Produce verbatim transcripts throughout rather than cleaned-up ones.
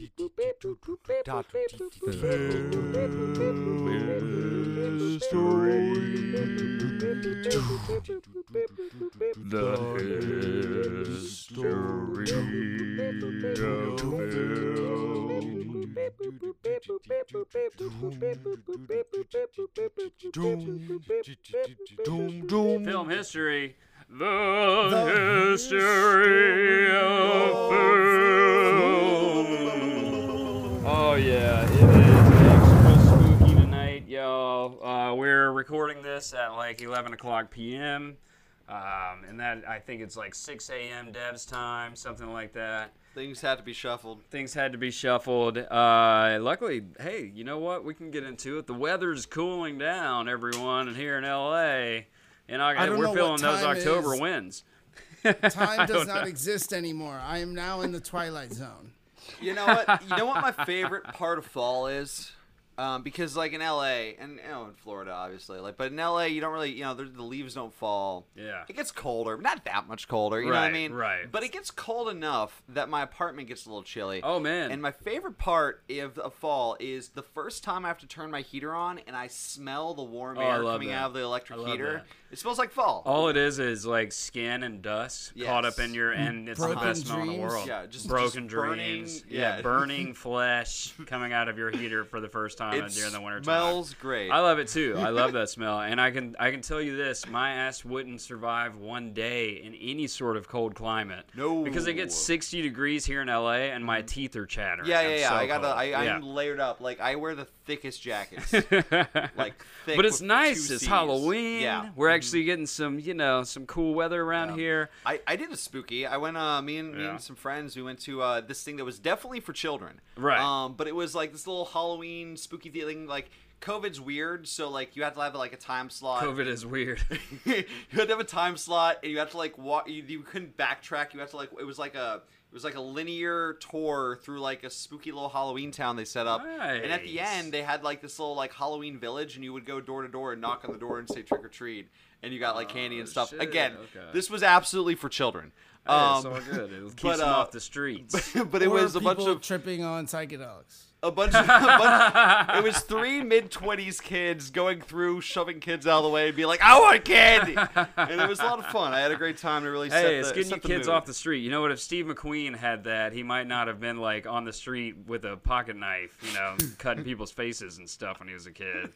Film history. The, the history of film. Oh yeah, it is extra spooky tonight, y'all. Uh, we're recording this at like eleven o'clock p.m. Um, and that, I think it's like six a.m. Dev's time, something like that. Things had to be shuffled. Things had to be shuffled. Uh, luckily, hey, you know what? We can get into it. The weather's cooling down, everyone, and here in L A, and I, I don't we're know feeling what time those October is. Winds. Time does not know. exist anymore. I am now in the twilight zone. You know what? You know what my favorite part of fall is, um, because like in L A and you know, in Florida, obviously, like but in L A you don't really, you know, the leaves don't fall. Yeah, it gets colder, not that much colder. You right, know what I mean? Right. But it gets cold enough that my apartment gets a little chilly. Oh man! And my favorite part of, of fall is the first time I have to turn my heater on and I smell the warm oh, air coming that. out of the electric heater. That. It smells like fall. All it is is like skin and dust yes. caught up in your, and it's broken the best smell in the world. Yeah, just broken just dreams. Burning, yeah. yeah, burning flesh coming out of your heater for the first time it during the winter time. Smells great. I love it too. I love that smell, and I can I can tell you this: my ass wouldn't survive one day in any sort of cold climate. No, because it gets sixty degrees here in L A, and my teeth are chattering. Yeah, yeah, yeah. So I got cold. the. I, yeah. I'm layered up. Like I wear the thickest jackets. like, thick but it's nice. It's Halloween. Yeah, we're. Actually getting some, you know, some cool weather around yeah. here. I, I did a spooky. I went, uh, me and yeah. me and some friends, we went to uh, this thing that was definitely for children. Right. Um, but it was like this little Halloween spooky thing. Like, COVID's weird, so like you have to have like a time slot. COVID is weird. You had to have a time slot, and you have to like walk. You, you couldn't backtrack. You have to like. It was like a. It was like a linear tour through like a spooky little Halloween town they set up. Nice. And at the end, they had like this little like Halloween village, and you would go door to door and knock on the door and say trick or treat. And you got like candy and stuff. Shit. Again, okay. This was absolutely for children. Hey, um, it's all good. It keeps but, uh, them off the streets. But, but it was a bunch of tripping on psychedelics. A bunch of, a bunch of it was three mid twenties kids going through, shoving kids out of the way, and being like, "I want candy," and it was a lot of fun. I had a great time to really. Hey, set it's the, getting set you kids mood. Off the street. You know what? If Steve McQueen had that, he might not have been like on the street with a pocket knife, you know, cutting people's faces and stuff when he was a kid.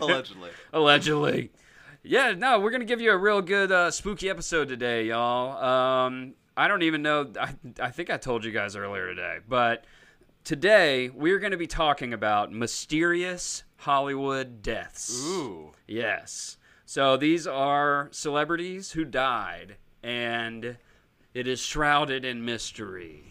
Allegedly. Allegedly. Yeah, no, we're going to give you a real good uh, spooky episode today, y'all. Um, I don't even know. I, I think I told you guys earlier today. But today, we're going to be talking about mysterious Hollywood deaths. Ooh. Yes. So these are celebrities who died, and it is shrouded in mystery.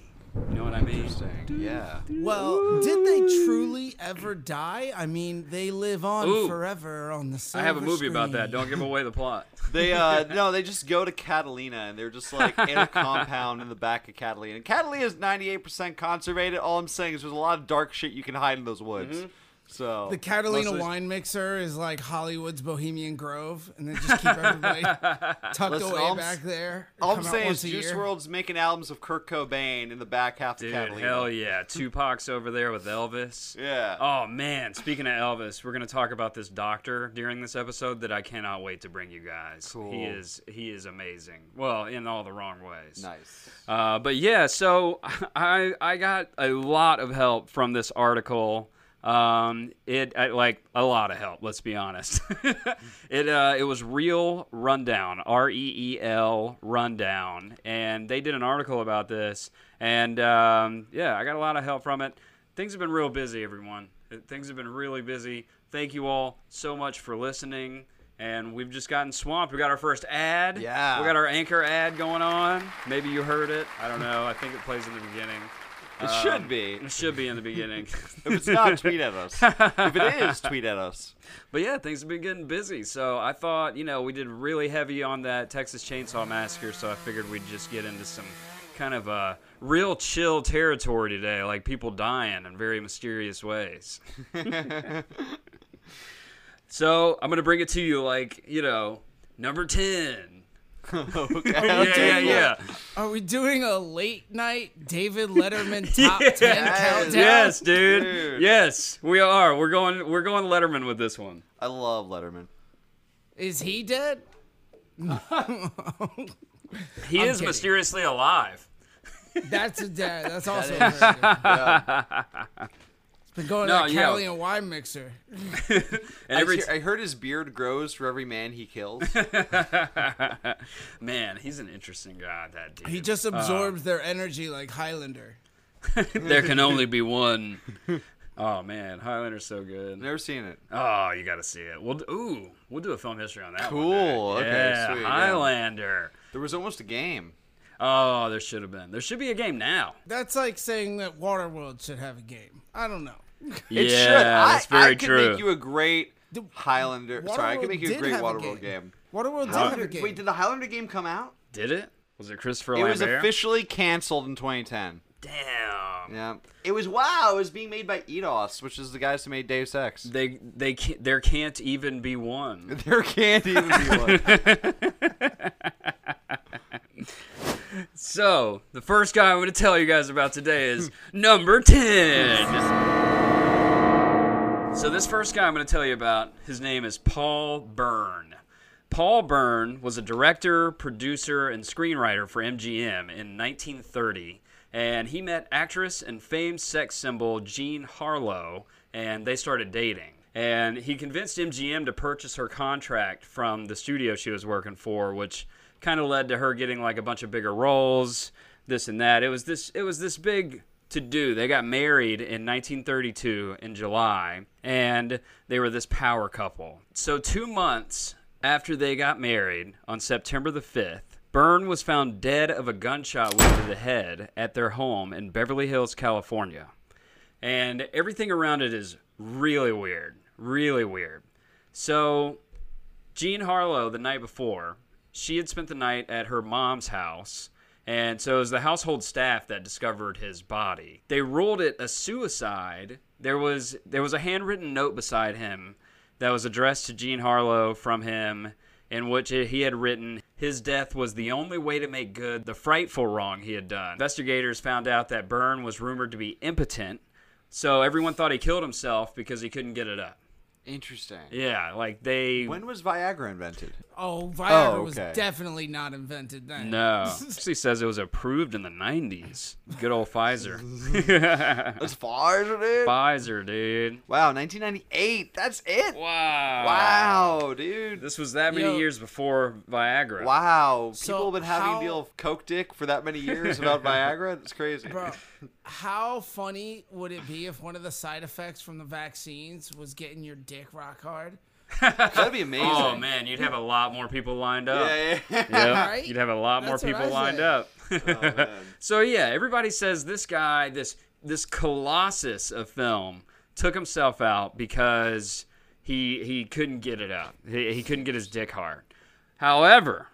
You know what I mean? Yeah. Well, did they truly ever die? I mean, they live on Ooh. forever on the silver I have a movie screen. About that. Don't give away the plot. They uh, no, they just go to Catalina, and they're just like in a compound in the back of Catalina. And Catalina is ninety-eight percent conservated. All I'm saying is there's a lot of dark shit you can hide in those woods. Mm-hmm. So the Catalina mostly... wine mixer is like Hollywood's Bohemian Grove, and they just keep everybody tucked Listen, away I'm, back there. All I'm saying is Juice world's making albums of Kurt Cobain in the back half of Dude, Catalina. Hell yeah. Tupac's over there with Elvis. Yeah. Oh, man. Speaking of Elvis, we're going to talk about this doctor during this episode that I cannot wait to bring you guys. Cool. He is, he is amazing. Well, in all the wrong ways. Nice. Uh, but yeah, so I, I got a lot of help from this article. Um, it I, like a lot of help. Let's be honest. it uh, it was Real Rundown, R E E L Rundown, and they did an article about this. And um, yeah, I got a lot of help from it. Things have been real busy, everyone. Things have been really busy. Thank you all so much for listening. And we've just gotten swamped. We got our first ad. Yeah. We got our anchor ad going on. Maybe you heard it. I don't know. I think it plays in the beginning. It um, should be. It should be in the beginning. If it's not, tweet at us. If it is, tweet at us. But yeah, things have been getting busy. So I thought, you know, we did really heavy on that Texas Chainsaw Massacre, so I figured we'd just get into some kind of uh, real chill territory today, like people dying in very mysterious ways. So I'm going to bring it to you like, you know, number ten. Okay. Yeah, yeah, yeah. Are we doing a late night David Letterman top yeah. ten countdown? Yes, dude. dude. Yes, we are. We're going. We're going Letterman with this one. I love Letterman. Is he dead? He I'm is kidding. Mysteriously alive. That's a dead. That's also that very good. Yeah. It's been going no, to that Cali and wine mixer. And every t- I, hear, I heard his beard grows for every man he kills. Man, he's an interesting guy, that dude. He just absorbs uh, their energy like Highlander. There can only be one. Oh, man, Highlander's so good. Never seen it. Oh, you got to see it. We'll do, ooh, we'll do a film history on that cool. one. Cool. Okay, yeah, sweet. Highlander. Yeah. There was almost a game. Oh, there should have been. There should be a game now. That's like saying that Waterworld should have a game. I don't know. It yeah, should. I, that's very I true. I could make you a great Highlander. Water sorry, World I could make you a great Waterworld game. game. Waterworld did Highlander, have a game. Wait, did the Highlander game come out? Did it? Was it Christopher Lambert? It was officially canceled in twenty ten. Damn. Yeah. It was wow. It was being made by Eidos, which is the guys who made Deus Ex. They they can't, there can't even be one. There can't even be one. So, the first guy I'm going to tell you guys about today is number ten. So this first guy I'm going to tell you about, his name is Paul Bern. Paul Bern was a director, producer, and screenwriter for M G M in nineteen thirty, and he met actress and famed sex symbol Jean Harlow, and they started dating. And he convinced M G M to purchase her contract from the studio she was working for, which kind of led to her getting like a bunch of bigger roles, this and that. It was this it was this big to-do. They got married in nineteen thirty-two in July, and they were this power couple. So two months after they got married, on September the fifth, Bern was found dead of a gunshot wound to the head at their home in Beverly Hills, California. And everything around it is really weird, really weird. So Jean Harlow, the night before, she had spent the night at her mom's house, and so it was the household staff that discovered his body. They ruled it a suicide. There was there was a handwritten note beside him that was addressed to Jean Harlow from him, in which he had written, "His death was the only way to make good the frightful wrong he had done." Investigators found out that Bern was rumored to be impotent, so everyone thought he killed himself because he couldn't get it up. Interesting. Yeah, like they... When was Viagra invented? Oh, Viagra oh, okay. was definitely not invented then. No. She says it was approved in the nineties. Good old Pfizer. That's Pfizer, dude? Pfizer, dude. Wow, nineteen ninety-eight. That's it? Wow. Wow, dude. This was that many Yo. years before Viagra. Wow. People so have been having how... to deal with coke dick for that many years without Viagra? That's crazy. Bro, how funny would it be if one of the side effects from the vaccines was getting your dick rock hard? That'd be amazing. Oh man, you'd have a lot more people lined up. Yeah, yeah. Yep. Right? You'd have a lot That's more people lined up. Oh, so yeah, everybody says this guy, this this colossus of film, took himself out because he he couldn't get it up. He, he couldn't get his dick hard. However,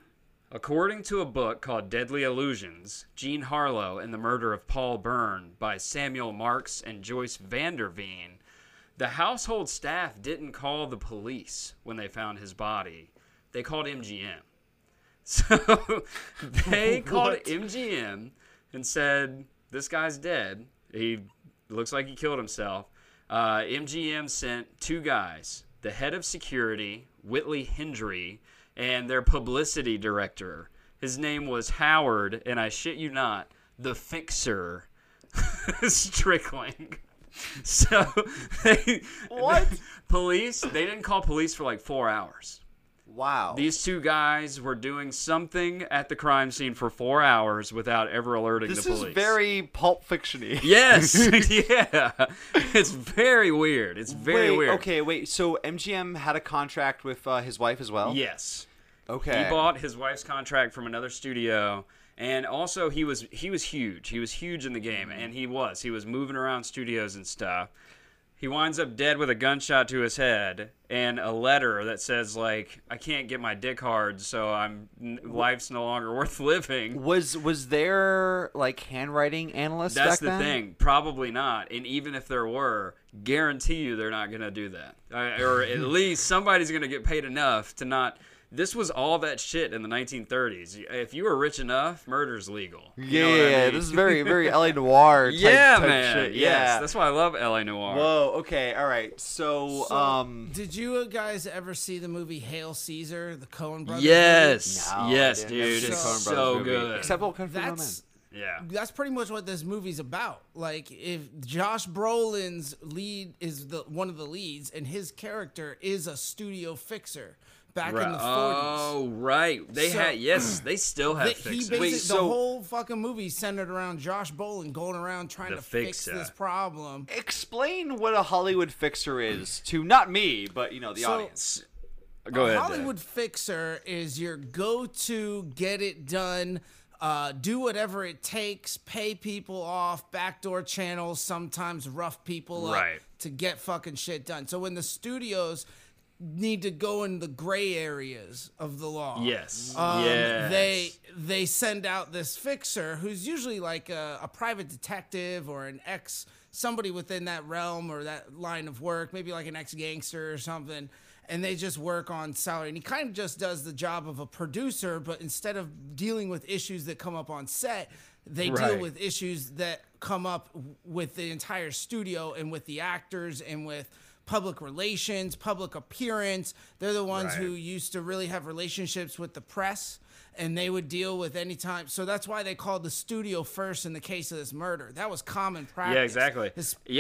according to a book called Deadly Illusions, Jean Harlow and the Murder of Paul Bern by Samuel Marks and Joyce Vanderveen, the household staff didn't call the police when they found his body. They called M G M. So they called M G M and said, "This guy's dead. He looks like he killed himself." Uh, M G M sent two guys, the head of security, Whitley Hendry, and their publicity director. His name was Howard, and I shit you not, the Fixer Strickling. So they, what the police they didn't call police for like four hours. Wow. These two guys were doing something at the crime scene for four hours without ever alerting this the police. This is very Pulp Fiction-y. Yes. Yeah. It's very weird. It's very wait, weird. Okay, wait. So M G M had a contract with uh, his wife as well? Yes. Okay. He bought his wife's contract from another studio, And also, he was he was huge. He was huge in the game, and he was. He was moving around studios and stuff. He winds up dead with a gunshot to his head and a letter that says, like, I can't get my dick hard, so I'm life's no longer worth living. Was was there, like, handwriting analysts That's back the then? thing. Probably not. And even if there were, guarantee you they're not going to do that. Uh, or at least somebody's going to get paid enough to not... This was all that shit in the nineteen thirties. If you were rich enough, murder's legal. You yeah, know what I mean? This is very, very L A noir type, yeah, type man. shit. Yeah, man. Yes, that's why I love L A noir. Whoa, okay, all right. So, so um, did you guys ever see the movie Hail Caesar, the Coen Brothers? Yes, no, yes, dude. It's so, so good. Except all country that's, yeah, that's pretty much what this movie's about. Like, if Josh Brolin's lead is the one of the leads, and his character is a studio fixer. Back right. in the forties. Oh, right. They so, had, yes, they still have the, fixes. He Wait, the so, whole fucking movie centered around Josh Brolin going around trying to fix that. this problem. Explain what a Hollywood fixer is to, not me, but, you know, the so, audience. Go a ahead. A Hollywood Dad. fixer is your go-to, get it done, uh, do whatever it takes, pay people off, backdoor channels, sometimes rough people right. up to get fucking shit done. So when the studios... need to go in the gray areas of the law. Yes. Um, yes. They they send out this fixer who's usually like a, a private detective or an ex, somebody within that realm or that line of work, maybe like an ex-gangster or something, and they just work on salary. And he kind of just does the job of a producer, but instead of dealing with issues that come up on set, they right. deal with issues that come up with the entire studio and with the actors and with... public relations, public appearance. They're the ones right. who used to really have relationships with the press, and they would deal with any time. So that's why they called the studio first in the case of this murder. That was common practice. Yeah, exactly. Especially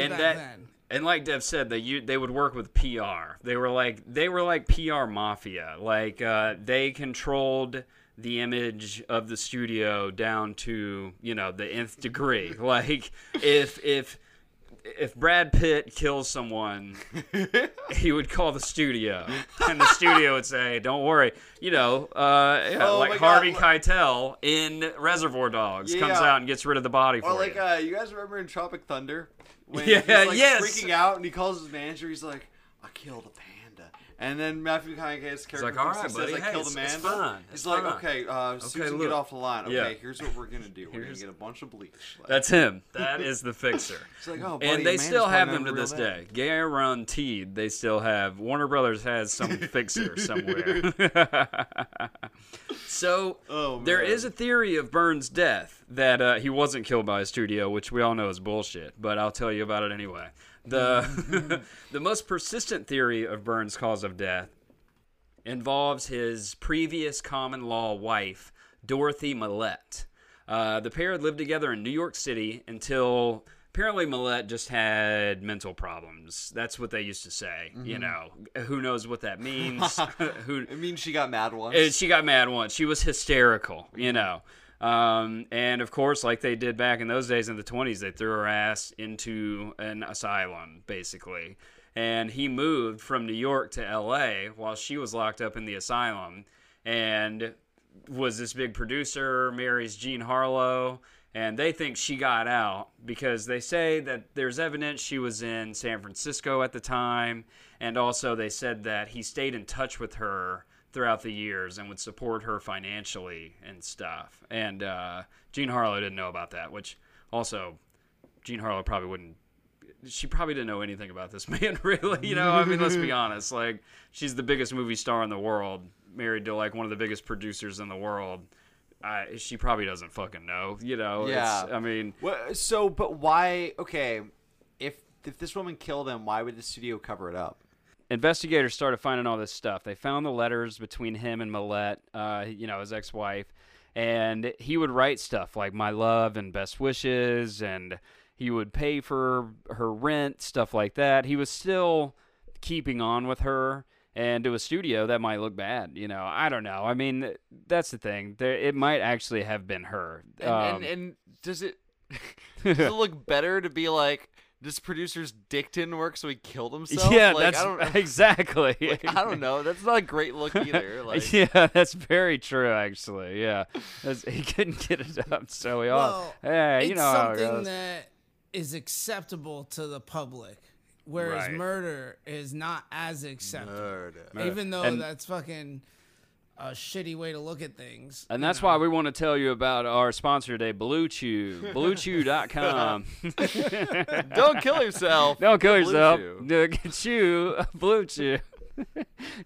yeah, and back that, then. And like Dev said, they you, they would work with P R. They were like they were like P R mafia. Like uh, they controlled the image of the studio down to, you know, the nth degree. Like if if. If Brad Pitt kills someone, he would call the studio, and the studio would say, "Don't worry, you know, uh, yeah, oh like Harvey God. Keitel in Reservoir Dogs yeah. comes out and gets rid of the body." Or for like you. Uh, you guys remember in Tropic Thunder when yeah, he's like yes. freaking out and he calls his manager, he's like, "I killed a panda," and then Matthew McConaughey's character like, right, says, "I hey, killed a panda." He's it's like, fun. "Okay, uh, Susan, okay, get off the line. Okay, yeah. here's what we're gonna do. We're here's... gonna get a bunch of bleach." Like, that's him. That is the fixer. It's like, oh, buddy, and they still have them to this day. Guaranteed, they still have. Warner Brothers has some fixer somewhere. So oh, there is a theory of Bern's death that uh, he wasn't killed by a studio, which we all know is bullshit. But I'll tell you about it anyway. The the most persistent theory of Bern's cause of death involves his previous common law wife, Dorothy Millette. Uh, the pair had lived together in New York City until apparently Millette just had mental problems. That's what they used to say. Mm-hmm. You know, who knows what that means? who, it means she got mad once. She got mad once. She was hysterical, you know. Um, and of course, like they did back in those days in the twenties, they threw her ass into an asylum, basically. And he moved from New York to L A while she was locked up in the asylum and was this big producer, marries Jean Harlow. And they think she got out because they say that there's evidence she was in San Francisco at the time. And also they said that he stayed in touch with her throughout the years and would support her financially and stuff. And uh, Jean Harlow didn't know about that, which also Jean Harlow probably wouldn't. She probably didn't know anything about this man, really. You know, I mean, let's be honest. Like, she's the biggest movie star in the world, married to, like, one of the biggest producers in the world. I, she probably doesn't fucking know, you know. Yeah. It's, I mean. Well, so, but why, okay, if if this woman killed him, why would the studio cover it up? Investigators started finding all this stuff. They found the letters between him and Millette, uh, you know, his ex-wife, and he would write stuff like "my love" and "best wishes," and he would pay for her rent, stuff like that. He was still keeping on with her, and to a studio, that might look bad. You know, I don't know. I mean, that's the thing. There, it might actually have been her. And, um, and, and does it does it look better to be like, this producer's dick didn't work, so he killed himself. Yeah, like, that's I don't, exactly. Like, I don't know. That's not a great look either. Like. Yeah, that's very true, actually. Yeah, that's, he couldn't get it up, so we all. Well, hey, you know how it goes. It's something that is acceptable to the public, whereas right. murder is not as acceptable. Murder. Even though and, that's fucking. A shitty way to look at things. And that's know. why we want to tell you about our sponsor today, Blue Chew. Blue Chew dot com. Don't kill yourself. Don't kill yourself. Blue Chew. Chew. Blue Chew.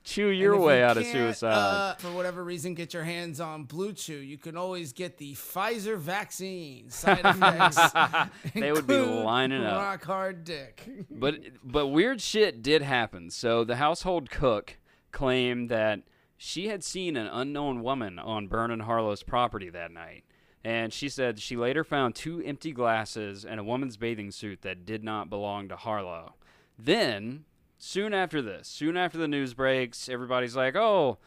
Chew your way you out of suicide. Uh, for whatever reason, get your hands on Blue Chew. You can always get the Pfizer vaccine. Side effects. They would be lining up. Rock hard dick. But, but weird shit did happen. So the household cook claimed that she had seen an unknown woman on Bern and Harlow's property that night, and she said she later found two empty glasses and a woman's bathing suit that did not belong to Harlow. Then, soon after this, soon after the news breaks, everybody's like, oh,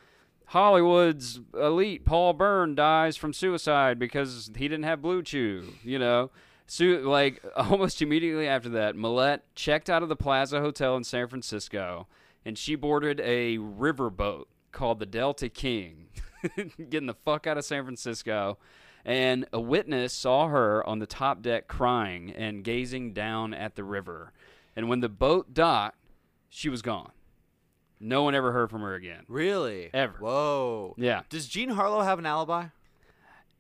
Hollywood's elite Paul Bern dies from suicide because he didn't have Blue Chew, you know? So, like, almost immediately after that, Millette checked out of the Plaza Hotel in San Francisco, and she boarded a riverboat called the Delta King, getting the fuck out of San Francisco, and a witness saw her on the top deck crying and gazing down at the river. And when the boat docked, she was gone. No one ever heard from her again. Really? Ever. Whoa. Yeah. Does Jean Harlow have an alibi?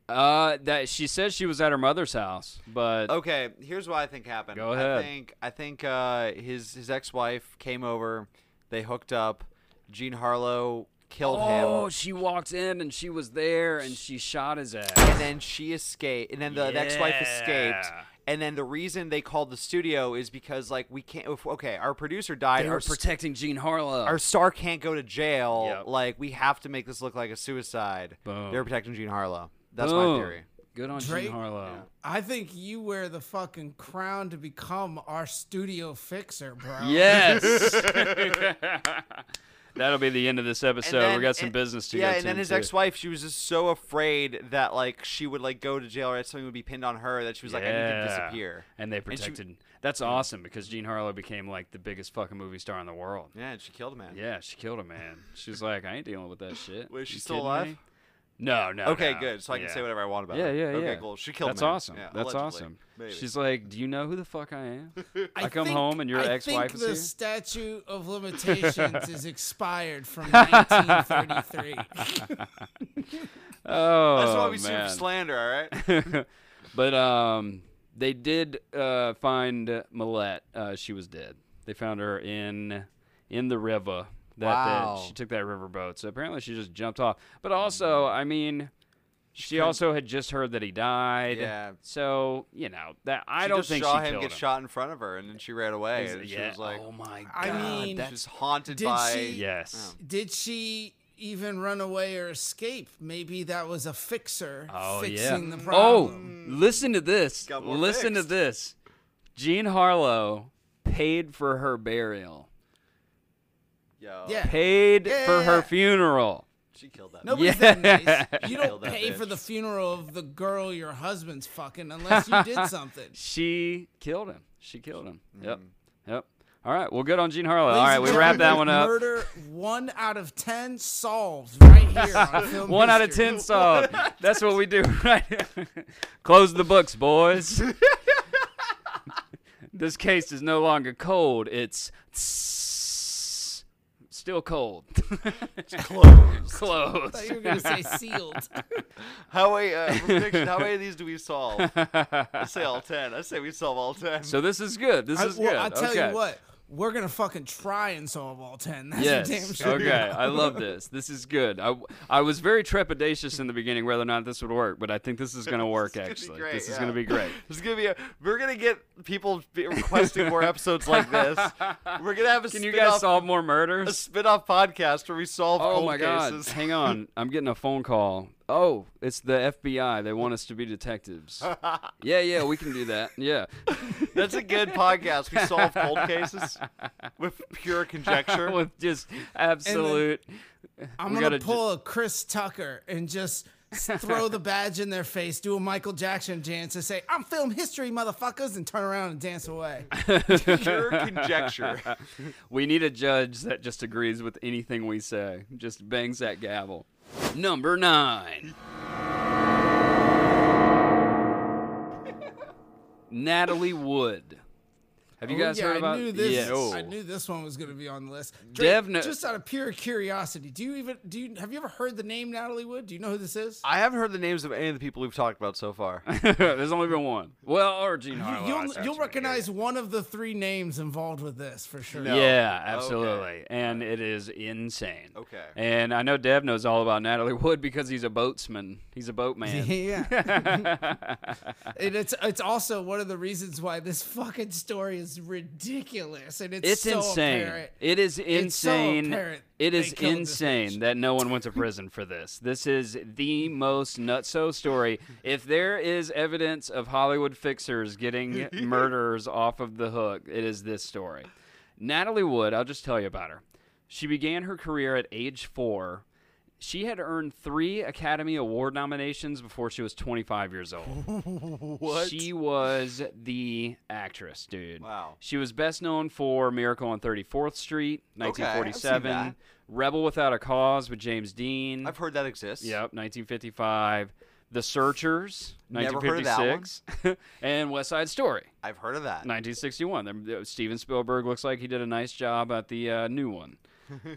Uh, that she says she was at her mother's house, but okay. Here's what I think happened. Go ahead. I think I think uh, his his ex-wife came over. They hooked up. Jean Harlow killed oh, him. Oh, she walked in and she was there and she shot his ass. And then she escaped. And then the yeah. ex-wife escaped. And then the reason they called the studio is because, like, we can't. If, okay, our producer died. They were protecting Jean Harlow. Our star can't go to jail. Yep. Like, we have to make this look like a suicide. Boom. They were protecting Jean Harlow. That's Boom. my theory. Good on Drake, Jean Harlow. Yeah. I think you wear the fucking crown to become our studio fixer, bro. Yes. That'll be the end of this episode. Then, we got some and, business to yeah, get to. Yeah, and then his too. ex-wife, she was just so afraid that, like, she would, like, go to jail or something would be pinned on her that she was yeah. like, I need to disappear. And they protected. And she, that's awesome because Jean Harlow became, like, the biggest fucking movie star in the world. Yeah, and she killed a man. Yeah, she killed a man. She's like, I ain't dealing with that shit. Wait, is she still alive? Me? No, no. Okay, no. good. So I can yeah. say whatever I want about yeah, it. Yeah, yeah, okay, yeah. Okay, cool. She killed That's me. Awesome. Yeah, That's allegedly. awesome. Maybe. She's like, do you know who the fuck I am? I, I come think, home and your I ex-wife is here? I think the statute of limitations is expired from nineteen thirty-three. Oh, that's why we serve slander, all right? But um, they did uh, find Millette. Uh, she was dead. They found her in in the river. That, wow. that she took that riverboat. So apparently she just jumped off. But also, I mean, she, she also had just heard that he died. Yeah. So, you know, that I she don't just think saw she him get him. shot in front of her and then she ran away. Is, and yeah. she was like, oh my God. I mean, that's haunted did by. She, yes. Yeah. Did she even run away or escape? Maybe that was a fixer oh, fixing yeah. the problem. Oh, listen to this. Listen fixed. to this. Jean Harlow paid for her burial. Yo. Yeah. Paid yeah, for yeah. her funeral. She killed that. Nobody's yeah. that nice. You don't pay bitch. for the funeral of the girl your husband's fucking unless you did something. She killed him. She killed him. Mm. Yep. Yep. All right. Well, good on Jean Harlow. Ladies All right. We wrap that one up. Murder one out of ten solved right here on Film One History. Out of ten solved. That's what we do right here. Close the books, boys. This case is no longer cold. It's... still cold. Closed. Closed. I thought you were going to say sealed. How many, uh, prediction, how many of these do we solve? I say all ten. I say we solve all ten. So this is good. This I, is well, good. I'll tell okay. you what. We're going to fucking try and solve all ten. That's yes. damn sure. Okay. I love this. This is good. I, I was very trepidatious in the beginning whether or not this would work, but I think this is going to work, this actually. Great, this yeah. is going to be great. This is going to be a, we're going to get people requesting more episodes like this. We're going to have a Can spin you guys off, solve more murders? A spin-off podcast where we solve oh cold my God. cases. Hang on. I'm getting a phone call. Oh, it's the F B I. They want us to be detectives. Yeah, yeah, we can do that. Yeah. That's a good podcast. We solve cold cases with pure conjecture. With just absolute. I'm going to pull a Chris Tucker and just throw the badge in their face, do a Michael Jackson dance, and say, "I'm film history, motherfuckers," and turn around and dance away. Pure conjecture. We need a judge that just agrees with anything we say, just bangs that gavel. Number nine. Natalie Wood. Have you guys oh, yeah, heard about? I knew this. Yes. Oh. I knew this one was going to be on the list. Drake, Dev- just out of pure curiosity, do you even do? You, have you ever heard the name Natalie Wood? Do you know who this is? I haven't heard the names of any of the people we've talked about so far. There's only been one. Well, or Jean Harlow. You, you'll, you'll recognize right one of the three names involved with this for sure. No. Yeah, absolutely, okay. And it is insane. Okay. And I know Dev knows all about Natalie Wood because he's a boatsman. He's a boatman. Yeah. And it's it's also one of the reasons why this fucking story is ridiculous, and it's, it's so insane. Apparent. It is insane. It's so apparent. It is insane that no one went to prison for this. This is the most nutso story. If there is evidence of Hollywood fixers getting murderers off of the hook, it is this story. Natalie Wood, I'll just tell you about her. She began her career at age four. She had earned three Academy Award nominations before she was twenty-five years old. What? She was the actress, dude. Wow. She was best known for Miracle on thirty-fourth Street, nineteen forty-seven. Okay, I've seen that. Rebel Without a Cause with James Dean. I've heard that exists. Yep, nineteen fifty-five. The Searchers, never nineteen fifty-six. Heard of that one. And West Side Story. I've heard of that. nineteen sixty-one. Steven Spielberg looks like he did a nice job at the uh, new one.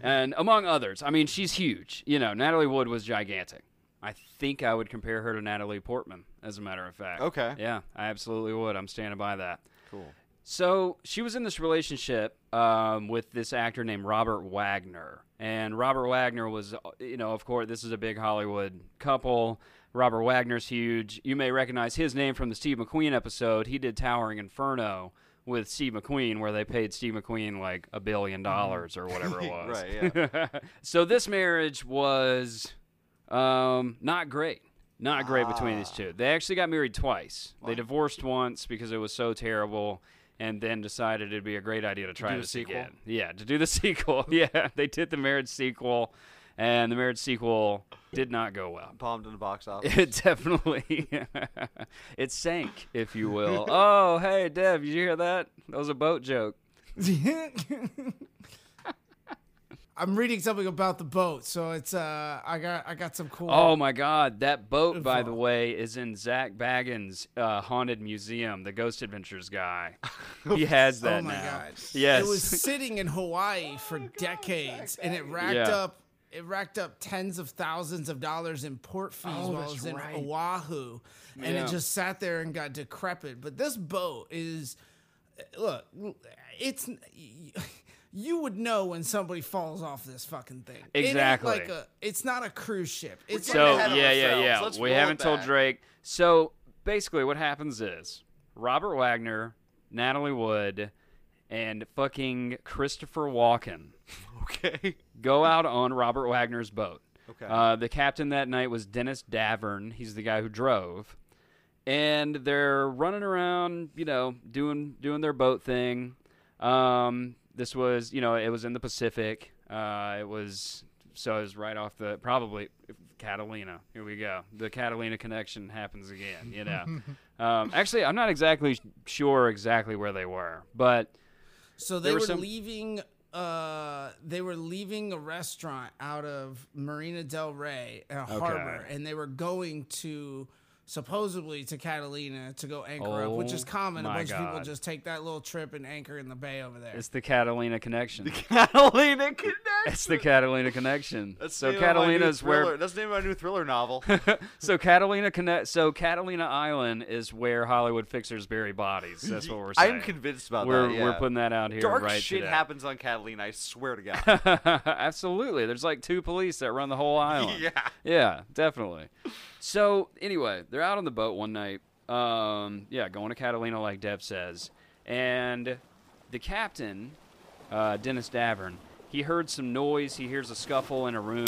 And among others, I mean, she's huge. You know, Natalie Wood was gigantic. I think I would compare her to Natalie Portman, as a matter of fact. Okay. Yeah, I absolutely would. I'm standing by that. Cool. So she was in this relationship um, with this actor named Robert Wagner. And Robert Wagner was, you know, of course, this is a big Hollywood couple. Robert Wagner's huge. You may recognize his name from the Steve McQueen episode. He did Towering Inferno with Steve McQueen, where they paid Steve McQueen like a billion dollars or whatever it was. Right, yeah. So this marriage was um, not great. Not great ah. between these two. They actually got married twice. What? They divorced once because it was so terrible, and then decided it'd be a great idea to try to this sequel? again. Yeah, to do the sequel. Yeah, they did the marriage sequel, and the marriage sequel did not go well. Bombed in the box office. It definitely. It sank, if you will. Oh, hey, Dev, did you hear that? That was a boat joke. I'm reading something about the boat, so it's uh, I got I got some cool. Oh my God, that boat, by the way, is in Zach Bagans' uh, haunted museum. The Ghost Adventures guy, he has that now. Oh my now. God, yes, it was sitting in Hawaii for oh decades, God, and it racked yeah. up. It racked up tens of thousands of dollars in port fees oh, while it was in right. Oahu, and yeah. it just sat there and got decrepit. But this boat is, look, it's you would know when somebody falls off this fucking thing. Exactly, it ain't like a, it's not a cruise ship. It's so like yeah, yeah, yeah. Let's we haven't told Drake. So basically, what happens is Robert Wagner, Natalie Wood, and fucking Christopher Walken. Okay. Go out on Robert Wagner's boat. Okay. Uh, the captain that night was Dennis Davern. He's the guy who drove. And they're running around, you know, doing doing their boat thing. Um, this was, you know, it was in the Pacific. Uh, it was, so it was right off the, probably, Catalina. Here we go. The Catalina connection happens again, you know. um, actually, I'm not exactly sure exactly where they were. But so they were some, leaving... Uh, they were leaving a restaurant out of Marina del Rey uh, okay. harbor, and they were going to supposedly to Catalina to go anchor oh, up, which is common. A bunch God. of people just take that little trip and anchor in the bay over there. It's the Catalina connection. The Catalina connection. It's the Catalina connection. That's so Catalina's where. That's the name of my new thriller novel. so Catalina connect. So Catalina Island is where Hollywood fixers bury bodies. That's what we're saying. I'm convinced about we're, that. Yeah. We're putting that out here. Dark right shit today. happens on Catalina. I swear to God. Absolutely. There's like two police that run the whole island. Yeah. Yeah. Definitely. So, anyway, they're out on the boat one night. Um, yeah, going to Catalina, like Dev says. And the captain, uh, Dennis Davern, he heard some noise. He hears a scuffle in a room.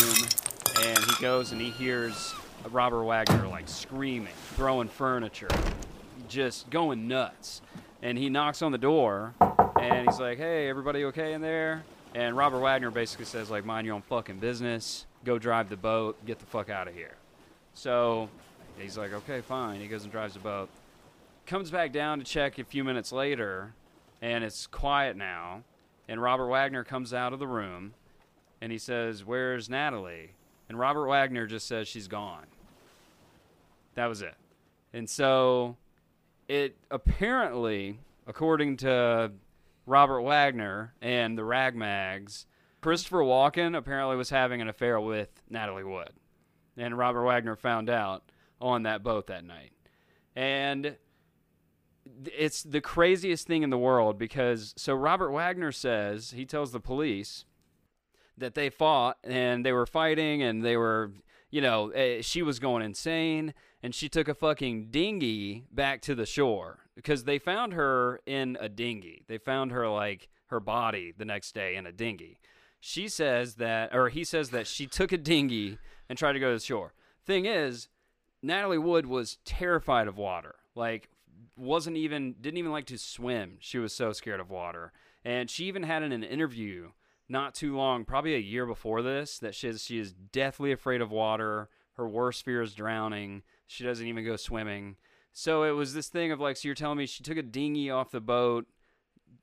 And he goes and he hears Robert Wagner, like, screaming, throwing furniture, just going nuts. And he knocks on the door. And he's like, hey, everybody okay in there? And Robert Wagner basically says, like, mind your own fucking business. Go drive the boat. Get the fuck out of here. So he's like, okay, fine. He goes and drives a boat. Comes back down to check a few minutes later, and it's quiet now. And Robert Wagner comes out of the room, and he says, where's Natalie? And Robert Wagner just says, she's gone. That was it. And so it apparently, according to Robert Wagner and the rag mags, Christopher Walken apparently was having an affair with Natalie Wood. And Robert Wagner found out on that boat that night. And it's the craziest thing in the world because, so Robert Wagner says, he tells the police that they fought and they were fighting and they were, you know, she was going insane and she took a fucking dinghy back to the shore because they found her in a dinghy. They found her, like, her body the next day in a dinghy. She says that, or he says that she took a dinghy and tried to go to the shore. Thing is, Natalie Wood was terrified of water. Like, wasn't even, didn't even like to swim. She was so scared of water. And she even had in an interview not too long, probably a year before this, that she is, she is deathly afraid of water. Her worst fear is drowning. She doesn't even go swimming. So it was this thing of like, so you're telling me she took a dinghy off the boat,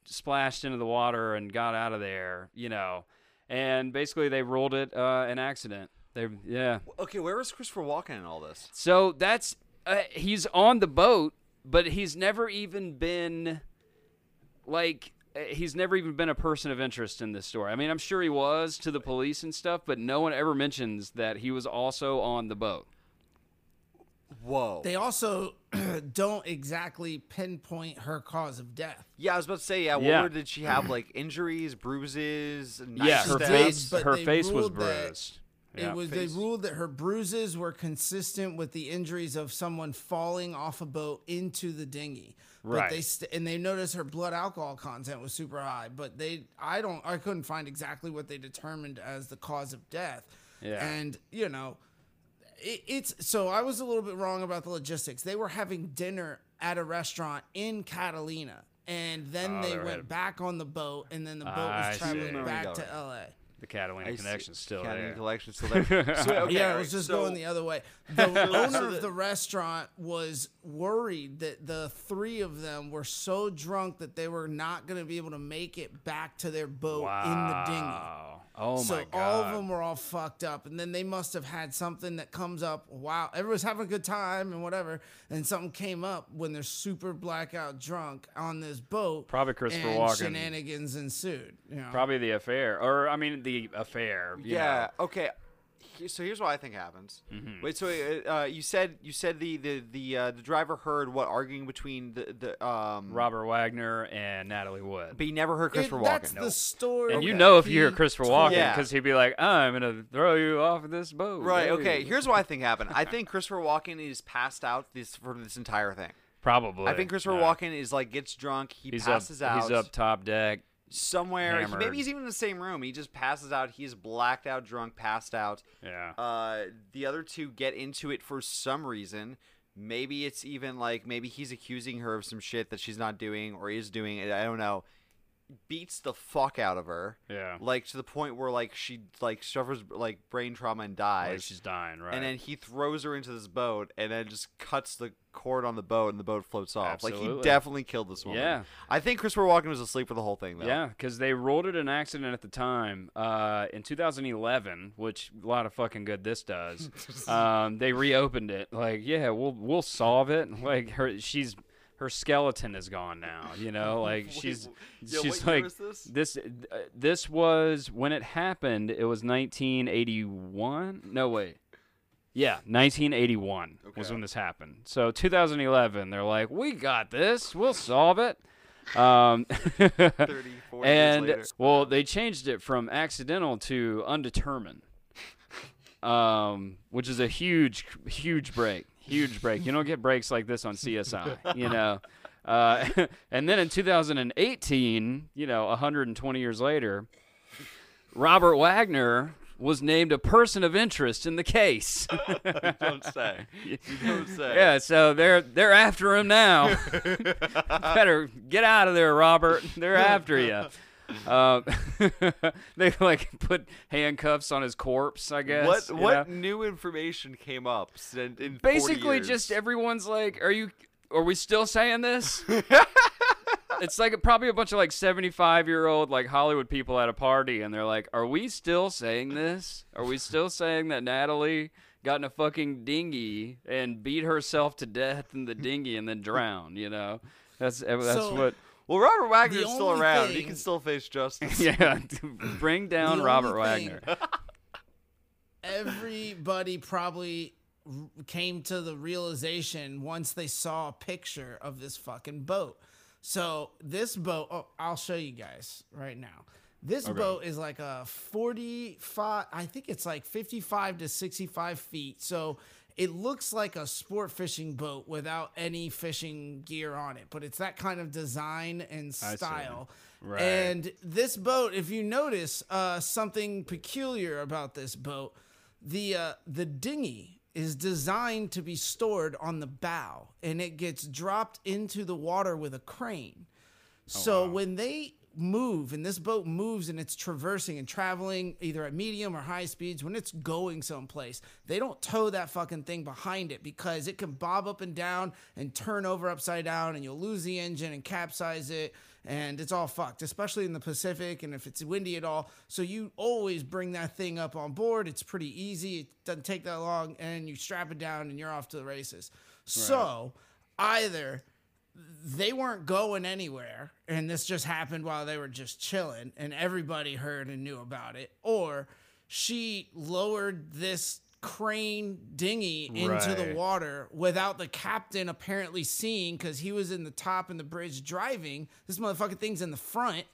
splashed into the water and got out of there, you know, and basically they ruled it uh, an accident. They, yeah. Okay, where was Christopher Walken in all this? So that's uh, he's on the boat, but he's never even been like he's never even been a person of interest in this story. I mean, I'm sure he was to the police and stuff, but no one ever mentions that he was also on the boat. Whoa. They also don't exactly pinpoint her cause of death. Yeah, I was about to say, yeah, yeah. What did she have, like, injuries, bruises? Yeah, her face, her face was bruised. It was, they ruled that her bruises were consistent with the injuries of someone falling off a boat into the dinghy. Right. But they st- and they noticed her blood alcohol content was super high, but they I don't I couldn't find exactly what they determined as the cause of death. Yeah. And, you know, it's so I was a little bit wrong about the logistics. They were having dinner at a restaurant in Catalina, and then oh, they went right. back on the boat, and then the boat I was traveling see. back to L A. The Catalina connection's still, Catalina connection's still there. so, okay, yeah, it was just so, going the other way. The owner of the restaurant was worried that the three of them were so drunk that they were not going to be able to make it back to their boat wow. in the dinghy. Oh, so my God. So all of them were all fucked up. And then they must have had something that comes up. Wow. Everyone's having a good time and whatever. And something came up when they're super blackout drunk on this boat. Probably Christopher and Walken. Shenanigans ensued. You know? Probably the affair. Or, I mean, the affair. Yeah. Know. Okay. So here's what I think happens. Mm-hmm. Wait, so uh, you said you said the the the, uh, the driver heard what arguing between the, the um Robert Wagner and Natalie Wood, but he never heard Christopher it, Walken. That's no. the story. And okay. you know if you hear Christopher Walken because yeah. he'd be like, oh, I'm gonna throw you off of this boat. Right. Dude. Okay. Here's what I think happened. I think Christopher Walken is passed out this for this entire thing. Probably. I think Christopher yeah. Walken is like gets drunk. He he's passes up, out. He's up top deck. Somewhere, he, maybe he's even in the same room. He just passes out. He's blacked out, drunk, passed out. Yeah. Uh, the other two get into it for some reason. Maybe it's even like maybe he's accusing her of some shit that she's not doing or is doing. I don't know. Beats the fuck out of her. Yeah. Like to the point where like she like suffers like brain trauma and dies. Like she's dying, right? And then he throws her into this boat and then just cuts the cord on the boat and the boat floats off. Absolutely. Like he definitely killed this woman. Yeah. I think Christopher Walken was asleep for the whole thing though. Yeah, because they ruled it an accident at the time uh, in two thousand eleven, which a lot of fucking good this does. um, they reopened it. Like, yeah, we'll we'll solve it. Like her, she's her skeleton is gone now. You know, like Wait, she's yeah, she's what year like is this this, uh, this was when it happened. It was nineteen eighty-one. No wait. Yeah, nineteen eighty-one okay. was when this happened. So two thousand eleven, they're like, we got this. We'll solve it. Um, thirty, forty and, years later. Well, they changed it from accidental to undetermined, um, which is a huge, huge break. Huge break. You don't get breaks like this on C S I, you know. Uh, and then in two thousand eighteen, you know, one hundred twenty years later, Robert Wagner was named a person of interest in the case. You don't say. You don't say. Yeah, so they're they're after him now. Better get out of there, Robert. They're after you. Uh, they like put handcuffs on his corpse, I guess. What what know? new information came up? In, in Basically, just everyone's like, "Are you? Are we still saying this?" It's like probably a bunch of like seventy-five year old like Hollywood people at a party, and they're like, "Are we still saying this? Are we still saying that Natalie got in a fucking dinghy and beat herself to death in the dinghy and then drowned?" You know, that's that's so, what. Well, Robert Wagner's still around. Thing... He can still face justice. Yeah, bring down Robert Wagner. Everybody probably came to the realization once they saw a picture of this fucking boat. So this boat, oh, I'll show you guys right now. This okay. boat is like a forty-five, I think it's like fifty-five to sixty-five feet. So it looks like a sport fishing boat without any fishing gear on it, but it's that kind of design and style. Right. And this boat, if you notice uh, something peculiar about this boat, the uh, the dinghy is designed to be stored on the bow, and it gets dropped into the water with a crane. Oh, so wow. when they move, and this boat moves, and it's traversing and traveling either at medium or high speeds, when it's going someplace, they don't tow that fucking thing behind it because it can bob up and down and turn over upside down, and you'll lose the engine and capsize it, and it's all fucked, especially in the Pacific and if it's windy at all. So you always bring that thing up on board. It's pretty easy. It doesn't take that long, and you strap it down and you're off to the races. Right. So either they weren't going anywhere, and this just happened while they were just chilling, and everybody heard and knew about it, or she lowered this crane dinghy into right. the water without the captain apparently seeing, because he was in the top and the bridge driving. This motherfucking thing's in the front.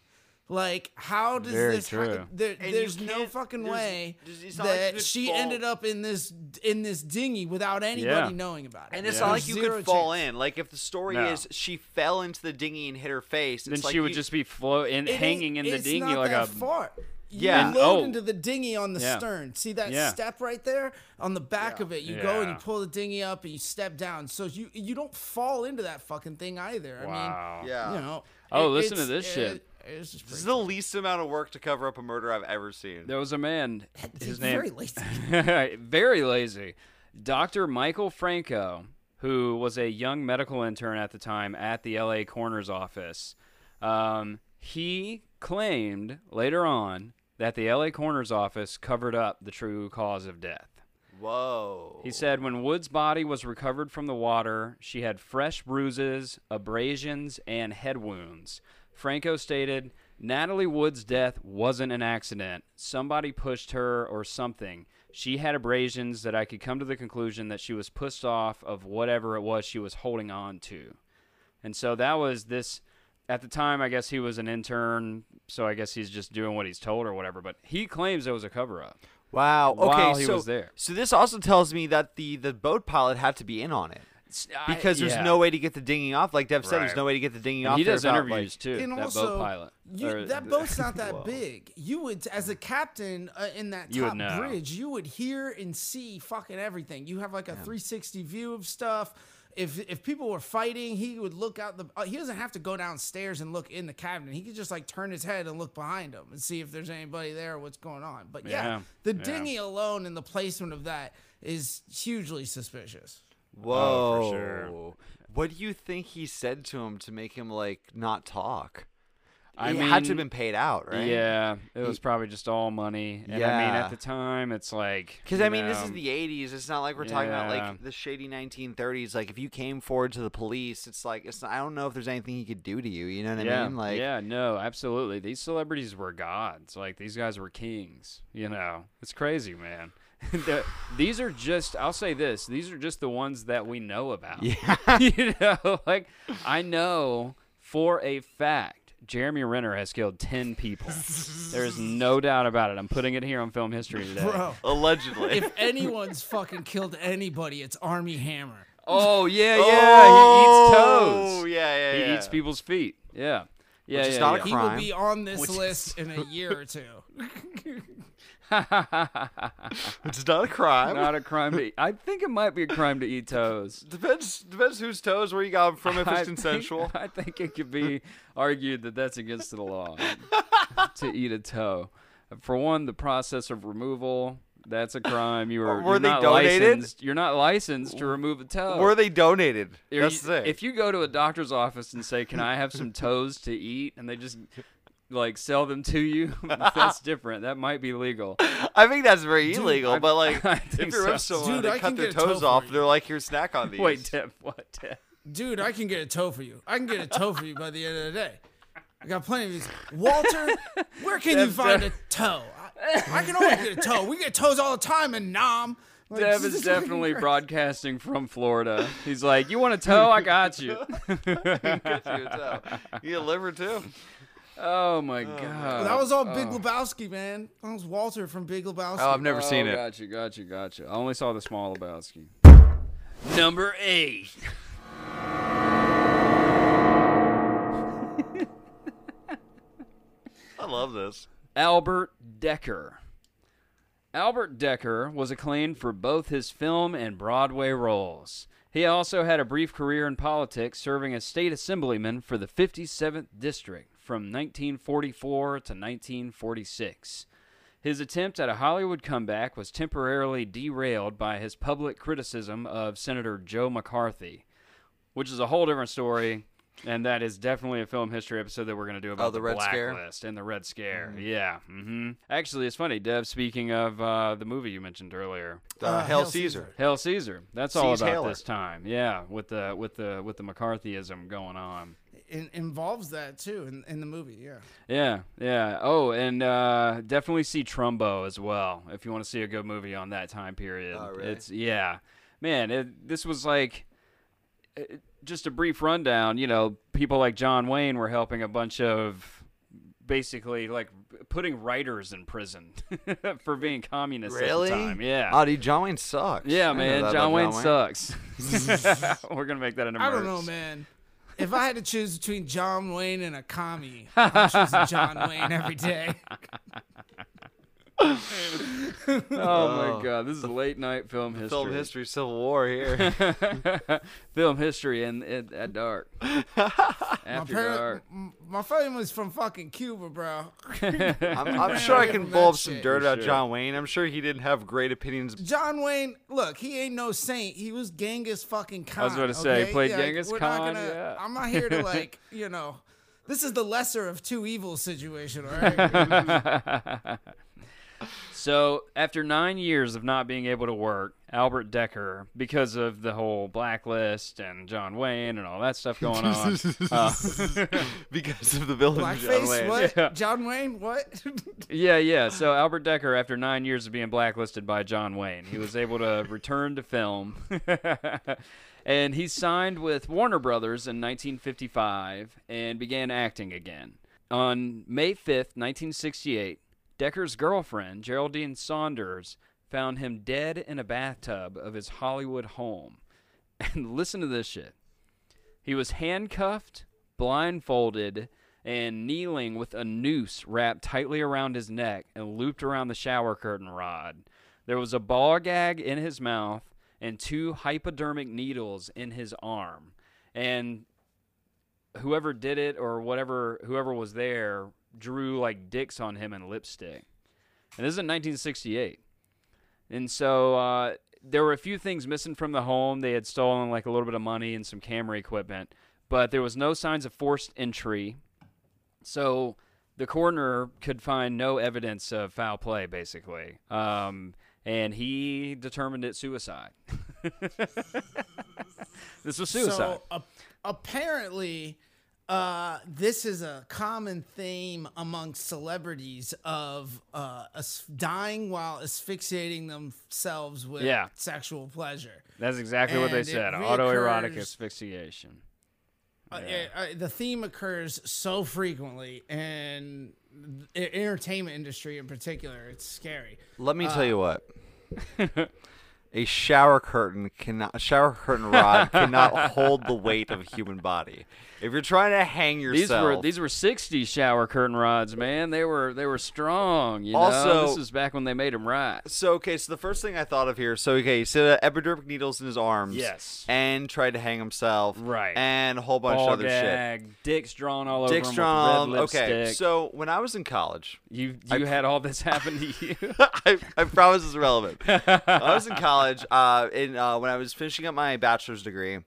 Like, how does Very this happen? There, there's no fucking there's, way there's, that like she fall. ended up in this in this dinghy without anybody yeah. knowing about it. And it's yeah. not there's like you could chance. fall in. Like, if the story no. is she fell into the dinghy and hit her face, it's then like she would you, just be floating, hanging in the dinghy not like that a fart. Yeah. You load oh. into the dinghy on the yeah. stern. See that yeah. step right there on the back yeah. of it? You yeah. go and you pull the dinghy up and you step down. So you you don't fall into that fucking thing either. Wow. I mean, yeah. you know. Oh, it, listen to this it, shit. It, This is the least amount of work to cover up a murder I've ever seen. There was a man. His He's name, very lazy. very lazy. Doctor Michael Franco, who was a young medical intern at the time at the L A coroner's office, um, he claimed later on that the L A coroner's office covered up the true cause of death. Whoa. He said when Wood's body was recovered from the water, she had fresh bruises, abrasions, and head wounds. Franco stated, Natalie Wood's death wasn't an accident. Somebody pushed her or something. She had abrasions that I could come to the conclusion that she was pushed off of whatever it was she was holding on to. And so that was this, at the time, I guess he was an intern, so I guess he's just doing what he's told or whatever, but he claims it was a cover-up. Wow. Okay, while he so, was there. So this also tells me that the, the boat pilot had to be in on it. Because there's I, yeah. no way to get the dinghy off. Like Dev said, right. there's no way to get the dinghy and off. He does about, interviews, like, too, and that also, boat pilot. You, or, that boat's not that big. You would, as a captain uh, in that top you bridge, you would hear and see fucking everything. You have like a yeah. three sixty view of stuff. If if people were fighting, he would look out the... Uh, he doesn't have to go downstairs and look in the cabin. He could just like turn his head and look behind him and see if there's anybody there or what's going on. But yeah, yeah. the dinghy yeah. alone and the placement of that is hugely suspicious. Whoa. Oh, for sure. What do you think he said to him to make him like not talk? I it mean, had to have been paid out, right? Yeah, it was he, probably just all money. And yeah. I mean, at the time, it's like... Because, I mean, know, this is the eighties. It's not like we're yeah. talking about, like, the shady nineteen thirties. Like, if you came forward to the police, it's like, it's. Not, I don't know if there's anything he could do to you. You know what yeah. I mean? Like, yeah, no, absolutely. These celebrities were gods. Like, these guys were kings, you know? It's crazy, man. the, these are just, I'll say this, these are just the ones that we know about. Yeah. You know, like, I know for a fact Jeremy Renner has killed ten people. There is no doubt about it. I'm putting it here on Film History today. Bro, allegedly. If anyone's fucking killed anybody, it's Armie Hammer. Oh, yeah, yeah. Oh, he eats toes. Oh, yeah, yeah, He yeah. eats people's feet. Yeah. yeah, Which yeah, is not yeah. a crime. He will be on this Which list is... in a year or two. It's not a crime. Not a crime to eat. I think it might be a crime to eat toes. Depends depends whose toes, where you got them from, if it's I consensual. Think, I think it could be argued that that's against the law to eat a toe. For one, the process of removal, that's a crime. You were, were you're they not donated? Licensed. You're not licensed to remove a toe. Were they donated? You're, that's the thing. If you go to a doctor's office and say, "Can I have some toes to eat?" and they just like sell them to you, that's different. That might be legal. I think that's very Dude, illegal. I, but like, if you're so. someone, Dude, they I cut their toes toe off. They're like, "Here's snack on these." Wait, Tim, what? Tim? Dude, I can get a toe for you. I can get a toe for you by the end of the day. I got plenty of these. Walter, where can Dev, you find Dev. a toe? I, I can always get a toe. We get toes all the time in Nam. Like, Dev is definitely broadcasting from Florida. He's like, you want a toe? I got you. I got you a toe. You get a liver, too. Oh, my oh, God. That was all Big oh. Lebowski, man. That was Walter from Big Lebowski. Oh, I've never oh, seen it. Got you, got you, got you. I only saw the Small Lebowski. Number eight. I love this. Albert Dekker. Albert Dekker was acclaimed for both his film and Broadway roles. He also had a brief career in politics, serving as state assemblyman for the fifty-seventh District from nineteen forty-four to nineteen forty-six. His attempt at a Hollywood comeback was temporarily derailed by his public criticism of Senator Joe McCarthy, which is a whole different story. And that is definitely a film history episode that we're going to do about oh, the, the Red Blacklist Scare. and the Red Scare. Mm. Yeah. Mm-hmm. Actually, it's funny, Dev, speaking of uh, the movie you mentioned earlier. Uh, uh, Hail Caesar. Caesar. Hail Caesar. That's Seize all about Haller. this time. Yeah, with the with the, with the McCarthyism going on. It involves that, too, in, in the movie, yeah. Yeah, yeah. Oh, and uh, definitely see Trumbo as well, if you want to see a good movie on that time period. Oh, really? It's Yeah. Man, it, this was like... It, just a brief rundown, you know, people like John Wayne were helping a bunch of basically like putting writers in prison for being communists really? at the time. Yeah. Oh, dude, John Wayne sucks. Yeah, man. John, John Wayne, Wayne sucks. We're going to make that an emerge. I don't know, man. If I had to choose between John Wayne and a commie, I'm choosing John Wayne every day. oh, oh my God! This is late night film history. Film history, Civil War here. Film history and at dark. After my dark. M- my family's from fucking Cuba, bro. I'm, I'm sure I can bulb some shit. dirt out sure. John Wayne. I'm sure he didn't have great opinions. John Wayne, look, he ain't no saint. He was Genghis fucking Khan. I was going to say, okay? he played yeah, Genghis like, Khan. Not gonna, yeah. I'm not here to like, you know, this is the lesser of two evils situation, all right? So after nine years of not being able to work, Albert Dekker, because of the whole blacklist and John Wayne and all that stuff going on, uh, because of the villain Blackface, John Wayne, what? Yeah. John Wayne, what? yeah, yeah. So Albert Dekker, after nine years of being blacklisted by John Wayne, he was able to return to film, and he signed with Warner Brothers in nineteen fifty-five and began acting again. On May fifth, nineteen sixty-eight. Dekker's girlfriend, Geraldine Saunders, found him dead in a bathtub of his Hollywood home. And listen to this shit. He was handcuffed, blindfolded, and kneeling with a noose wrapped tightly around his neck and looped around the shower curtain rod. There was a ball gag in his mouth and two hypodermic needles in his arm. And whoever did it or whatever, whoever was there... drew like dicks on him in lipstick. And this is in nineteen sixty-eight. And so uh, there were a few things missing from the home. They had stolen like a little bit of money and some camera equipment, but there was no signs of forced entry. So the coroner could find no evidence of foul play, basically. Um, and he determined it suicide. This was suicide. So, uh, apparently... Uh, this is a common theme among celebrities of uh, as- dying while asphyxiating themselves with yeah. sexual pleasure. That's exactly and what they said. Reoccurs, autoerotic asphyxiation. Yeah. Uh, it, uh, the theme occurs so frequently in the entertainment industry in particular. It's scary. Let me uh, tell you what. A shower curtain cannot. A shower curtain rod cannot hold the weight of a human body. If you're trying to hang yourself, these were these were sixties shower curtain rods, man. They were they were strong. You also, know? This is back when they made them right. So okay, so the first thing I thought of here. So okay, he said uh, epidermic needles in his arms. Yes, and tried to hang himself. Right, and a whole bunch Ball of other gag, shit. Dicks drawn all over. Dicks him drawn. With red lipstick. Okay, so when I was in college, you you I, had all this happen to you. I, I promise it's relevant. I was in college. Uh, in, uh, when I was finishing up my bachelor's degree,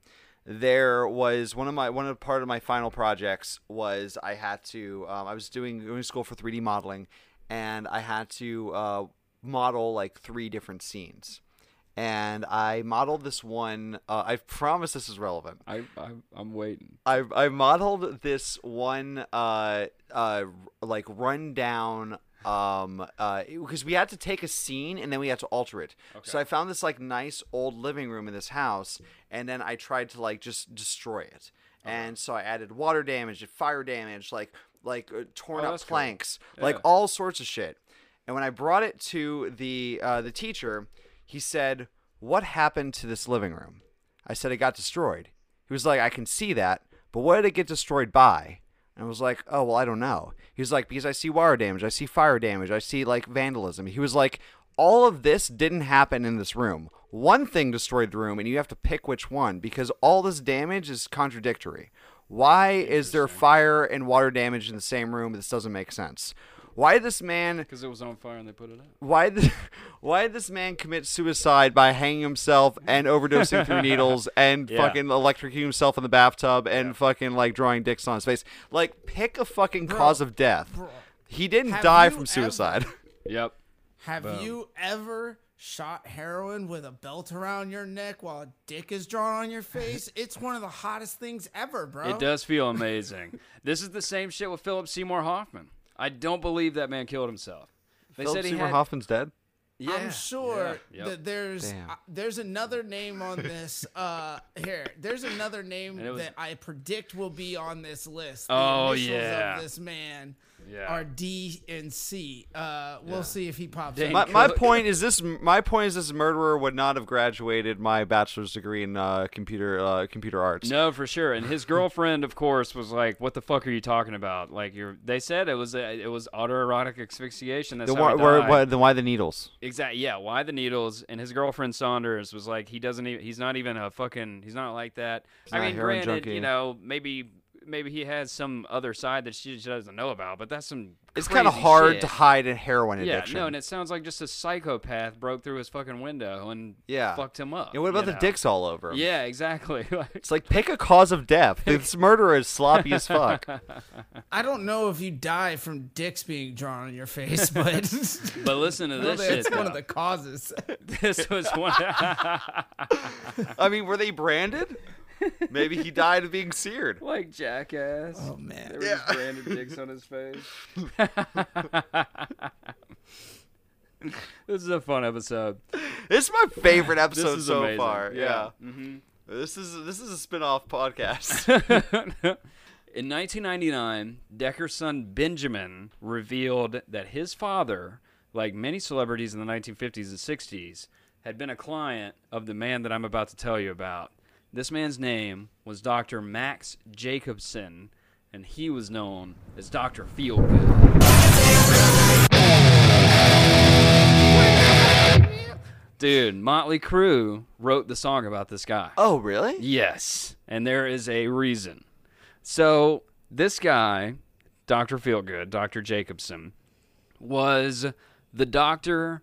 there was one of my one of part of my final projects was I had to um, I was doing going to school for three D modeling, and I had to uh, model like three different scenes, and I modeled this one. Uh, I promise this is relevant. I, I I'm waiting. I I modeled this one uh uh like rundown. Um, uh, because we had to take a scene and then we had to alter it. Okay. So I found this like nice old living room in this house, and then I tried to like just destroy it. Okay. And so I added water damage, fire damage, like like uh, torn oh, up planks, cool. yeah. like all sorts of shit. And when I brought it to the uh, the teacher, he said, "What happened to this living room?" I said, "It got destroyed." He was like, "I can see that, but what did it get destroyed by?" And I was like, oh, well, I don't know. He was like, because I see wire damage. I see fire damage. I see, like, vandalism. He was like, all of this didn't happen in this room. One thing destroyed the room, and you have to pick which one, because all this damage is contradictory. Why is there fire and water damage in the same room? This doesn't make sense. Why this man... Because it was on fire and they put it out. Why this, why this man commit suicide by hanging himself and overdosing through needles and yeah. fucking electrocuting himself in the bathtub and yeah. fucking, like, drawing dicks on his face? Like, pick a fucking bro, cause of death. Bro. He didn't have die from suicide. Ever, yep. Have Boom. you ever shot heroin with a belt around your neck while a dick is drawn on your face? It's one of the hottest things ever, bro. It does feel amazing. This is the same shit with Philip Seymour Hoffman. I don't believe that man killed himself. They Philip said he Seymour had... Hoffman's dead? Yeah. I'm sure yeah. yep. that there's uh, there's another name on this. Uh, here, there's another name was... that I predict will be on this list. The oh, initials yeah. of this man yeah. are D and C. Uh, we'll yeah. see if he pops Dane up. My, my, point is this, my point is this murderer would not have graduated my bachelor's degree in uh, computer uh, computer arts. No, for sure. And his girlfriend, of course, was like, what the fuck are you talking about? Like, you're, they said it was a, it was autoerotic asphyxiation. That's the, how why, why, why, Then why the needles? Exactly. Yeah. Why the needles? And his girlfriend Saunders was like, he doesn't even, he's not even a fucking, he's not like that. He's I mean, granted, junkie. you know, maybe, maybe he has some other side that she doesn't know about, but that's some, it's kind of hard shit. to hide a heroin addiction. Yeah. No. And it sounds like just a psychopath broke through his fucking window and yeah. fucked him up. Yeah. What about the know? dicks all over him? Yeah, exactly. It's like, pick a cause of death. This murderer is sloppy as fuck. I don't know if you die from dicks being drawn on your face, but but listen to this. Well, shit, it's though. one of the causes. This was one. I mean, were they branded? Maybe he died of being seared. Like Jackass. Oh, man. There were yeah. just branded dicks on his face. This is a fun episode. This is my favorite episode so amazing. far. Yeah. yeah. Mm-hmm. This is this is a spin-off podcast. In nineteen ninety-nine, Dekker's son Benjamin revealed that his father, like many celebrities in the nineteen fifties and sixties, had been a client of the man that I'm about to tell you about. This man's name was Doctor Max Jacobson, and he was known as Doctor Feelgood. Dude, Motley Crue wrote the song about this guy. Oh, really? Yes, and there is a reason. So this guy, Doctor Feelgood, Doctor Jacobson, was the doctor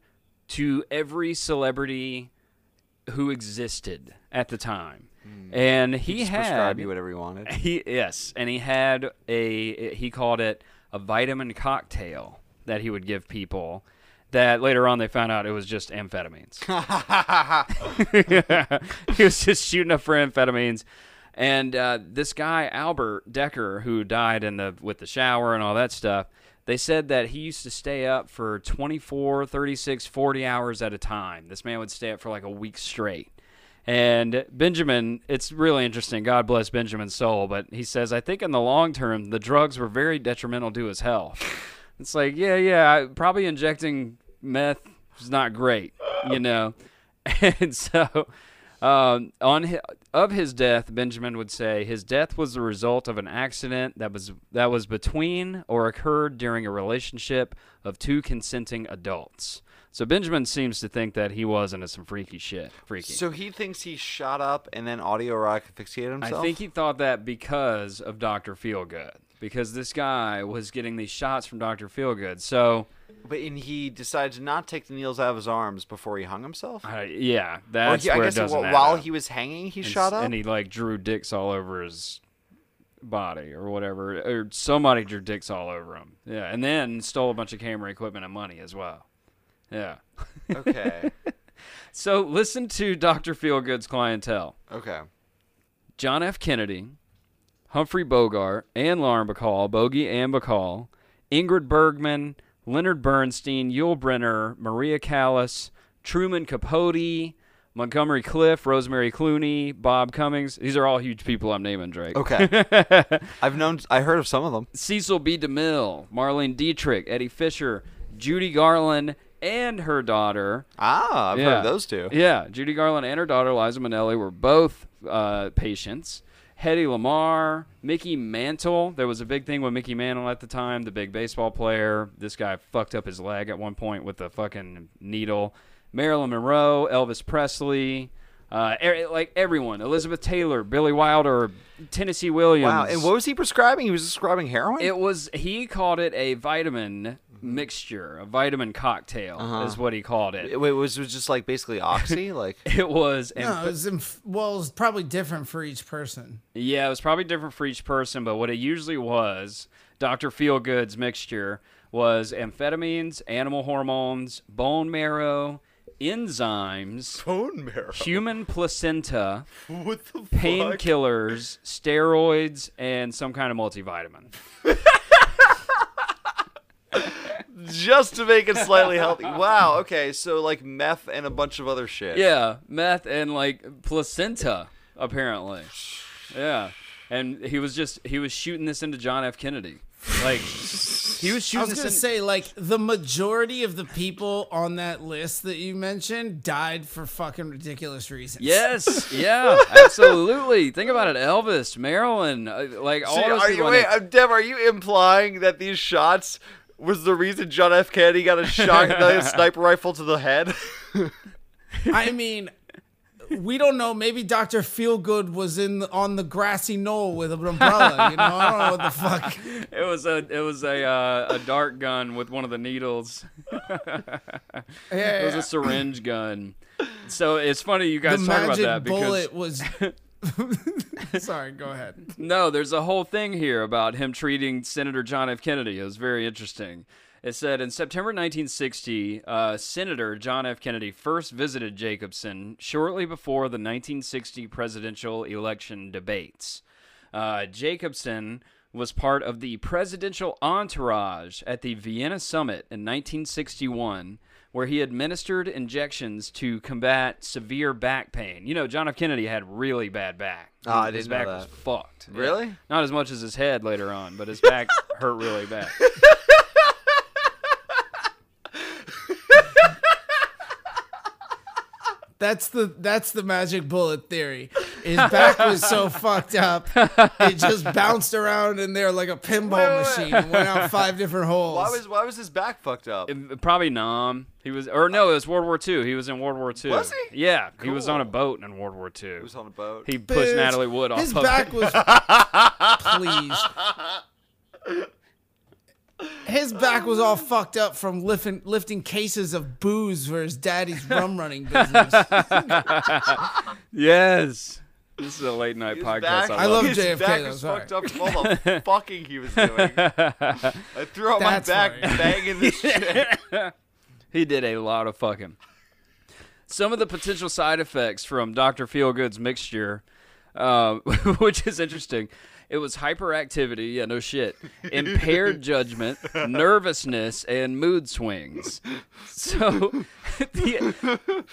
to every celebrity who existed at the time. And he, he just had prescribe you whatever he wanted. He yes, and he had a he called it a vitamin cocktail that he would give people. That later on they found out it was just amphetamines. yeah, he was just shooting up for amphetamines. And uh, this guy Albert Dekker, who died in the with the shower and all that stuff, they said that he used to stay up for twenty-four, thirty-six, forty hours at a time. This man would stay up for like a week straight. And Benjamin, it's really interesting. God bless Benjamin's soul. But he says, I think in the long term, the drugs were very detrimental to his health. It's like, yeah, yeah, probably injecting meth is not great, you know. And so um, on his, of his death, Benjamin would say, his death was the result of an accident that was that was between or occurred during a relationship of two consenting adults. So Benjamin seems to think that he was into some freaky shit. Freaky. So he thinks he shot up and then audio rock asphyxiated himself? I think he thought that because of Doctor Feelgood. Because this guy was getting these shots from Doctor Feelgood. So, but and he decided to not take the needles out of his arms before he hung himself? Uh, yeah, that's he, where I guess it doesn't it, while he was hanging, he and, shot up? And he like drew dicks all over his body or whatever. Or somebody drew dicks all over him. Yeah, and then stole a bunch of camera equipment and money as well. Yeah. Okay. So listen to Doctor Feelgood's clientele. Okay. John F. Kennedy, Humphrey Bogart, and Lauren Bacall, Bogey and Bacall, Ingrid Bergman, Leonard Bernstein, Yul Brynner, Maria Callas, Truman Capote, Montgomery Clift, Rosemary Clooney, Bob Cummings. These are all huge people I'm naming, Drake. Okay. I've known, I heard of some of them. Cecil B. DeMille, Marlene Dietrich, Eddie Fisher, Judy Garland, and her daughter. Ah, I've yeah. heard of those two. Yeah, Judy Garland and her daughter, Liza Minnelli, were both uh, patients. Hedy Lamarr, Mickey Mantle. There was a big thing with Mickey Mantle at the time, the big baseball player. This guy fucked up his leg at one point with a fucking needle. Marilyn Monroe, Elvis Presley, uh, er- like everyone. Elizabeth Taylor, Billy Wilder, Tennessee Williams. Wow, and what was he prescribing? He was prescribing heroin? It was, he called it a vitamin mixture, a vitamin cocktail uh-huh. is what he called it. It was, it was just like basically oxy, like it was. Inf- no, it was inf- well, it was probably different for each person. Yeah, it was probably different for each person, but what it usually was, Doctor Feelgood's mixture was amphetamines, animal hormones, bone marrow, enzymes, bone marrow, human placenta, what the painkillers, steroids, and some kind of multivitamin. Just to make it slightly healthy. Wow, okay, so like meth and a bunch of other shit. Yeah, meth and like placenta, apparently. Yeah, and he was just, he was shooting this into John F. Kennedy. Like, he was shooting I was this gonna in- say, like, the majority of the people on that list that you mentioned died for fucking ridiculous reasons. Yes, yeah, absolutely. Think about it, Elvis, Marilyn, like all See, those are people. You, wait, that- Dev, are you implying that these shots was the reason John F. Kennedy got a shotgun sniper rifle to the head? I mean, we don't know. Maybe Doctor Feelgood was in the, on the grassy knoll with an umbrella. You know, I don't know what the fuck. It was a it was a uh, a dart gun with one of the needles. yeah, it was yeah. a syringe gun. So it's funny you guys the talk about that because bullet was. Sorry, go ahead. No, there's a whole thing here about him treating Senator John F. Kennedy. It was very interesting. It said, in September nineteen sixty, uh, Senator John F. Kennedy first visited Jacobson shortly before the nineteen sixty presidential election debates. Uh, Jacobson was part of the presidential entourage at the Vienna Summit in nineteen sixty-one, where he administered injections to combat severe back pain. You know, John F. Kennedy had really bad back. Oh, I didn't his back know that. was fucked. Really? Yeah. Not as much as his head later on, but his back hurt really bad. That's the that's the magic bullet theory. His back was so fucked up, it just bounced around in there like a pinball machine and went out five different holes. Why was why was his back fucked up? It, probably numb. He was, or no, it was World War Two. He was in World War Two. Was he? Yeah, cool. He was on a boat in World War Two. He was on a boat. He pushed Bitch, Natalie Wood off. His of back it. was please. His back was all fucked up from lifting, lifting cases of booze for his daddy's rum running business. Yes. This is a late night his podcast. Back, I love his J F K. His back was fucked up from all the fucking he was doing. I threw out That's my back funny. banging this shit. He did a lot of fucking. Some of the potential side effects from Doctor Feelgood's mixture, uh, which is interesting. It was hyperactivity, yeah, no shit, impaired judgment, nervousness, and mood swings. So the,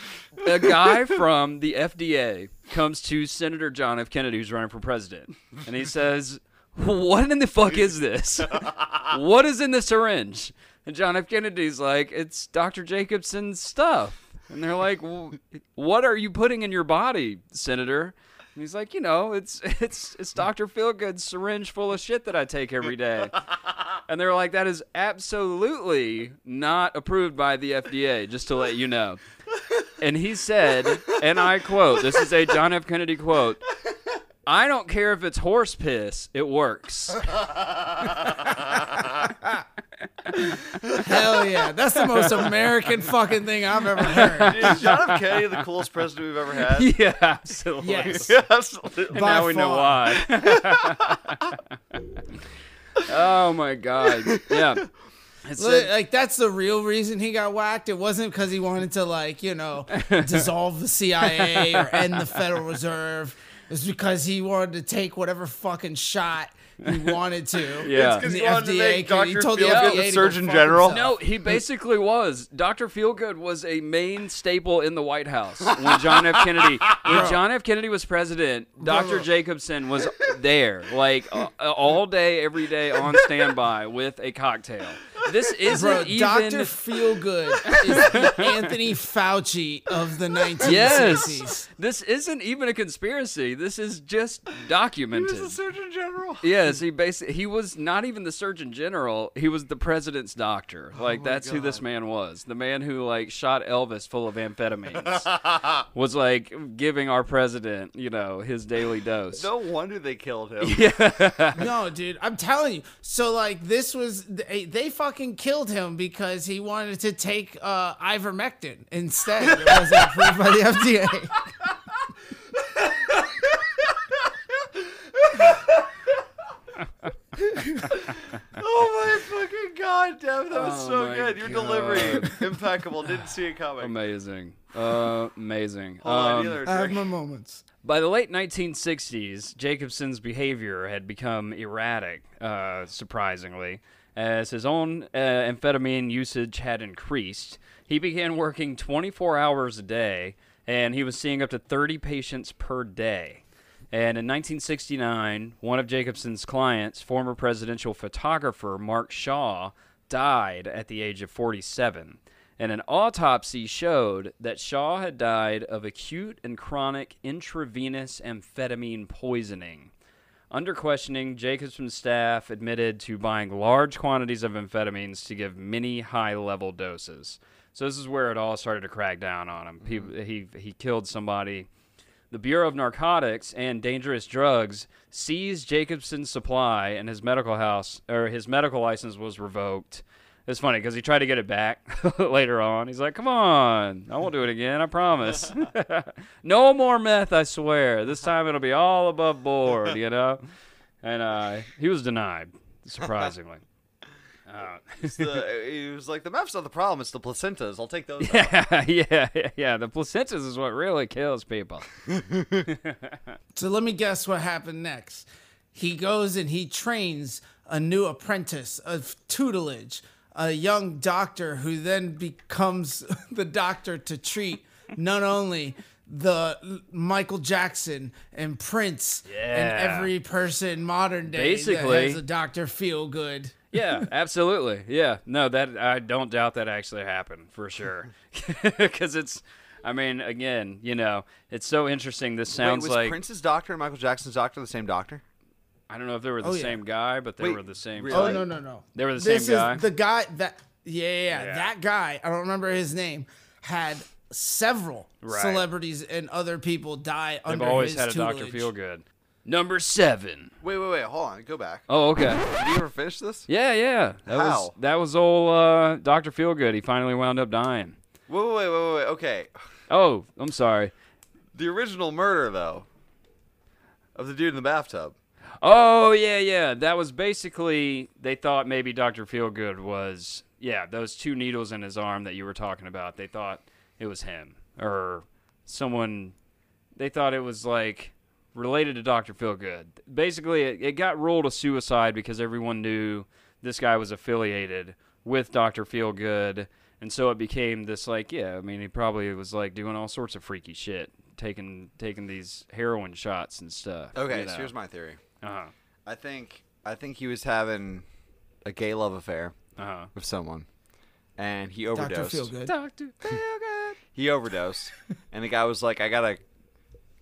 a guy from the F D A comes to Senator John F. Kennedy, who's running for president, and he says, what in the fuck is this? What is in the syringe? And John F. Kennedy's like, it's Doctor Jacobson's stuff. And they're like, well, what are you putting in your body, Senator? And he's like, you know, it's it's it's Doctor Feelgood's syringe full of shit that I take every day. And they're like, that is absolutely not approved by the F D A, just to let you know. And he said, and I quote, this is a John F. Kennedy quote, "I don't care if it's horse piss, it works." Hell yeah. That's the most American fucking thing I've ever heard. Is John F. Kennedy the coolest president we've ever had? Yeah, absolutely. Yes. Yeah, absolutely. And now far. we know why. Oh, my God. Yeah. It's like, a, like, that's the real reason he got whacked. It wasn't because he wanted to, like, you know, dissolve the C I A or end the Federal Reserve. It was because he wanted to take whatever fucking shot he wanted to. Yeah. It's because he wanted to make Doctor Feelgood the Surgeon General. No, he basically was. Doctor Feelgood was a main staple in the White House when John F. Kennedy when John F. Kennedy was president. Doctor Jacobson was there, like uh, all day, every day, on standby with a cocktail. This isn't Bro, even... Doctor Feelgood is the Anthony Fauci of the nineteen sixties. Yes. This isn't even a conspiracy. This is just documented. He was the Surgeon General. Yes, he basically... He was not even the Surgeon General. He was the president's doctor. Like, oh that's God. who this man was. The man who, like, shot Elvis full of amphetamines was, like, giving our president, you know, his daily dose. No wonder they killed him. Yeah. No, dude. I'm telling you. So, like, this was... They, they fucking... killed him because he wanted to take uh, ivermectin instead. It wasn't approved by the F D A. Oh my fucking God, Devin, that was oh so good. Your God. delivery, impeccable. Didn't see it coming. Amazing. Uh, amazing. Hold um, on, either I have my moments. By the late nineteen sixties, Jacobson's behavior had become erratic, uh, surprisingly. As his own uh, amphetamine usage had increased, he began working twenty-four hours a day, and he was seeing up to thirty patients per day. And in nineteen sixty-nine, one of Jacobson's clients, former presidential photographer Mark Shaw, died at the age of forty-seven. And an autopsy showed that Shaw had died of acute and chronic intravenous amphetamine poisoning. Under questioning, Jacobson's staff admitted to buying large quantities of amphetamines to give many high-level doses. So this is where it all started to crack down on him. Mm-hmm. He, he, he killed somebody. The Bureau of Narcotics and Dangerous Drugs seized Jacobson's supply, and his medical house or his medical license was revoked. It's funny because he tried to get it back later on. He's like, "Come on, I won't do it again. I promise. No more meth, I swear. This time it'll be all above board, you know." And uh, he was denied, surprisingly. Uh, the, he was like, "The meth's not the problem. It's the placentas. I'll take those." Yeah, out. yeah, yeah. The placentas is what really kills people. So let me guess what happened next. He goes and he trains a new apprentice of tutelage. A young doctor who then becomes the doctor to treat not only the Michael Jackson and Prince yeah. and every person modern day Basically, that has a Doctor Feelgood. Yeah, absolutely. Yeah, no, that I don't doubt that actually happened for sure, because it's. I mean, again, you know, it's so interesting. This sounds Wait, was like Prince's doctor and Michael Jackson's doctor the same doctor. I don't know if they were the oh, yeah. same guy, but they Wait, were the same. Really? Oh no, no, no! They were the this same guy. This is the guy that, yeah, yeah, yeah, that guy. I don't remember his name. Had several right. celebrities and other people die They've under his tutelage. They've always had a Doctor Feelgood. Number seven. Wait, wait, wait. Hold on. Go back. Oh, okay. Did you ever finish this? Yeah, yeah. That How? Was, that was old uh, Doctor Feelgood. He finally wound up dying. Wait, wait, wait, wait, wait. Okay. Oh, I'm sorry. The original murder, though, of the dude in the bathtub. Oh, yeah, yeah. That was basically, they thought maybe Doctor Feelgood was, yeah, those two needles in his arm that you were talking about. They thought it was him or someone, they thought it was, like, related to Doctor Feelgood. Basically, it, it got ruled a suicide because everyone knew this guy was affiliated with Doctor Feelgood. And so it became this, like, yeah, I mean, he probably was, like, doing all sorts of freaky shit, taking, taking these heroin shots and stuff. Okay, you know? So here's my theory. Uh-huh. I think I think he was having a gay love affair uh-huh. with someone, and he overdosed. Doctor Feelgood. Doctor Feelgood. He overdosed, and the guy was like, I gotta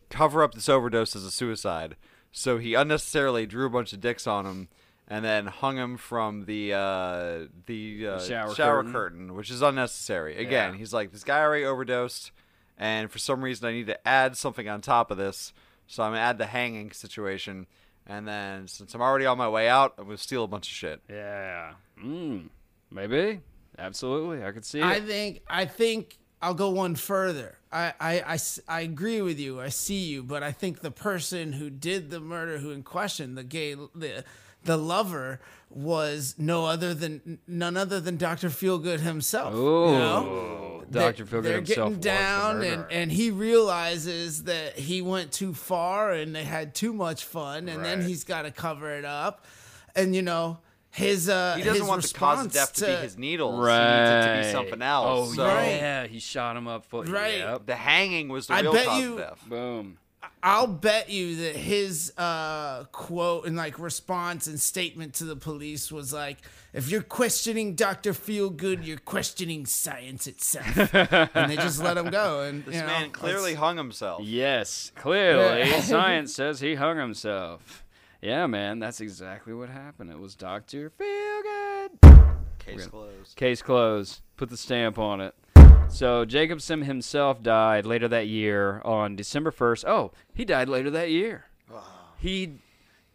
cover up this overdose as a suicide. So he unnecessarily drew a bunch of dicks on him, and then hung him from the uh, the uh, shower, shower curtain. curtain, which is unnecessary. Again, yeah. He's like, this guy already overdosed, and for some reason I need to add something on top of this, so I'm gonna add the hanging situation. And then since I'm already on my way out, I'm gonna steal a bunch of shit. Yeah. Mm. Maybe. Absolutely. I could see it. I think. I think. I'll go one further. I, I, I, I agree with you. I see you. But I think the person who did the murder, who in question, the gay, the, the lover, was no other than none other than Doctor Feelgood himself. Oh, you know? Doctor Feelgood they're himself. They're getting down, and, and he realizes that he went too far and they had too much fun, and right. then he's got to cover it up. And, you know... His, uh, he doesn't his want the cause of death to, to be his needles. Right. He needs it to be something else. Oh, so. Right. Yeah, he shot him up. For, right. Yep. The hanging was the I real bet cause you, of death. Boom. I'll bet you that his uh, quote and like response and statement to the police was like, if you're questioning Doctor Feelgood, you're questioning science itself. And they just let him go. And This you know, man clearly hung himself. Yes, clearly. Yeah. Science says he hung himself. Yeah, man, that's exactly what happened. It was Doctor Feelgood. Case closed. Case closed. Put the stamp on it. So Jacobson himself died later that year on December first. Oh, he died later that year. Wow. He,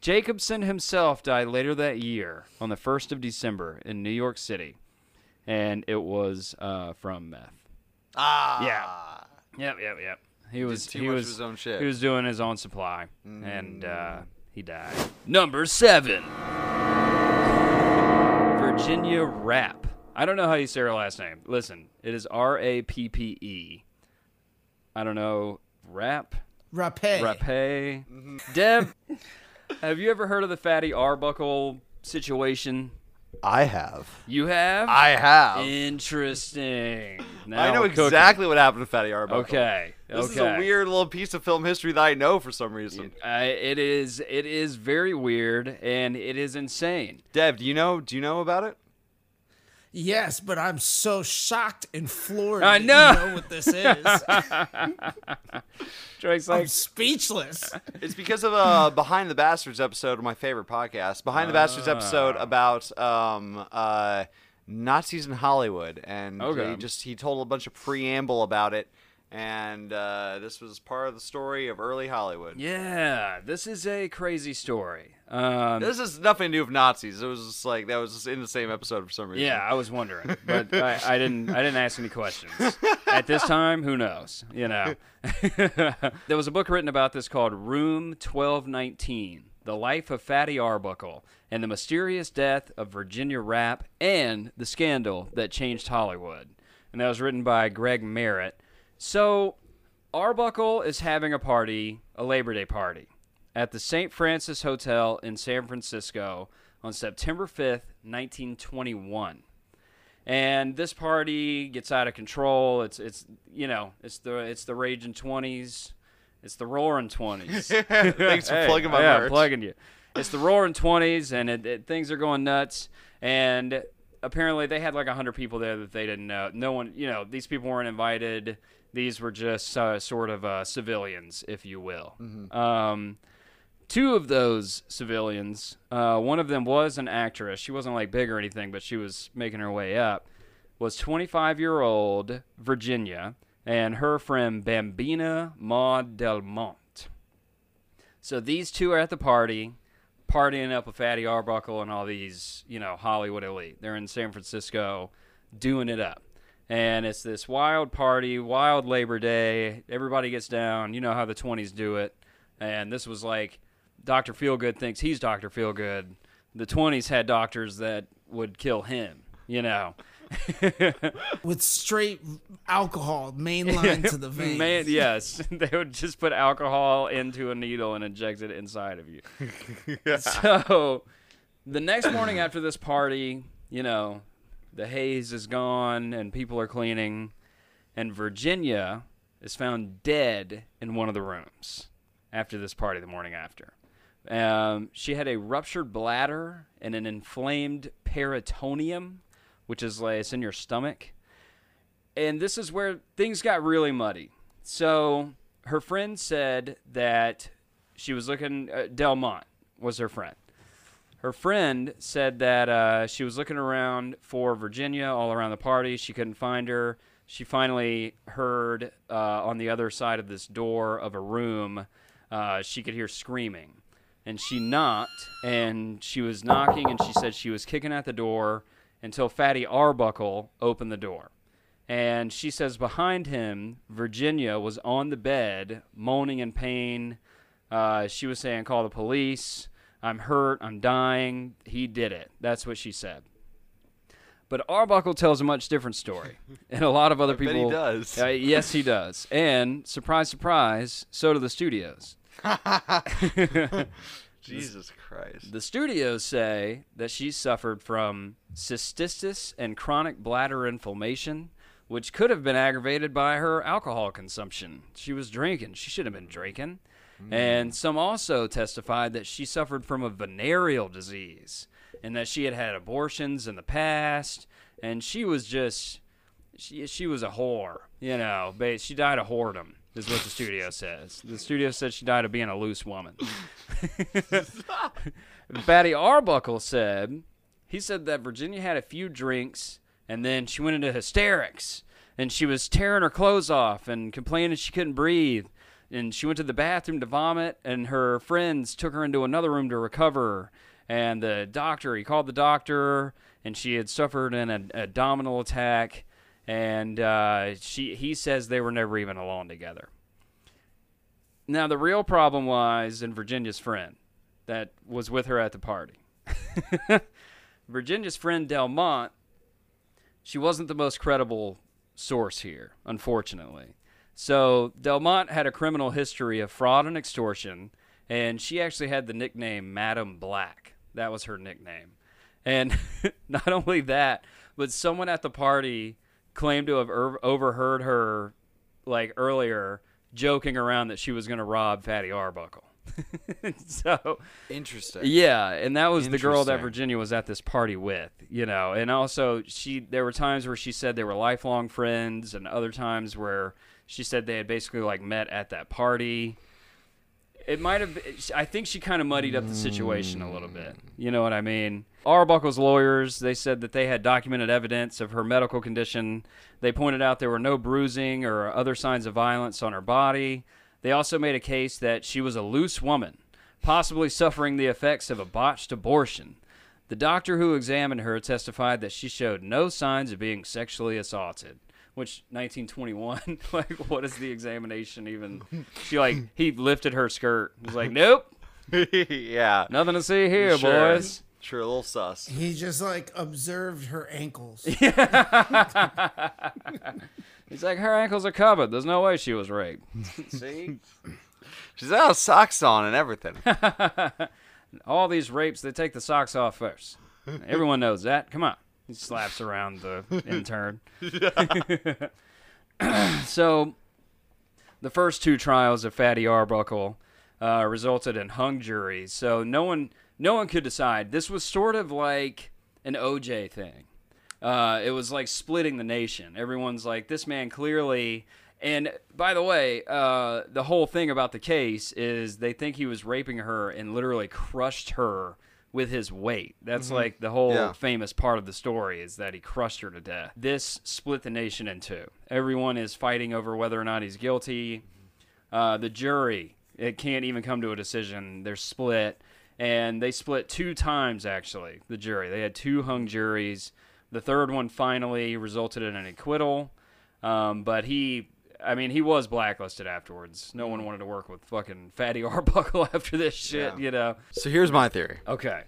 Jacobson himself died later that year on the first of December in New York City. And it was uh, from meth. Ah. Yeah. Yep, yep, yep. He was, he was, his own shit. He was doing his own supply. Mm. And... Uh, He died. Number seven. Virginia Rappé. I don't know how you say her last name. Listen, it is R A P P E. I don't know. Rap? Rappé. Rappé. Mm-hmm. Deb, have you ever heard of the Fatty Arbuckle situation? I have. You have? I have. Interesting. Now I know exactly what happened to Fatty Arbuckle. Okay. This okay. is a weird little piece of film history that I know for some reason. Uh, it is. It is very weird, and it is insane. Dev, do you know? Do you know about it? Yes, but I'm so shocked and floored. I know. You know what this is. Drake's like, I'm speechless. It's because of a Behind the Bastards episode of my favorite podcast, Behind uh. the Bastards episode about um uh Nazis in Hollywood, and okay. he just he told a bunch of preamble about it. And uh, this was part of the story of early Hollywood. Yeah, this is a crazy story. Um, this is nothing new of Nazis. It was just like that was just in the same episode for some reason. Yeah, I was wondering, but I, I didn't. I didn't ask any questions at this time. Who knows? You know, there was a book written about this called Room twelve nineteen: The Life of Fatty Arbuckle and the Mysterious Death of Virginia Rappé and the Scandal That Changed Hollywood, and that was written by Greg Merritt. So, Arbuckle is having a party, a Labor Day party, at the Saint Francis Hotel in San Francisco on September fifth, nineteen twenty-one. And this party gets out of control. It's it's you know, it's the it's the raging twenties. It's the roaring twenties. Thanks for hey, plugging my yeah, merch. plugging you. It's the roaring twenties, and it, it, things are going nuts, and apparently they had like one hundred people there that they didn't know. No one, you know, these people weren't invited. These were just uh, sort of uh, civilians, if you will. Mm-hmm. Um, two of those civilians, uh, one of them was an actress. She wasn't like big or anything, but she was making her way up, was twenty-five-year-old Virginia and her friend Bambina Maud Delmont. So these two are at the party, partying up with Fatty Arbuckle and all these, you know, Hollywood elite. They're in San Francisco doing it up. And it's this wild party, wild Labor Day. Everybody gets down. You know how the twenties do it. And this was like Doctor Feelgood thinks he's Doctor Feelgood. The twenties had doctors that would kill him, you know. With straight alcohol mainline to the veins. Man, yes. They would just put alcohol into a needle and inject it inside of you. Yeah. So the next morning after this party, you know, the haze is gone, and people are cleaning, and Virginia is found dead in one of the rooms after this party the morning after. Um, she had a ruptured bladder and an inflamed peritoneum, which is like it's in your stomach. And this is where things got really muddy. So her friend said that she was looking, uh, Delmont was her friend. Her friend said that uh, she was looking around for Virginia all around the party. She couldn't find her. She finally heard uh, on the other side of this door of a room, uh, she could hear screaming. And she knocked, and she was knocking, and she said she was kicking at the door until Fatty Arbuckle opened the door. And she says behind him, Virginia was on the bed, moaning in pain. Uh, she was saying, call the police. I'm hurt. I'm dying. He did it. That's what she said. But Arbuckle tells a much different story. And a lot of other I people. Bet he does. Uh, yes, he does. And surprise, surprise, so do the studios. Jesus Christ. The studios say that she suffered from cystitis and chronic bladder inflammation, which could have been aggravated by her alcohol consumption. She was drinking. She should have been drinking. Mm. And some also testified that she suffered from a venereal disease and that she had had abortions in the past. And she was just, she, she was a whore, you know. She died of whoredom. Is what the studio says. The studio said she died of being a loose woman. Fatty Arbuckle said, he said that Virginia had a few drinks, and then she went into hysterics, and she was tearing her clothes off and complaining she couldn't breathe, and she went to the bathroom to vomit, and her friends took her into another room to recover, and the doctor, he called the doctor, and she had suffered an ad- abdominal attack. And uh, she, he says they were never even alone together. Now, the real problem lies in Virginia's friend that was with her at the party. Virginia's friend, Delmont, she wasn't the most credible source here, unfortunately. So Delmont had a criminal history of fraud and extortion, and she actually had the nickname Madam Black. That was her nickname. And not only that, but someone at the party claimed to have overheard her, like, earlier joking around that she was going to rob Fatty Arbuckle. So interesting. Yeah, and that was the girl that Virginia was at this party with, you know. And also, she there were times where she said they were lifelong friends, and other times where she said they had basically, like, met at that party. It might have I think she kind of muddied up the situation a little bit. You know what I mean? Arbuckle's lawyers, they said that they had documented evidence of her medical condition. They pointed out there were no bruising or other signs of violence on her body. They also made a case that she was a loose woman, possibly suffering the effects of a botched abortion. The doctor who examined her testified that she showed no signs of being sexually assaulted. Which nineteen twenty-one, like, what is the examination even? She, like, he lifted her skirt. He was like, nope. Yeah. Nothing to see here, sure. Boys. Sure, a little sus. He just, like, observed her ankles. He's like, her ankles are covered. There's no way she was raped. See? She's got socks on and everything. All these rapes, they take the socks off first. Everyone knows that. Come on. He slaps around the intern. So, the first two trials of Fatty Arbuckle uh, resulted in hung juries. So no one, no one could decide. This was sort of like an O J thing. Uh, it was like splitting the nation. Everyone's like, this man clearly. And by the way, uh, the whole thing about the case is they think he was raping her and literally crushed her with his weight. That's mm-hmm. like the whole yeah. famous part of the story is that he crushed her to death. This split the nation in two. Everyone is fighting over whether or not he's guilty. Uh, the jury, it can't even come to a decision. They're split. And they split two times, actually, the jury. They had two hung juries. The third one finally resulted in an acquittal. Um, but he, I mean, he was blacklisted afterwards. No one wanted to work with fucking Fatty Arbuckle after this shit, yeah. you know. So here's my theory. Okay.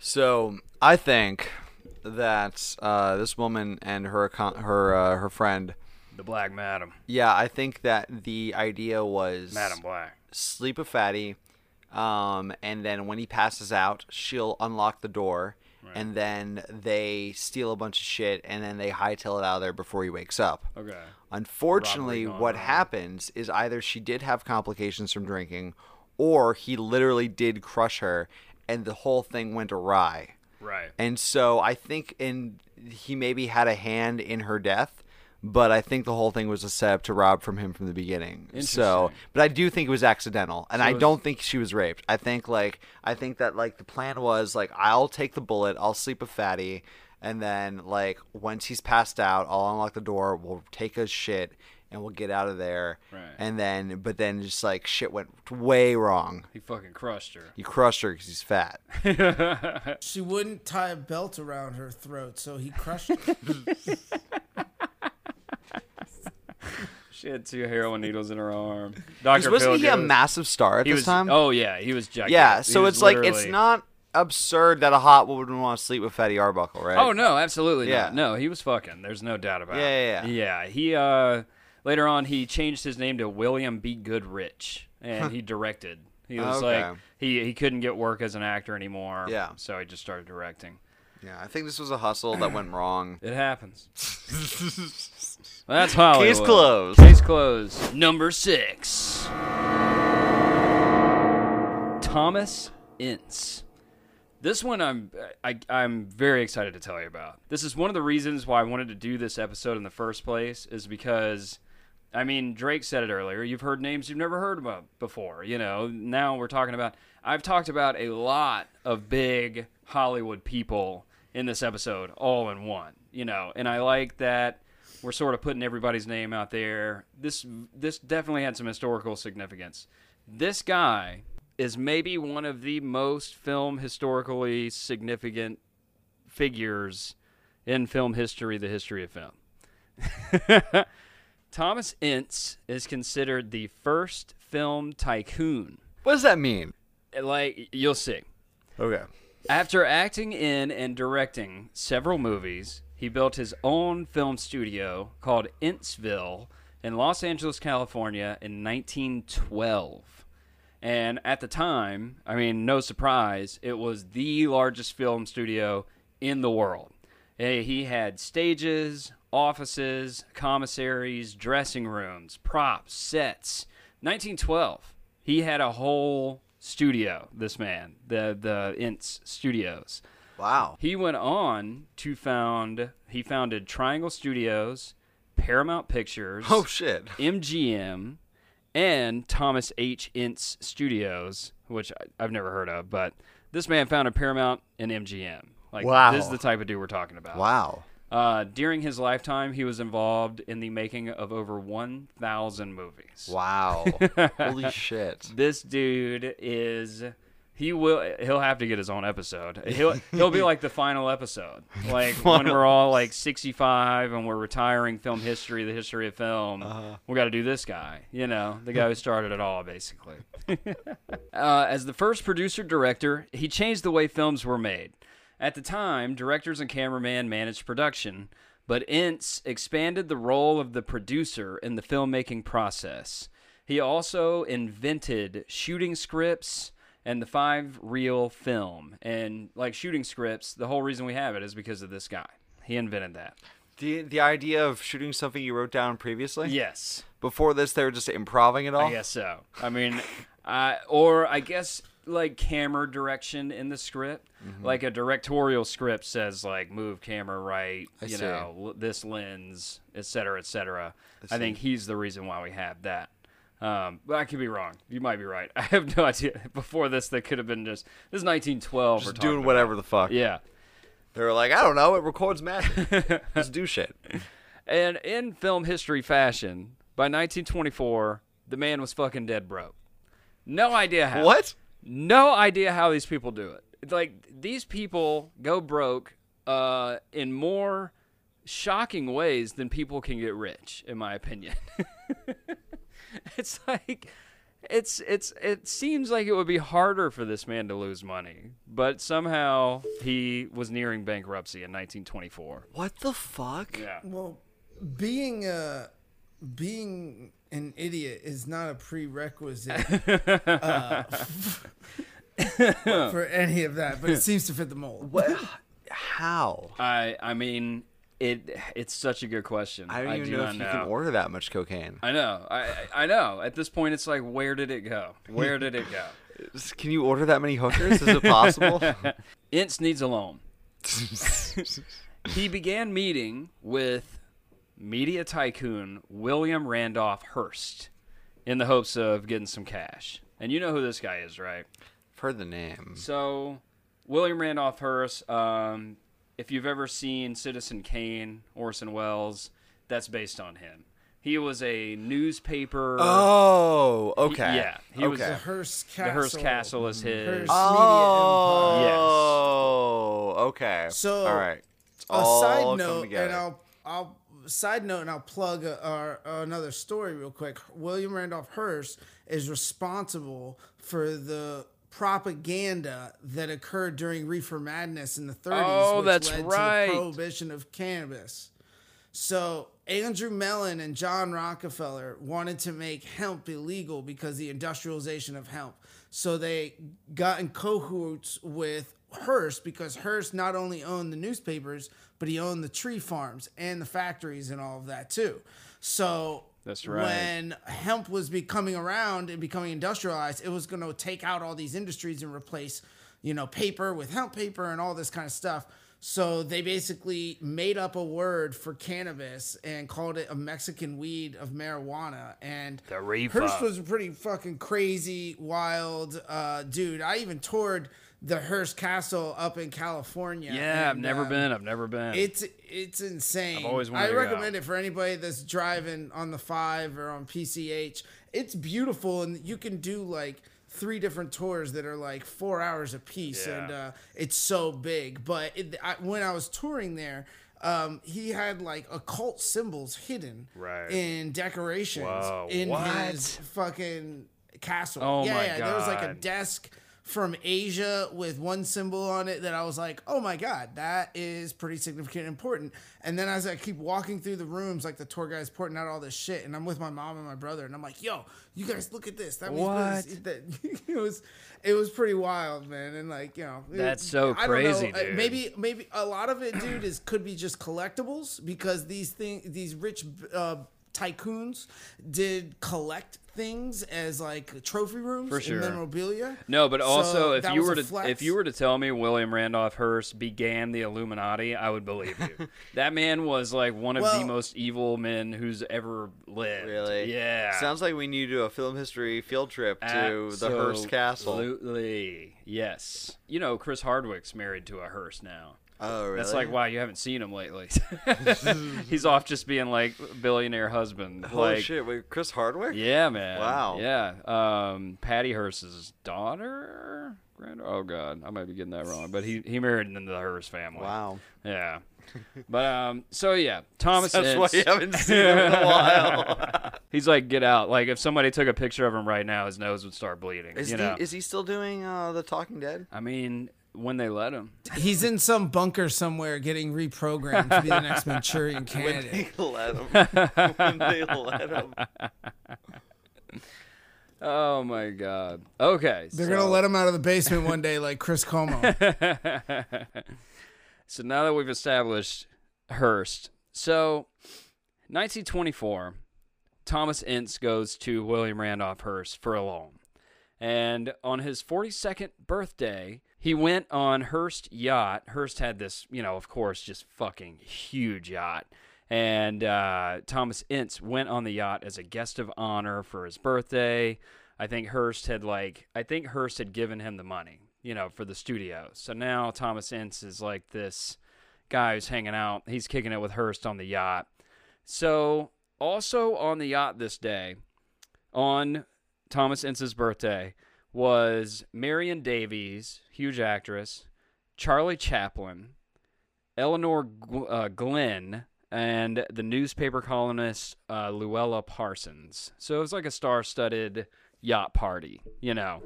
So I think that uh, this woman and her her uh, her friend, the Black Madam. Yeah, I think that the idea was Madam Black sleep with Fatty, um, and then when he passes out, she'll unlock the door, right. and then they steal a bunch of shit, and then they hightail it out of there before he wakes up. Okay. Unfortunately, what around. happens is either she did have complications from drinking or he literally did crush her and the whole thing went awry. Right. And so I think in he maybe had a hand in her death, but I think the whole thing was a setup to rob from him from the beginning. So, but I do think it was accidental, and so I don't think she was raped. I think like I think that like the plan was like, I'll take the bullet, I'll sleep with Fatty, and then like once he's passed out, I'll unlock the door, we'll take a shit, and we'll get out of there. Right. And then, but then just like shit went way wrong. He fucking crushed her. He crushed her because he's fat. She wouldn't tie a belt around her throat, so he crushed her. She had two heroin needles in her arm. Doctor Wasn't he a massive star at this time? Oh, yeah. He was jacked. Yeah, so it's like, it's not absurd that a hot woman would want to sleep with Fatty Arbuckle, right? Oh, no, absolutely not. No, he was fucking. There's no doubt about it. Yeah, yeah, yeah. He, uh, later on, he changed his name to William B. Goodrich, and he directed. He was like, he, he couldn't get work as an actor anymore, yeah, so he just started directing. Yeah, I think this was a hustle that went wrong. It happens. That's Hollywood. Case closed. Case closed. Number six. Thomas Ince. This one I'm I, I'm very excited to tell you about. This is one of the reasons why I wanted to do this episode in the first place, is because, I mean, Drake said it earlier. You've heard names you've never heard about before. You know, now we're talking about... I've talked about a lot of big Hollywood people in this episode, all in one, you know, and I like that we're sort of putting everybody's name out there. This this definitely had some historical significance. This guy is maybe one of the most film historically significant figures in film history, the history of film. Thomas Ince is considered the first film tycoon. What does that mean? Like, you'll see. Okay. After acting in and directing several movies, he built his own film studio called Inceville in Los Angeles, California in nineteen twelve. And at the time, I mean, no surprise, it was the largest film studio in the world. He had stages, offices, commissaries, dressing rooms, props, sets. nineteen twelve, he had a whole studio, this man, the the Ince Studios. Wow. He went on to found, he founded Triangle Studios, Paramount Pictures. Oh, shit. M G M, and Thomas H. Ince Studios, which I, I've never heard of, but this man founded Paramount and M G M. Like, wow. This is the type of dude we're talking about. Wow. Uh, during his lifetime, he was involved in the making of over one thousand movies. Wow. Holy shit. This dude is... He will, he'll have to get his own episode. He'll he'll be like the final episode. Like when we're all like sixty-five and we're retiring film history, the history of film, uh-huh. we got to do this guy, you know, the guy who started it all, basically. uh, as the first producer-director, he changed the way films were made. At the time, directors and cameramen managed production, but Ince expanded the role of the producer in the filmmaking process. He also invented shooting scripts and the five-reel film. And like shooting scripts, the whole reason we have it is because of this guy. He invented that. The the idea of shooting something you wrote down previously? Yes. Before this, they were just improvising it all? I guess so. I mean, I, or I guess... like camera direction in the script, mm-hmm. like a directorial script says like move camera right, I you see. know, l- this lens, et cetera, et cetera. I, I think he's the reason why we have that. Um, but I could be wrong. You might be right. I have no idea. Before this, they could have been just this is nineteen twelve. Just doing whatever about. the fuck. Yeah, they were like, I don't know. It records magic. Just do shit. And in film history fashion, by nineteen twenty-four, the man was fucking dead broke. No idea how. What? No idea how these people do it. Like, these people go broke uh, in more shocking ways than people can get rich, in my opinion. It's like, it's it's it seems like it would be harder for this man to lose money, but somehow he was nearing bankruptcy in nineteen twenty-four. What the fuck? Yeah. Well, being a being. an idiot is not a prerequisite uh, for any of that, but it seems to fit the mold. What? How? I I mean, it. It's such a good question. I don't even I do know if you know. can order that much cocaine. I know. I I know. At this point, it's like, where did it go? Where did it go? Can you order that many hookers? Is it possible? Ince needs a loan. He began meeting with media tycoon William Randolph Hearst in the hopes of getting some cash. And you know who this guy is, right? I've heard the name. So, William Randolph Hearst, um, if you've ever seen Citizen Kane, Orson Welles, that's based on him. He was a newspaper. Oh, okay. He, yeah. He okay. was the Hearst Castle. The Hearst Castle is his. Hearst oh, media empire. Yes. Okay. So, all right. It's all a side note, and I'll, I'll side note, and I'll plug a, our, another story real quick. William Randolph Hearst is responsible for the propaganda that occurred during Reefer Madness in the thirties, oh, which that's led right. to the prohibition of cannabis. So Andrew Mellon and John Rockefeller wanted to make hemp illegal because of the industrialization of hemp. So they got in cahoots with Hearst, because Hearst not only owned the newspapers, but he owned the tree farms and the factories and all of that too. So that's right. When hemp was becoming around and becoming industrialized, it was going to take out all these industries and replace, you know, paper with hemp paper and all this kind of stuff. So they basically made up a word for cannabis and called it a Mexican weed of marijuana. And Hearst was a pretty fucking crazy, wild uh, dude. I even toured the Hearst Castle up in California. Yeah, and, I've never um, been. I've never been. It's it's insane. I've always wanted to go. I recommend it for anybody that's driving on the five or on P C H. It's beautiful, and you can do like three different tours that are like four hours a piece, yeah. and uh, it's so big. But it, I, when I was touring there, um, he had like occult symbols hidden right. in decorations Whoa, in what? his fucking castle. Oh yeah, my yeah. God. There was like a desk from Asia with one symbol on it that I was like, oh my God, that is pretty significant and important. And then as I keep walking through the rooms, like the tour guide's pointing out all this shit, and I'm with my mom and my brother, and I'm like, yo, you guys look at this. That means what? That, it was it was pretty wild, man. And like, you know. That's it, so I crazy, dude. Maybe, maybe a lot of it, dude, is could be just collectibles, because these thing, these rich uh, tycoons did collect things as like trophy rooms for sure. and memorabilia. No, but also so if you were to flex. if you were to tell me William Randolph Hearst began the Illuminati, I would believe you. That man was like one of well, the most evil men who's ever lived. Really? Yeah. Sounds like we need to do a film history field trip to Absolutely. the Hearst Castle. Absolutely. Yes. You know, Chris Hardwick's married to a Hearst now. Oh, really? That's like, wow, you haven't seen him lately. He's off just being like billionaire husband. Holy like, shit, wait, Chris Hardwick? Yeah, man. Wow. Yeah. Um, Patty Hearst's daughter? Grand- oh, God. I might be getting that wrong. But he, he married into the Hearst family. Wow. Yeah. But, um, so yeah, Thomas That's Ince. Why you haven't seen him in a while. He's like, get out. Like, if somebody took a picture of him right now, his nose would start bleeding. Is, you he, know? is he still doing uh, The Talking Dead? I mean, when they let him, he's in some bunker somewhere getting reprogrammed to be the next Manchurian candidate. When they let him, when they let him. Oh my God! Okay, they're so. gonna let him out of the basement one day, like Chris Como. So now that we've established Hearst, so nineteen twenty-four, Thomas Ince goes to William Randolph Hearst for a loan, and on his forty-second birthday. He went on Hearst's yacht. Hearst had this, you know, of course, just fucking huge yacht. And uh, Thomas Ince went on the yacht as a guest of honor for his birthday. I think Hearst had, like, I think Hearst had given him the money, you know, for the studio. So now Thomas Ince is like this guy who's hanging out. He's kicking it with Hearst on the yacht. So also on the yacht this day, on Thomas Ince's birthday, was Marion Davies, huge actress, Charlie Chaplin, Eleanor uh, Glenn, and the newspaper columnist uh, Luella Parsons. So it was like a star-studded yacht party, you know.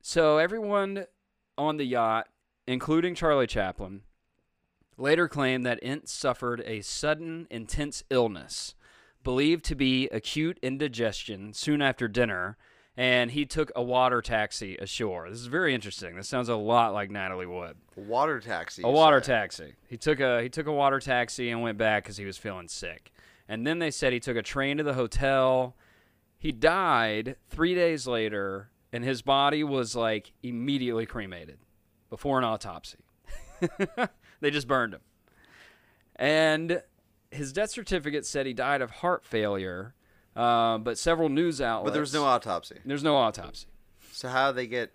So everyone on the yacht, including Charlie Chaplin, later claimed that Ince suffered a sudden, intense illness, believed to be acute indigestion soon after dinner, and he took a water taxi ashore. This is very interesting. This sounds a lot like Natalie Wood. A water taxi. A water said. taxi. He took a he took a water taxi and went back because he was feeling sick. And then they said he took a train to the hotel. He died three days later, and his body was like immediately cremated before an autopsy. They just burned him. And his death certificate said he died of heart failure, uh, but several news outlets... But there's no autopsy. There's no autopsy. So how did they get...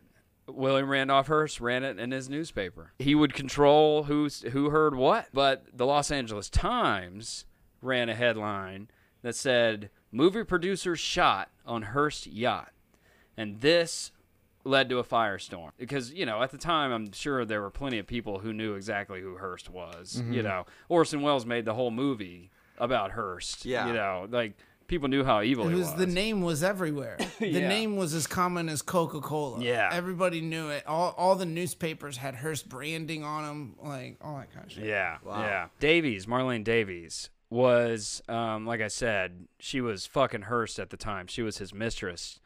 William Randolph Hearst ran it in his newspaper. He would control who, who heard what, but the Los Angeles Times ran a headline that said, "Movie producer shot on Hearst yacht." And this led to a firestorm because, you know, at the time, I'm sure there were plenty of people who knew exactly who Hearst was. Mm-hmm. You know, Orson Welles made the whole movie about Hearst. Yeah. You know, like, people knew how evil it was, he was. The name was everywhere. The yeah. name was as common as Coca-Cola. Yeah. Everybody knew it. All all the newspapers had Hearst branding on them, like, all that kind of shit. Yeah. Wow. Yeah. Davies, Marlene Davies, was, um, like I said, she was fucking Hearst at the time. She was his mistress.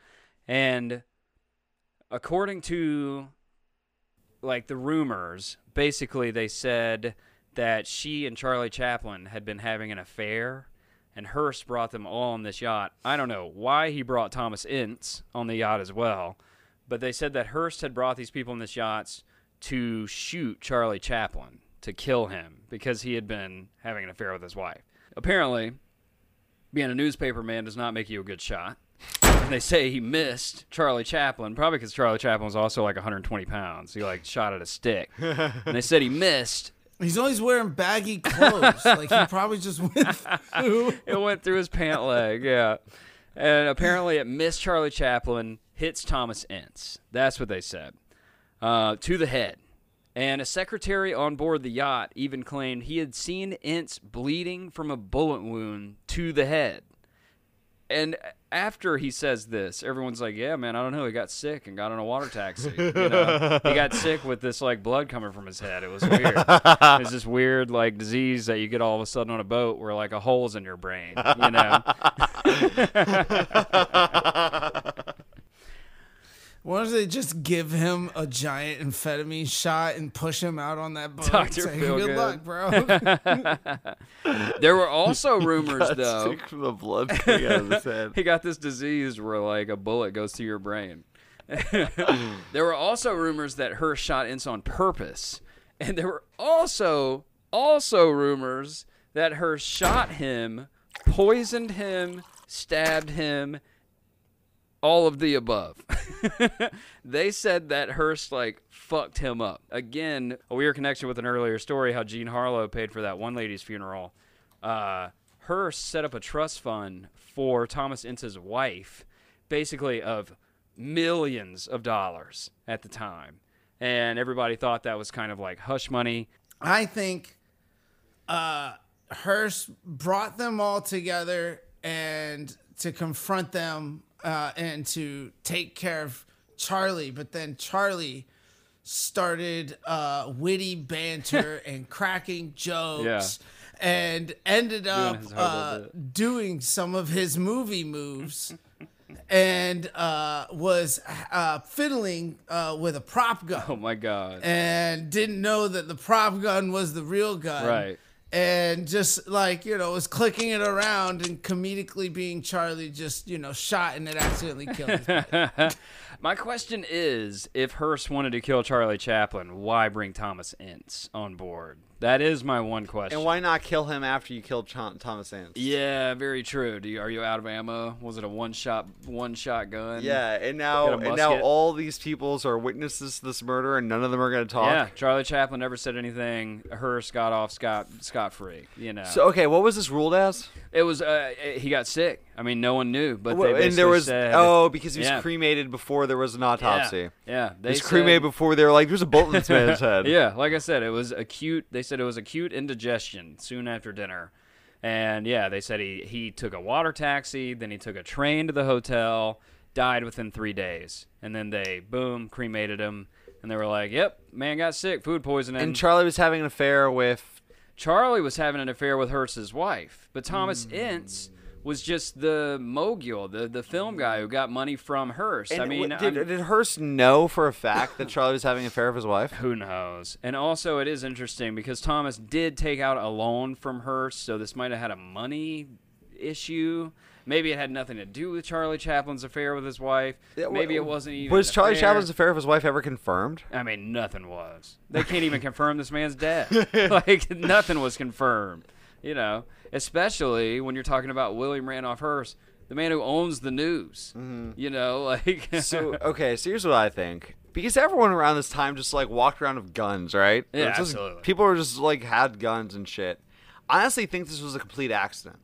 And according to, like, the rumors, basically they said that she and Charlie Chaplin had been having an affair, and Hearst brought them all on this yacht. I don't know why he brought Thomas Ince on the yacht as well, but they said that Hearst had brought these people on this yacht to shoot Charlie Chaplin, to kill him, because he had been having an affair with his wife. Apparently, being a newspaper man does not make you a good shot. And they say he missed Charlie Chaplin, probably because Charlie Chaplin was also like one hundred twenty pounds. He like shot at a stick. And they said he missed. He's always wearing baggy clothes. Like, he probably just went through. It went through his pant leg, yeah. And apparently it missed Charlie Chaplin, hits Thomas Ince. That's what they said. Uh, to the head. And a secretary on board the yacht even claimed he had seen Ince bleeding from a bullet wound to the head. And after he says this, everyone's like, yeah, man, I don't know. He got sick and got on a water taxi. You know? He got sick with this, like, blood coming from his head. It was weird. It was this weird, like, disease that you get all of a sudden on a boat where, like, a hole's in your brain, you know? Why don't they just give him a giant amphetamine shot and push him out on that boat? Doctor Say, Feel good, good luck, bro. There were also rumors, he got though. Sick from the blood coming out of his head. He got this disease where, like, a bullet goes through your brain. There were also rumors that Hearst shot Ince on purpose, and there were also also rumors that Hearst shot him, poisoned him, stabbed him. All of the above. They said that Hearst, like, fucked him up. Again, a weird connection with an earlier story, how Jean Harlow paid for that one lady's funeral. Uh, Hearst set up a trust fund for Thomas Ince's wife, basically of millions of dollars at the time. And everybody thought that was kind of like hush money. I think uh, Hearst brought them all together and to confront them Uh, and to take care of Charlie, but then Charlie started uh, witty banter and cracking jokes, yeah. and ended up doing, uh, doing some of his movie moves, and uh, was uh, fiddling uh, with a prop gun. Oh my God! And didn't know that the prop gun was the real gun, right? And just, like, you know, was clicking it around and comedically being Charlie, just, you know, shot and it accidentally killed him. My question is, if Hearst wanted to kill Charlie Chaplin, why bring Thomas Ince on board? That is my one question. And why not kill him after you killed Ch- Thomas Ince? Yeah, very true. Do you, are you out of ammo? Was it a one-shot, one-shot gun? Yeah, and now, and now all these peoples are witnesses to this murder, and none of them are going to talk. Yeah, Charlie Chaplin never said anything. Hearst got off scot scot free. You know. So okay, what was this ruled as? It was uh, he got sick. I mean, no one knew, but well, they basically and there was said, oh, because he was yeah. cremated before there was an autopsy. Yeah, yeah they he was said, cremated before they were like, there's a bullet in this man's head. Yeah, like I said, it was acute. They said it was acute indigestion soon after dinner, and yeah, they said he he took a water taxi, then he took a train to the hotel, died within three days, and then they boom cremated him, and they were like, yep, man got sick, food poisoning, and Charlie was having an affair with Charlie was having an affair with Hearst's wife, but Thomas mm. Ince was just the mogul, the, the film guy who got money from Hearst. And I mean, did, did Hearst know for a fact that Charlie was having an affair with his wife? Who knows? And also, it is interesting because Thomas did take out a loan from Hearst, so this might have had a money issue. Maybe it had nothing to do with Charlie Chaplin's affair with his wife. Maybe it wasn't even. Was Charlie affair. Chaplin's affair with his wife ever confirmed? I mean, nothing was. They can't even confirm this man's death. Like, nothing was confirmed. You know, especially when you're talking about William Randolph Hearst, the man who owns the news. Mm-hmm. You know, like. So, okay, so here's what I think. Because everyone around this time just, like, walked around with guns, right? Yeah, just, absolutely. People were just, like, had guns and shit. I honestly think this was a complete accident.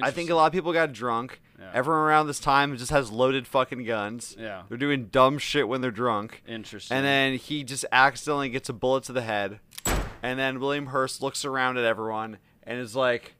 I think a lot of people got drunk. Yeah. Everyone around this time just has loaded fucking guns. Yeah. They're doing dumb shit when they're drunk. Interesting. And then he just accidentally gets a bullet to the head. And then William Hearst looks around at everyone and is like,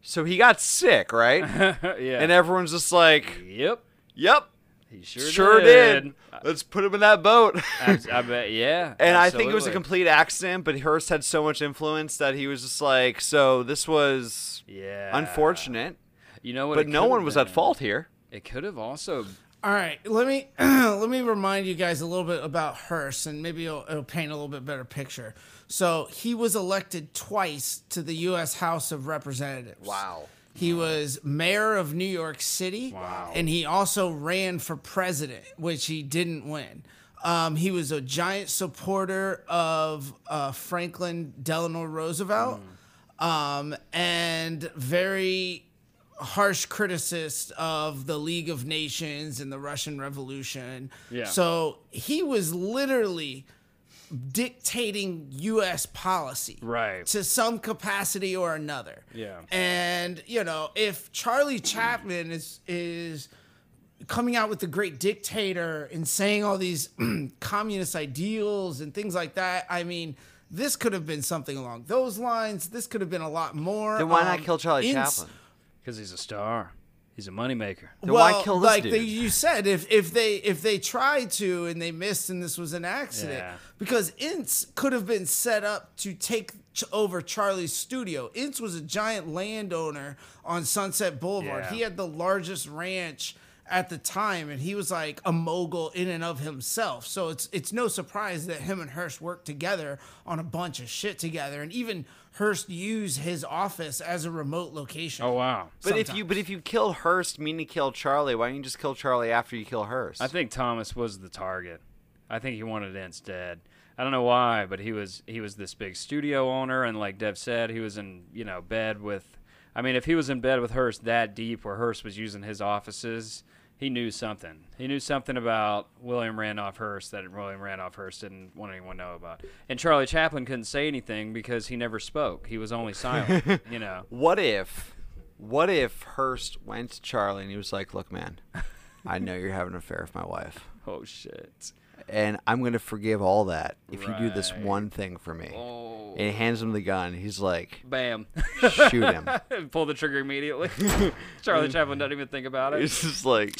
so he got sick, right? Yeah. And everyone's just like, yep. Yep. He sure, sure did. did. Let's put him in that boat. I, I bet, yeah. And absolutely. I think it was a complete accident, but Hearst had so much influence that he was just like, so this was yeah. unfortunate. You know what? But no one been. was at fault here. It could have also. All right, let me let me remind you guys a little bit about Hearst, and maybe it'll, it'll paint a little bit better picture. So he was elected twice to the U S House of Representatives. Wow. He was mayor of New York City, wow. and he also ran for president, which he didn't win. Um, he was a giant supporter of uh, Franklin Delano Roosevelt, mm. um, and very harsh criticist of the League of Nations and the Russian Revolution. Yeah. So he was literally dictating U S policy, right, to some capacity or another. Yeah. And you know, if Charlie Chaplin is is coming out with The Great Dictator and saying all these communist ideals and things like that, I mean, this could have been something along those lines. This could have been a lot more. Then why um, not kill Charlie Chaplin? Because he's a star. He's a moneymaker. Then well, why kill this like dude? The, you said, if if they if they tried to and they missed and this was an accident, yeah. because Ince could have been set up to take over Charlie's studio. Ince was a giant landowner on Sunset Boulevard. Yeah. He had the largest ranch at the time, and he was like a mogul in and of himself. So it's it's no surprise that him and Hearst worked together on a bunch of shit together, and even Hearst used his office as a remote location. Oh wow! Sometimes. But if you but if you kill Hearst, meaning kill Charlie, why don't you just kill Charlie after you kill Hearst? I think Thomas was the target. I think he wanted Ince dead. I don't know why, but he was he was this big studio owner, and like Dev said, he was in you know bed with. I mean, if he was in bed with Hearst that deep, where Hearst was using his offices. He knew something. He knew something about William Randolph Hearst that William Randolph Hearst didn't want anyone to know about. And Charlie Chaplin couldn't say anything because he never spoke. He was only silent, you know. What if, what if Hearst went to Charlie and he was like, look, man, I know you're having an affair with my wife. Oh, shit. And I'm going to forgive all that if right. you do this one thing for me. Oh. And he hands him the gun. He's like, bam. Shoot him. Pull the trigger immediately. Charlie Chaplin doesn't even think about it. He's just like,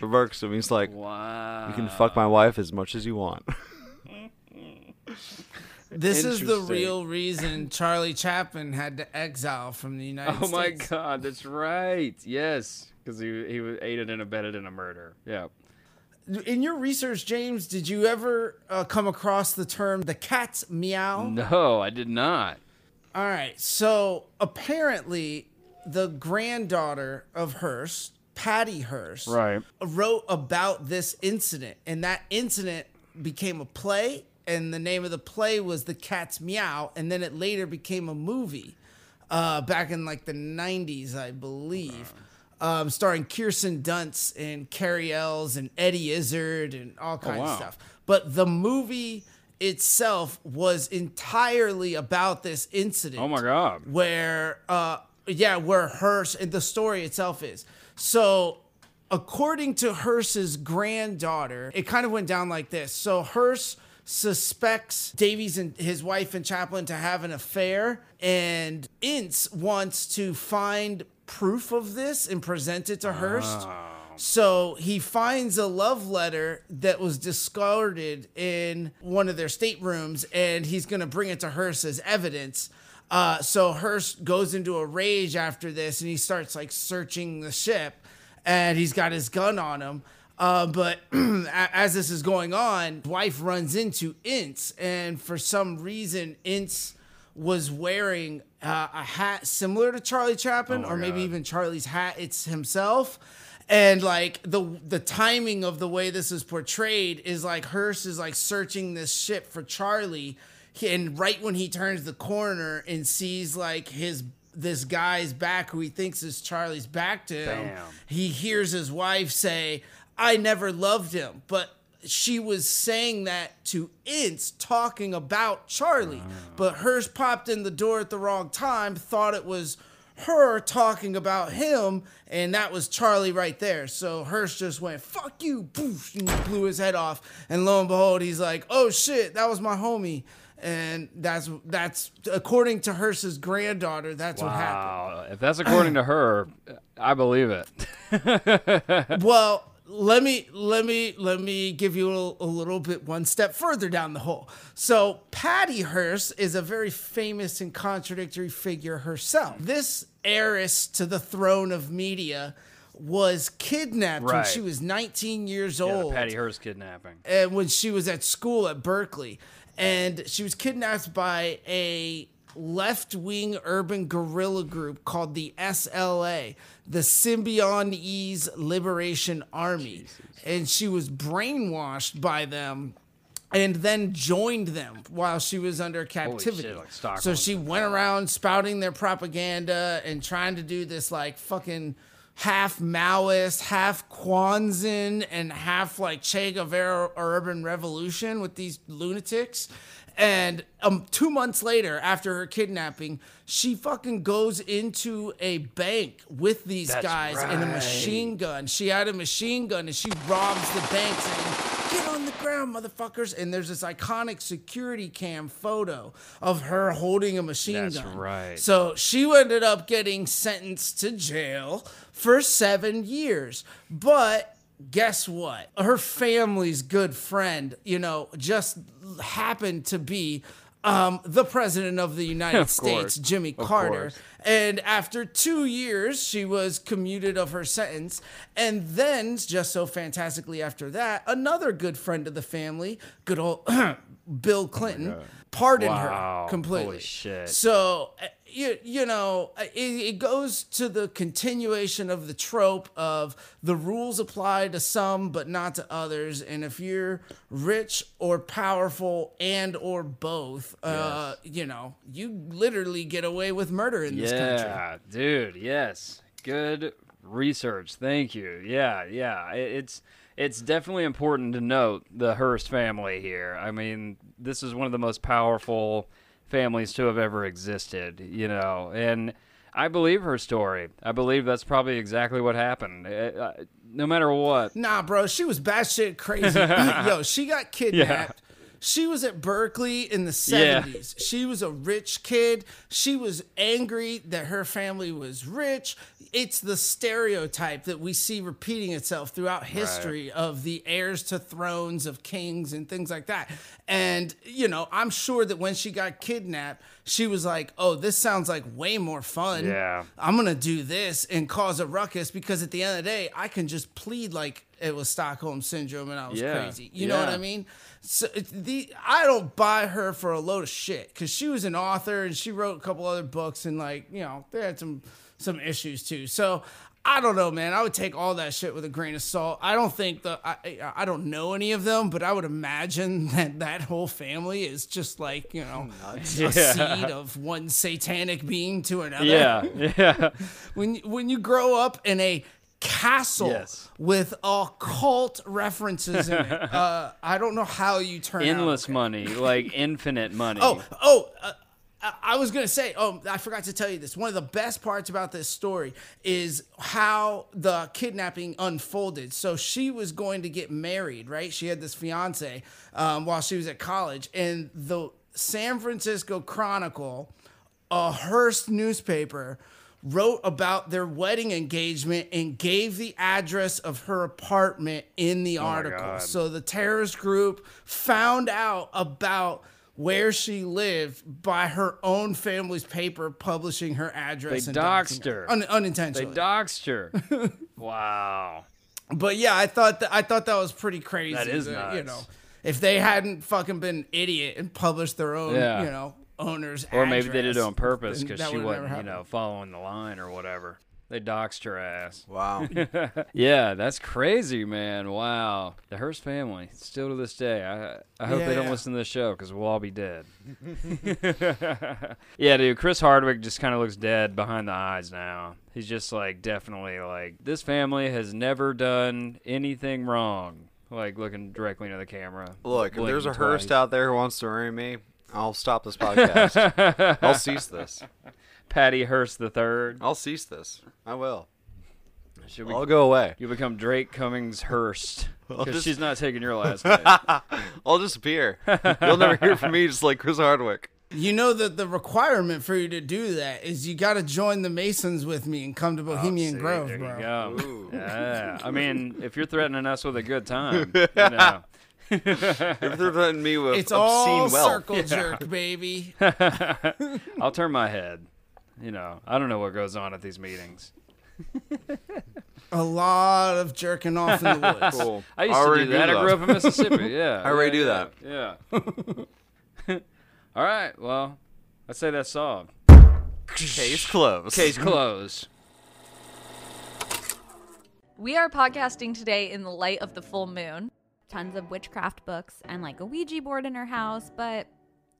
remarks him. He's like, wow. You can fuck my wife as much as you want. This is the real reason Charlie Chaplin had to exile from the United States. Oh, my God. That's right. Yes. Because he, he aided and abetted in a murder. Yeah. In your research, James, did you ever uh, come across the term the cat's meow? No, I did not. All right. So apparently the granddaughter of Hearst, Patty Hearst, right. wrote about this incident. And that incident became a play. And the name of the play was The Cat's Meow. And then it later became a movie uh, back in like the nineties, I believe. Uh. Um, starring Kirsten Dunst and Carrie Ells and Eddie Izzard and all kinds oh, wow. of stuff. But the movie itself was entirely about this incident. Oh, my God. Where, uh, yeah, where Hearst and the story itself is. So according to Hearst's granddaughter, it kind of went down like this. So Hearst suspects Davies and his wife and Chaplin to have an affair. And Ince wants to find proof of this and present it to Hearst. Oh. So he finds a love letter that was discarded in one of their staterooms, and he's going to bring it to Hearst as evidence. Uh, so Hearst goes into a rage after this, and he starts like searching the ship, and he's got his gun on him. Uh, but as this is going on, wife runs into Ince, and for some reason Ince was wearing uh, a hat similar to Charlie Chaplin, oh or maybe God. even Charlie's hat it's himself. And like the the timing of the way this is portrayed is like Hearst is like searching this ship for Charlie, and right when he turns the corner and sees like his this guy's back who he thinks is Charlie's back to him, Bam. he hears his wife say, "I never loved him," but she was saying that to Ince, talking about Charlie. Oh. But Hearst popped in the door at the wrong time, thought it was her talking about him, and that was Charlie right there. So Hearst just went, "Fuck you," poof, and blew his head off. And lo and behold, he's like, "Oh shit, that was my homie." And that's that's according to Hearst's granddaughter. That's wow. what happened. Wow, if that's according to her, I believe it. Well, let me let me let me give you a, a little bit one step further down the hole. So Patty Hearst is a very famous and contradictory figure herself. This heiress to the throne of media was kidnapped right. when she was nineteen years yeah, old. The Patty Hearst kidnapping, and when she was at school at Berkeley, and she was kidnapped by a left-wing urban guerrilla group called the S L A, the Symbionese Liberation Army. Jesus. And she was brainwashed by them and then joined them while she was under captivity. Holy shit, like so she went around spouting their propaganda and trying to do this like fucking half Maoist, half Kwanzan, and half like Che Guevara urban revolution with these lunatics. And um, two months later, after her kidnapping, she fucking goes into a bank with these That's guys right. and a machine gun. She had a machine gun, and she robs the bank saying, "Get on the ground, motherfuckers." And there's this iconic security cam photo of her holding a machine That's gun. That's right. So she ended up getting sentenced to jail for seven years. But guess what? Her family's good friend, you know, just happened to be um, the president of the United of States, course. Jimmy of Carter. Course. And after two years, she was commuted of her sentence. And then, just so fantastically after that, another good friend of the family, good old Bill Clinton, oh pardoned wow. her completely. Holy shit. So You, you know, it, it goes to the continuation of the trope of the rules apply to some but not to others. And if you're rich or powerful and or both, yes. uh, you know, you literally get away with murder in yeah, this country. Yeah, dude. Yes. Good research. Thank you. Yeah. Yeah. It's it's definitely important to note the Hearst family here. I mean, this is one of the most powerful families to have ever existed, you know, and I believe her story. I believe that's probably exactly what happened. It, uh, no matter what. Nah, bro, she was batshit crazy. Yo, she got kidnapped. Yeah. She was at Berkeley in the seventies. Yeah. She was a rich kid. She was angry that her family was rich. It's the stereotype that we see repeating itself throughout history right. of the heirs to thrones of kings and things like that. And, you know, I'm sure that when she got kidnapped, she was like, "Oh, this sounds like way more fun. Yeah. I'm going to do this and cause a ruckus because at the end of the day, I can just plead like it was Stockholm Syndrome and I was yeah. crazy." You yeah. know what I mean? So the I don't buy her for a load of shit because she was an author and she wrote a couple other books and like, you know, they had some some issues too. So I don't know, man. I would take all that shit with a grain of salt. I don't think the I I don't know any of them, but I would imagine that that whole family is just like, you know, yeah. a seed of one satanic being to another. Yeah, yeah. when when you grow up in a castle yes. with occult references in it, uh, I don't know how you turn endless out. money, like infinite money. Oh, oh. Uh, I was going to say, oh, I forgot to tell you this. One of the best parts about this story is how the kidnapping unfolded. So she was going to get married, right? She had this fiance um, while she was at college. And the San Francisco Chronicle, a Hearst newspaper, wrote about their wedding engagement and gave the address of her apartment in the article. So the terrorist group found out about where she lived by her own family's paper publishing her address. They and doxed her. Un- unintentionally. They doxed her. Wow. But yeah, I thought that I thought that was pretty crazy. That is that, nuts. You know, if they hadn't fucking been an idiot and published their own, yeah. you know, owner's address. Or maybe they did it on purpose because she wasn't, you know, following the line or whatever. They doxed her ass. Wow. Yeah, that's crazy, man. Wow. The Hearst family, still to this day. I I hope yeah. they don't listen to this show because we'll all be dead. Yeah, dude, Chris Hardwick just kind of looks dead behind the eyes now. He's just like definitely like, this family has never done anything wrong. Like looking directly into the camera. Look, if there's a twice. Hearst out there who wants to marry me, I'll stop this podcast. I'll cease this. Patty Hearst the Third. I'll cease this. I will. Should we, I'll go away. You become Drake Cummings Hearst because she's not taking your last name. I'll disappear. You'll never hear from me, just like Chris Hardwick. You know that the requirement for you to do that is you got to join the Masons with me and come to Bohemian oh, see, Grove, there bro. You go. Ooh. Yeah. I mean, if you're threatening us with a good time, you know. If they're threatening me with it's obscene all circle wealth. Jerk, yeah. baby. I'll turn my head. You know, I don't know what goes on at these meetings. A lot of jerking off in the woods. Cool. I used I to do that. Do that. I grew up in Mississippi. Yeah. I already yeah, do yeah, that. Yeah. All right. Well, I'd say that's all. Case closed. Case closed. We are podcasting today in the light of the full moon. Tons of witchcraft books and like a Ouija board in her house, but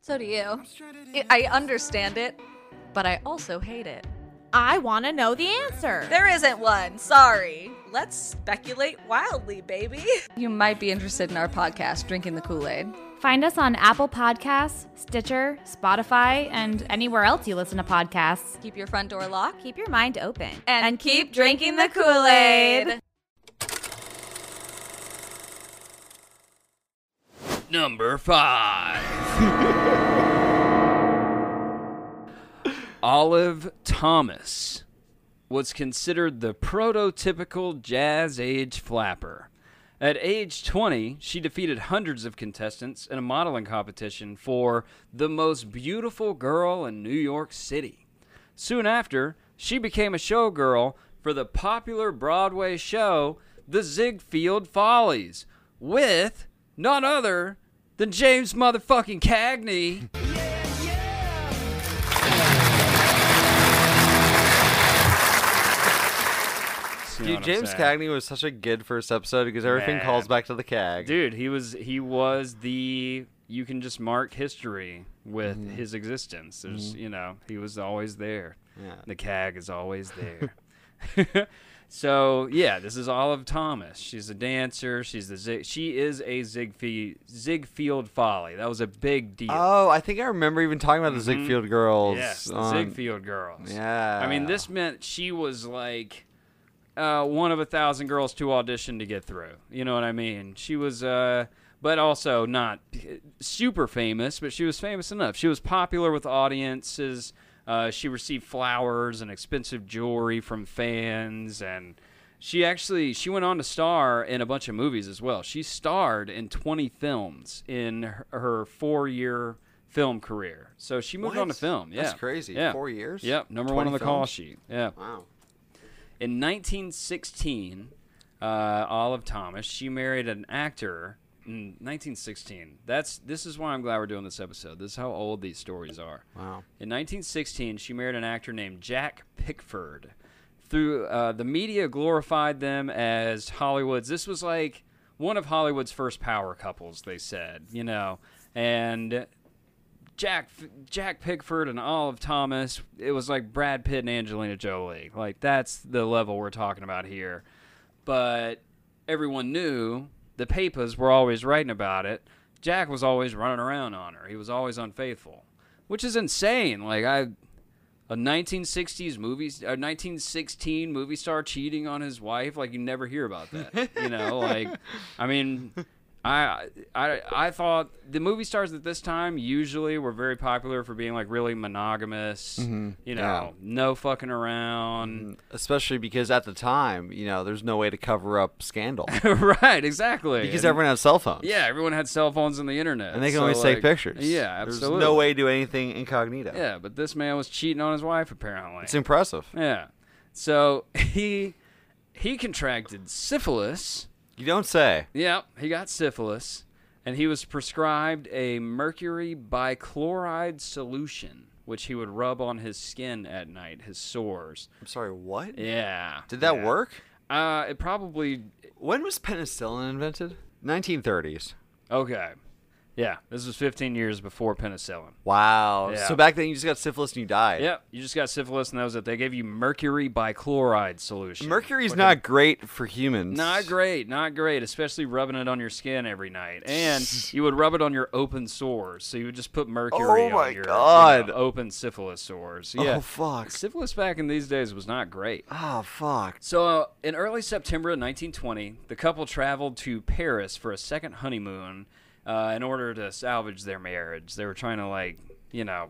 so do you. It, I understand it. But I also hate it. I want to know the answer. There isn't one. Sorry. Let's speculate wildly, baby. You might be interested in our podcast, Drinking the Kool-Aid. Find us on Apple Podcasts, Stitcher, Spotify, and anywhere else you listen to podcasts. Keep your front door locked. Keep your mind open. And, and keep, keep drinking the Kool-Aid. Number five. Olive Thomas was considered the prototypical jazz-age flapper. At age twenty, she defeated hundreds of contestants in a modeling competition for the most beautiful girl in New York City. Soon after, she became a showgirl for the popular Broadway show The Ziegfeld Follies with none other than James motherfucking Cagney. You know Dude, James Cagney was such a good first episode because everything Man. calls back to the Cag. Dude, he was he was the you can just mark history with mm. his existence. There's mm. you know, he was always there. Yeah. The Cag is always there. So yeah, this is Olive Thomas. She's a dancer. She's the she is a Ziegfeld Ziegfeld Folly. That was a big deal. Oh, I think I remember even talking about the mm-hmm. Ziegfeld girls. Yes, the um, Ziegfeld girls. Yeah. I mean, this meant she was like Uh, one of a thousand girls to audition to get through. You know what I mean? She was, uh, but also not super famous, but she was famous enough. She was popular with audiences. Uh, she received flowers and expensive jewelry from fans. And she actually, she went on to star in a bunch of movies as well. She starred in twenty films in her, her four-year film career. So she moved what? on to film. Yeah. That's crazy. Yeah. Four years? Yep. Number one on the films? Call sheet. Yeah. Wow. In nineteen sixteen, uh, Olive Thomas, she married an actor in nineteen sixteen. That's This is why I'm glad we're doing this episode. This is how old these stories are. Wow. In nineteen sixteen, she married an actor named Jack Pickford. Through uh, the media glorified them as Hollywood's. This was like one of Hollywood's first power couples, they said, you know. And Jack Jack Pickford and Olive Thomas, it was like Brad Pitt and Angelina Jolie. Like, that's the level we're talking about here. But everyone knew the papers were always writing about it. Jack was always running around on her. He was always unfaithful, which is insane. Like, I, a nineteen sixties movie, a nineteen sixteen movie star cheating on his wife, like, you never hear about that. You know, like, I mean... I I I thought the movie stars at this time usually were very popular for being like really monogamous, mm-hmm. you know, yeah. no fucking around. Especially because at the time, you know, there's no way to cover up scandal. Right, exactly. Because and, everyone had cell phones. Yeah, everyone had cell phones and the internet. And they can so, always like, take pictures. Yeah, absolutely. There's no way to do anything incognito. Yeah, but this man was cheating on his wife apparently. It's impressive. Yeah. So he he contracted syphilis. You don't say. Yeah, he got syphilis, And he was prescribed a mercury bichloride solution, which he would rub on his skin at night, his sores. I'm sorry, what? Yeah. Did that yeah. work? Uh, it probably... When was penicillin invented? nineteen thirties. Okay. Yeah, this was fifteen years before penicillin. Wow. Yeah. So back then you just got syphilis and you died. Yep, you just got syphilis and that was it. They gave you mercury bichloride solution. Mercury's okay. not great for humans. Not great, not great, especially rubbing it on your skin every night. And you would rub it on your open sores. So you would just put mercury oh my on your God. You know, open syphilis sores. Yeah. Oh, fuck. Syphilis back in these days was not great. Oh, fuck. So uh, in early September of nineteen twenty, the couple traveled to Paris for a second honeymoon. Uh, in order to salvage their marriage. They were trying to, like, you know,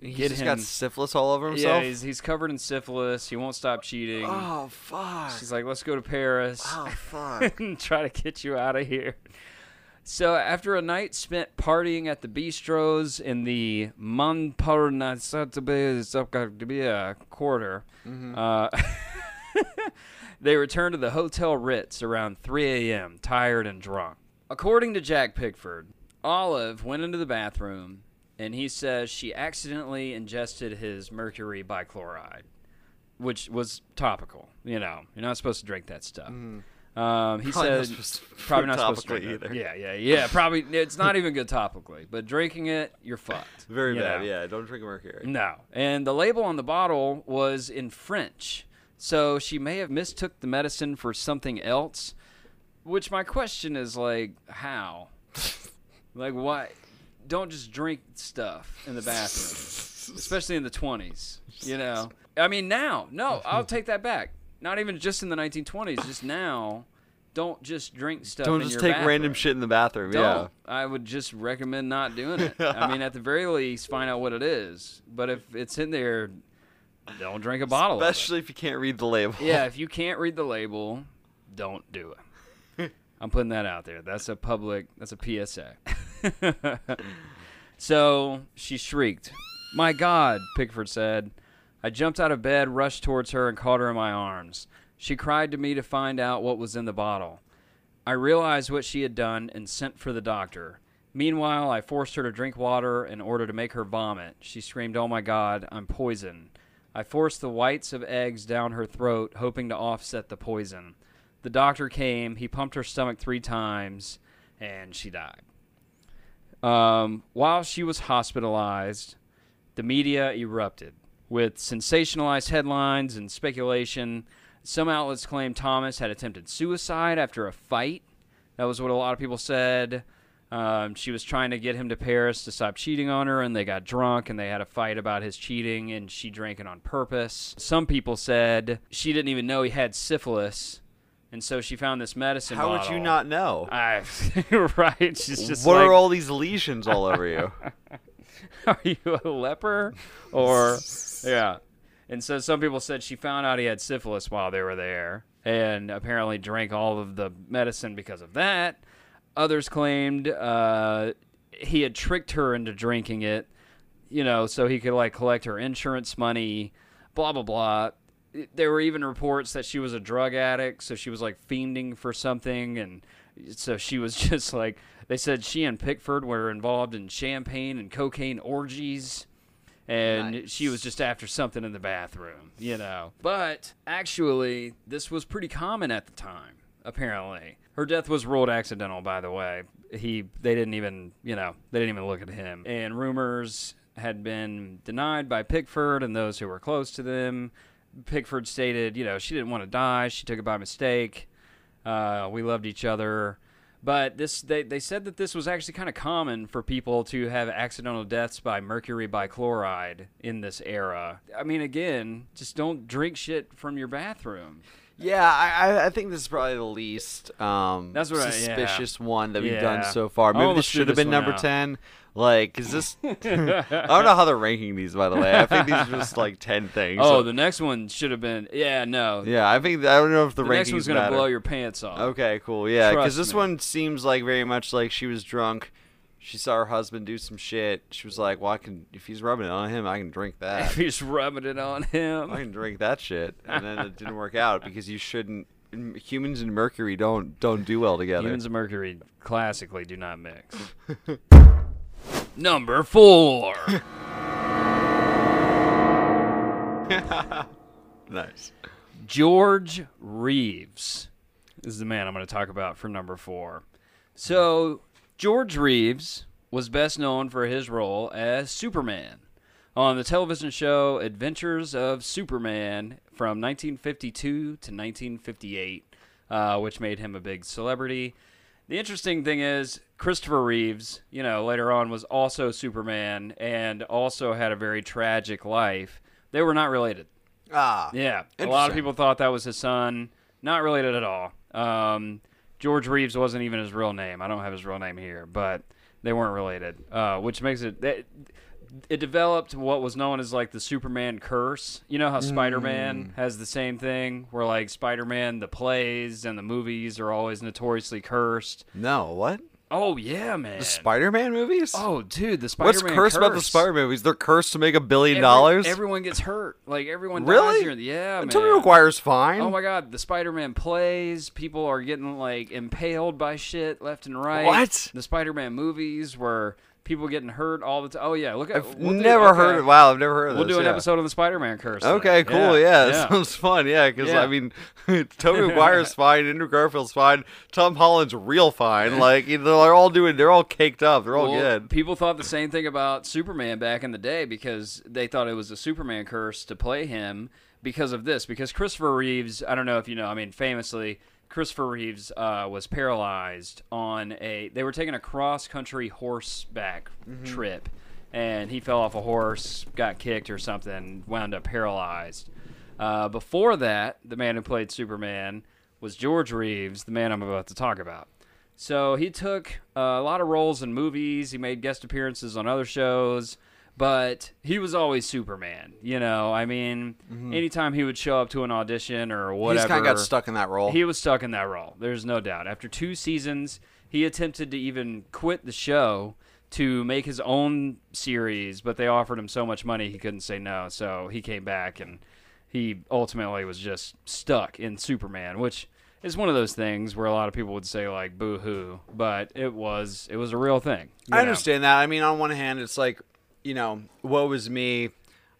get he's just him. Got syphilis all over himself? Yeah, he's, he's covered in syphilis. He won't stop cheating. Oh, fuck. She's like, let's go to Paris. Oh, fuck. And try to get you out of here. So after a night spent partying at the bistros in the Montparnasse quarter, mm-hmm. uh, they returned to the Hotel Ritz around three a.m., tired and drunk. According to Jack Pickford, Olive went into the bathroom, and he says she accidentally ingested his mercury bichloride, which was topical. You know, you're not supposed to drink that stuff. Mm. Um, he probably said not probably not supposed to drink either. It. Yeah, yeah, yeah. Probably it's not even good topically, but drinking it, you're fucked. Very you bad. Know? Yeah, don't drink mercury. No, and the label on the bottle was in French, so she may have mistook the medicine for something else. Which my question is, like, how? Like, why? Don't just drink stuff in the bathroom, especially in the twenties, you know? I mean, now. No, I'll take that back. Not even just in the nineteen twenties, just now. Don't just drink stuff don't in your bathroom. Don't just take random shit in the bathroom, don't. yeah. I would just recommend not doing it. I mean, at the very least, find out what it is. But if it's in there, don't drink a bottle Especially of it. If you can't read the label. Yeah, if you can't read the label, don't do it. I'm putting that out there. That's a public, that's a P S A. So she shrieked. My God, Pickford said. I jumped out of bed, rushed towards her, and caught her in my arms. She cried to me to find out what was in the bottle. I realized what she had done and sent for the doctor. Meanwhile, I forced her to drink water in order to make her vomit. She screamed, oh my God, I'm poisoned. I forced the whites of eggs down her throat, hoping to offset the poison. The doctor came, he pumped her stomach three times, and she died. Um, while she was hospitalized, the media erupted with sensationalized headlines and speculation. Some outlets claimed Thomas had attempted suicide after a fight. That was what a lot of people said. Um, she was trying to get him to Paris to stop cheating on her, and they got drunk, and they had a fight about his cheating, and she drank it on purpose. Some people said she didn't even know he had syphilis. And so she found this medicine How bottle. Would you not know? I, right. She's just what like, are all these lesions all over you? Are you a leper? Or, yeah. And so some people said she found out he had syphilis while they were there and apparently drank all of the medicine because of that. Others claimed uh, he had tricked her into drinking it, you know, so he could, like, collect her insurance money, blah, blah, blah. There were even reports that she was a drug addict, so she was, like, fiending for something, and so she was just, like... They said she and Pickford were involved in champagne and cocaine orgies, and nice. She was just after something in the bathroom, you know. But, actually, this was pretty common at the time, apparently. Her death was ruled accidental, by the way. He, they didn't even, you know, they didn't even look at him. And rumors had been denied by Pickford and those who were close to them. Pickford stated, you know, she didn't want to die. She took it by mistake. Uh, we loved each other. But this, they, they said that this was actually kind of common for people to have accidental deaths by mercury bichloride in this era. I mean, again, just don't drink shit from your bathroom. Yeah, I, I think this is probably the least um, That's right, suspicious yeah. one that we've yeah. done so far. Maybe this should have been number out. ten. Like, is this... I don't know how they're ranking these, by the way. I think these are just, like, ten things. Oh, so... the next one should have been... Yeah, no. Yeah, I think... I don't know if the, the rankings matter. The next one's going to blow your pants off. Okay, cool, yeah. Because this one seems, like, very much like she was drunk. She saw her husband do some shit. She was like, well, I can... If he's rubbing it on him, I can drink that. If he's rubbing it on him. I can drink that shit. And then it didn't work out because you shouldn't humans and mercury don't don't do well together. Humans and mercury classically do not mix. Number four. Nice. George Reeves is the man I'm going to talk about for number four. So George Reeves was best known for his role as Superman on the television show Adventures of Superman from nineteen fifty-two to nineteen fifty-eight, uh, which made him a big celebrity. The interesting thing is Christopher Reeves, you know, later on was also Superman and also had a very tragic life. They were not related. Ah, yeah. A lot of people thought that was his son. Not related at all. Um, George Reeves wasn't even his real name. I don't have his real name here, but they weren't related, uh, which makes it, it it developed what was known as like the Superman curse. You know how Spider-Man mm. has the same thing, where like Spider-Man, the plays and the movies are always notoriously cursed. No, what? Oh, yeah, man. The Spider-Man movies? Oh, dude, the Spider-Man What's cursed curse. about the Spider-Man movies? They're cursed to make a billion Every, dollars? Everyone gets hurt. Like, everyone really? dies here. Yeah, man. Tobey Maguire's fine. Oh, my God. The Spider-Man plays. People are getting, like, impaled by shit left and right. What? The Spider-Man movies were... people getting hurt all the time. Oh, yeah. Look at, I've we'll never do, okay. heard of Wow, I've never heard of We'll this, do an yeah. episode on the Spider-Man curse. Okay, then. cool. Yeah, yeah, yeah. That sounds fun. Yeah, because, yeah. I mean, Tobey Maguire's fine. Andrew Garfield's fine. Tom Holland's real fine. Like, you know, they're all doing, they're all caked up. They're all well, good. People thought the same thing about Superman back in the day because they thought it was a Superman curse to play him because of this. Because Christopher Reeves, I don't know if you know, I mean, famously, Christopher Reeves uh, was paralyzed on a... They were taking a cross-country horseback mm-hmm. trip, and he fell off a horse, got kicked or something, wound up paralyzed. Uh, before that, the man who played Superman was George Reeves, the man I'm about to talk about. So he took uh, a lot of roles in movies. He made guest appearances on other shows, but he was always Superman, you know. I mean, mm-hmm. anytime he would show up to an audition or whatever. He kind of got stuck in that role. He was stuck in that role. There's no doubt. After two seasons, he attempted to even quit the show to make his own series, but they offered him so much money he couldn't say no. So he came back, and he ultimately was just stuck in Superman, which is one of those things where a lot of people would say, like, boo-hoo, but it was, it was a real thing. I know? understand that. I mean, on one hand, it's like, you know, woe is me,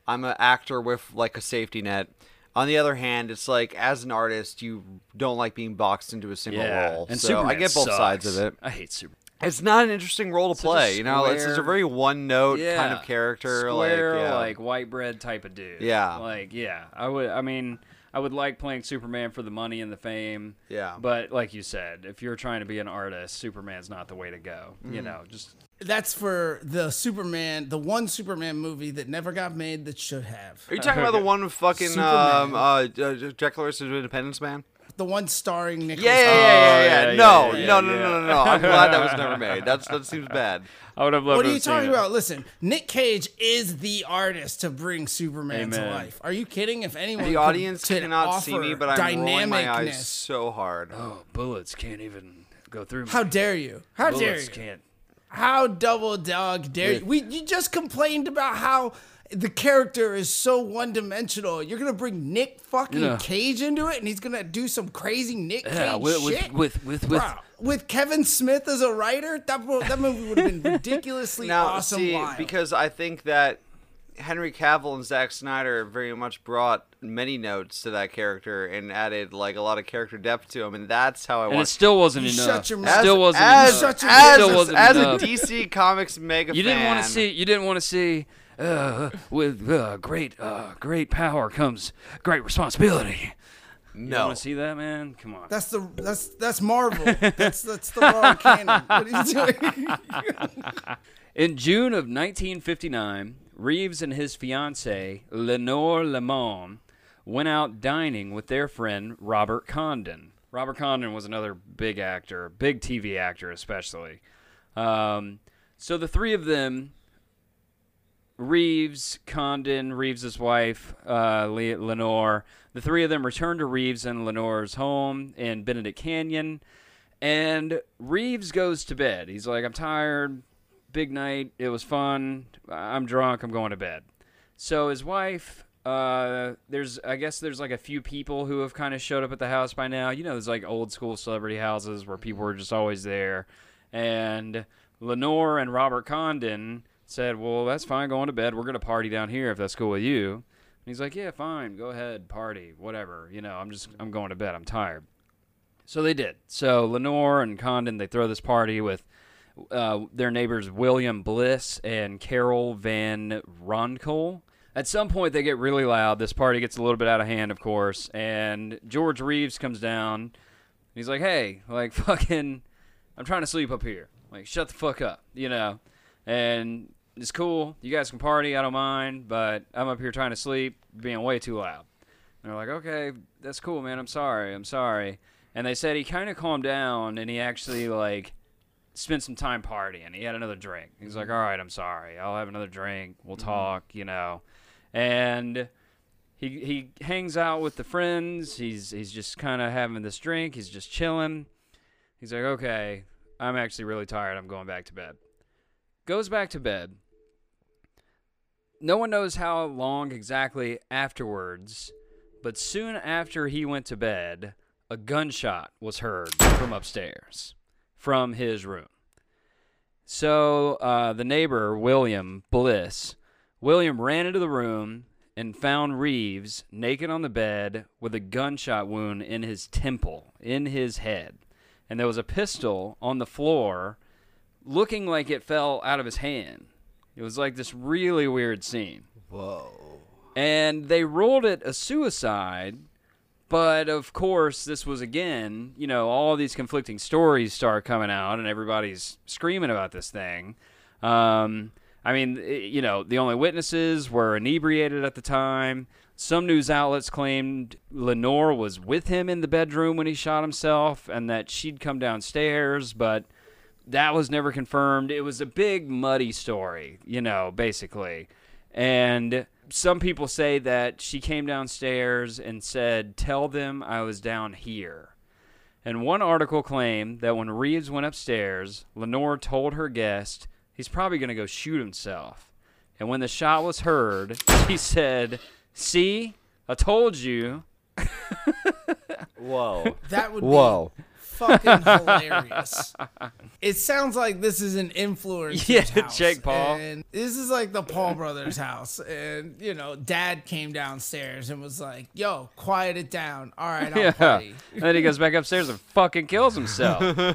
I'm an actor with, like, a safety net. On the other hand, it's like, as an artist, you don't like being boxed into a single yeah. role. And so Superman I get both sucks. sides of it. I hate Superman. It's not an interesting role to it's play, you know? Square, it's, it's a very one-note yeah, kind of character. Square, like, yeah. like, white bread type of dude. Yeah. Like, yeah. I would, I mean, I would like playing Superman for the money and the fame. Yeah. But, like you said, if you're trying to be an artist, Superman's not the way to go. Mm-hmm. You know, just... That's for the Superman, the one Superman movie that never got made that should have. Are you talking about the one with fucking um, uh, Jack Lawrence's Independence Man? The one starring Nicholas. Yeah, yeah, yeah, yeah, yeah. yeah no, yeah, yeah, no, no, yeah. no, no, no, no. I'm glad that was never made. That's that seems bad. I would have loved. What are you talking about? It. Listen, Nick Cage is the artist to bring Superman Amen. to life. Are you kidding? If anyone, the audience cannot see me, but I'm rolling my eyes so hard. Oh, bullets can't even go through me. How dare you? How bullets dare you? Can't. How double dog dare you? We, you just complained about how the character is so one-dimensional. You're going to bring Nick fucking yeah. Cage into it, and he's going to do some crazy Nick yeah, Cage with, shit? With, with, with, wow. with Kevin Smith as a writer? That, that movie would have been ridiculously now, awesome. See, wild. Because I think that Henry Cavill and Zack Snyder very much brought many notes to that character and added like a lot of character depth to him, and that's how I and want. And it still wasn't you enough. Shut your mouth. Still wasn't as, enough. As, your as, still wasn't as enough. A D C Comics mega. You fan. didn't want to see. You didn't want to see. Uh, with uh, great, uh, great power comes great responsibility. No. You don't want to see that, man? Come on. That's the that's that's Marvel. that's that's the wrong canon. What are you doing? In June of nineteen fifty-nine. Reeves and his fiancée, Lenore Lamont, went out dining with their friend Robert Condon. Robert Condon was another big actor, big T V actor especially. Um, so the three of them, Reeves, Condon, Reeves' wife, uh, Lenore, the three of them returned to Reeves and Lenore's home in Benedict Canyon, and Reeves goes to bed. He's like, I'm tired. Big night. It was fun. I'm drunk. I'm going to bed. So his wife, Uh, there's, I guess there's like a few people who have kind of showed up at the house by now. You know, there's like old school celebrity houses where people were just always there. And Lenore and Robert Condon said, well, that's fine, going to bed. We're going to party down here if that's cool with you. And he's like, yeah, fine, go ahead, party, whatever. You know, I'm just, I'm going to bed. I'm tired. So they did. So Lenore and Condon, they throw this party with uh, their neighbors William Bliss and Carol Van Ronkel. At some point, they get really loud. This party gets a little bit out of hand, of course. And George Reeves comes down. And he's like, hey, like, fucking, I'm trying to sleep up here. Like, shut the fuck up, you know. And it's cool. You guys can party. I don't mind. But I'm up here trying to sleep, being way too loud. And they're like, okay, that's cool, man. I'm sorry. I'm sorry. And they said he kind of calmed down, and he actually, like, spent some time partying. He had another drink. He's like, all right, I'm sorry. I'll have another drink. We'll mm-hmm. talk, you know. And he he hangs out with the friends. He's he's just kind of having this drink. He's just chilling. He's like, okay, I'm actually really tired. I'm going back to bed. Goes back to bed. No one knows how long exactly afterwards, but soon after he went to bed, a gunshot was heard from upstairs, from his room. So uh, the neighbor, William Bliss, William ran into the room and found Reeves naked on the bed with a gunshot wound in his temple, in his head. And there was a pistol on the floor looking like it fell out of his hand. It was like this really weird scene. Whoa. And they ruled it a suicide. But, of course, this was, again, you know, all these conflicting stories start coming out, and everybody's screaming about this thing. Um, I mean, it, you know, the only witnesses were inebriated at the time. Some news outlets claimed Lenore was with him in the bedroom when he shot himself and that she'd come downstairs, but that was never confirmed. It was a big, muddy story, you know, basically. And some people say that she came downstairs and said, tell them I was down here. And one article claimed that when Reeves went upstairs, Lenore told her guest, he's probably going to go shoot himself. And when the shot was heard, she said, see, I told you. Whoa. That would Whoa. be fucking hilarious. It sounds like this is an influencer's yeah, house. Jake Paul. And this is like the Paul brothers' house. And, you know, Dad came downstairs and was like, yo, quiet it down. All right, I'll yeah. party. And then he goes back upstairs and fucking kills himself.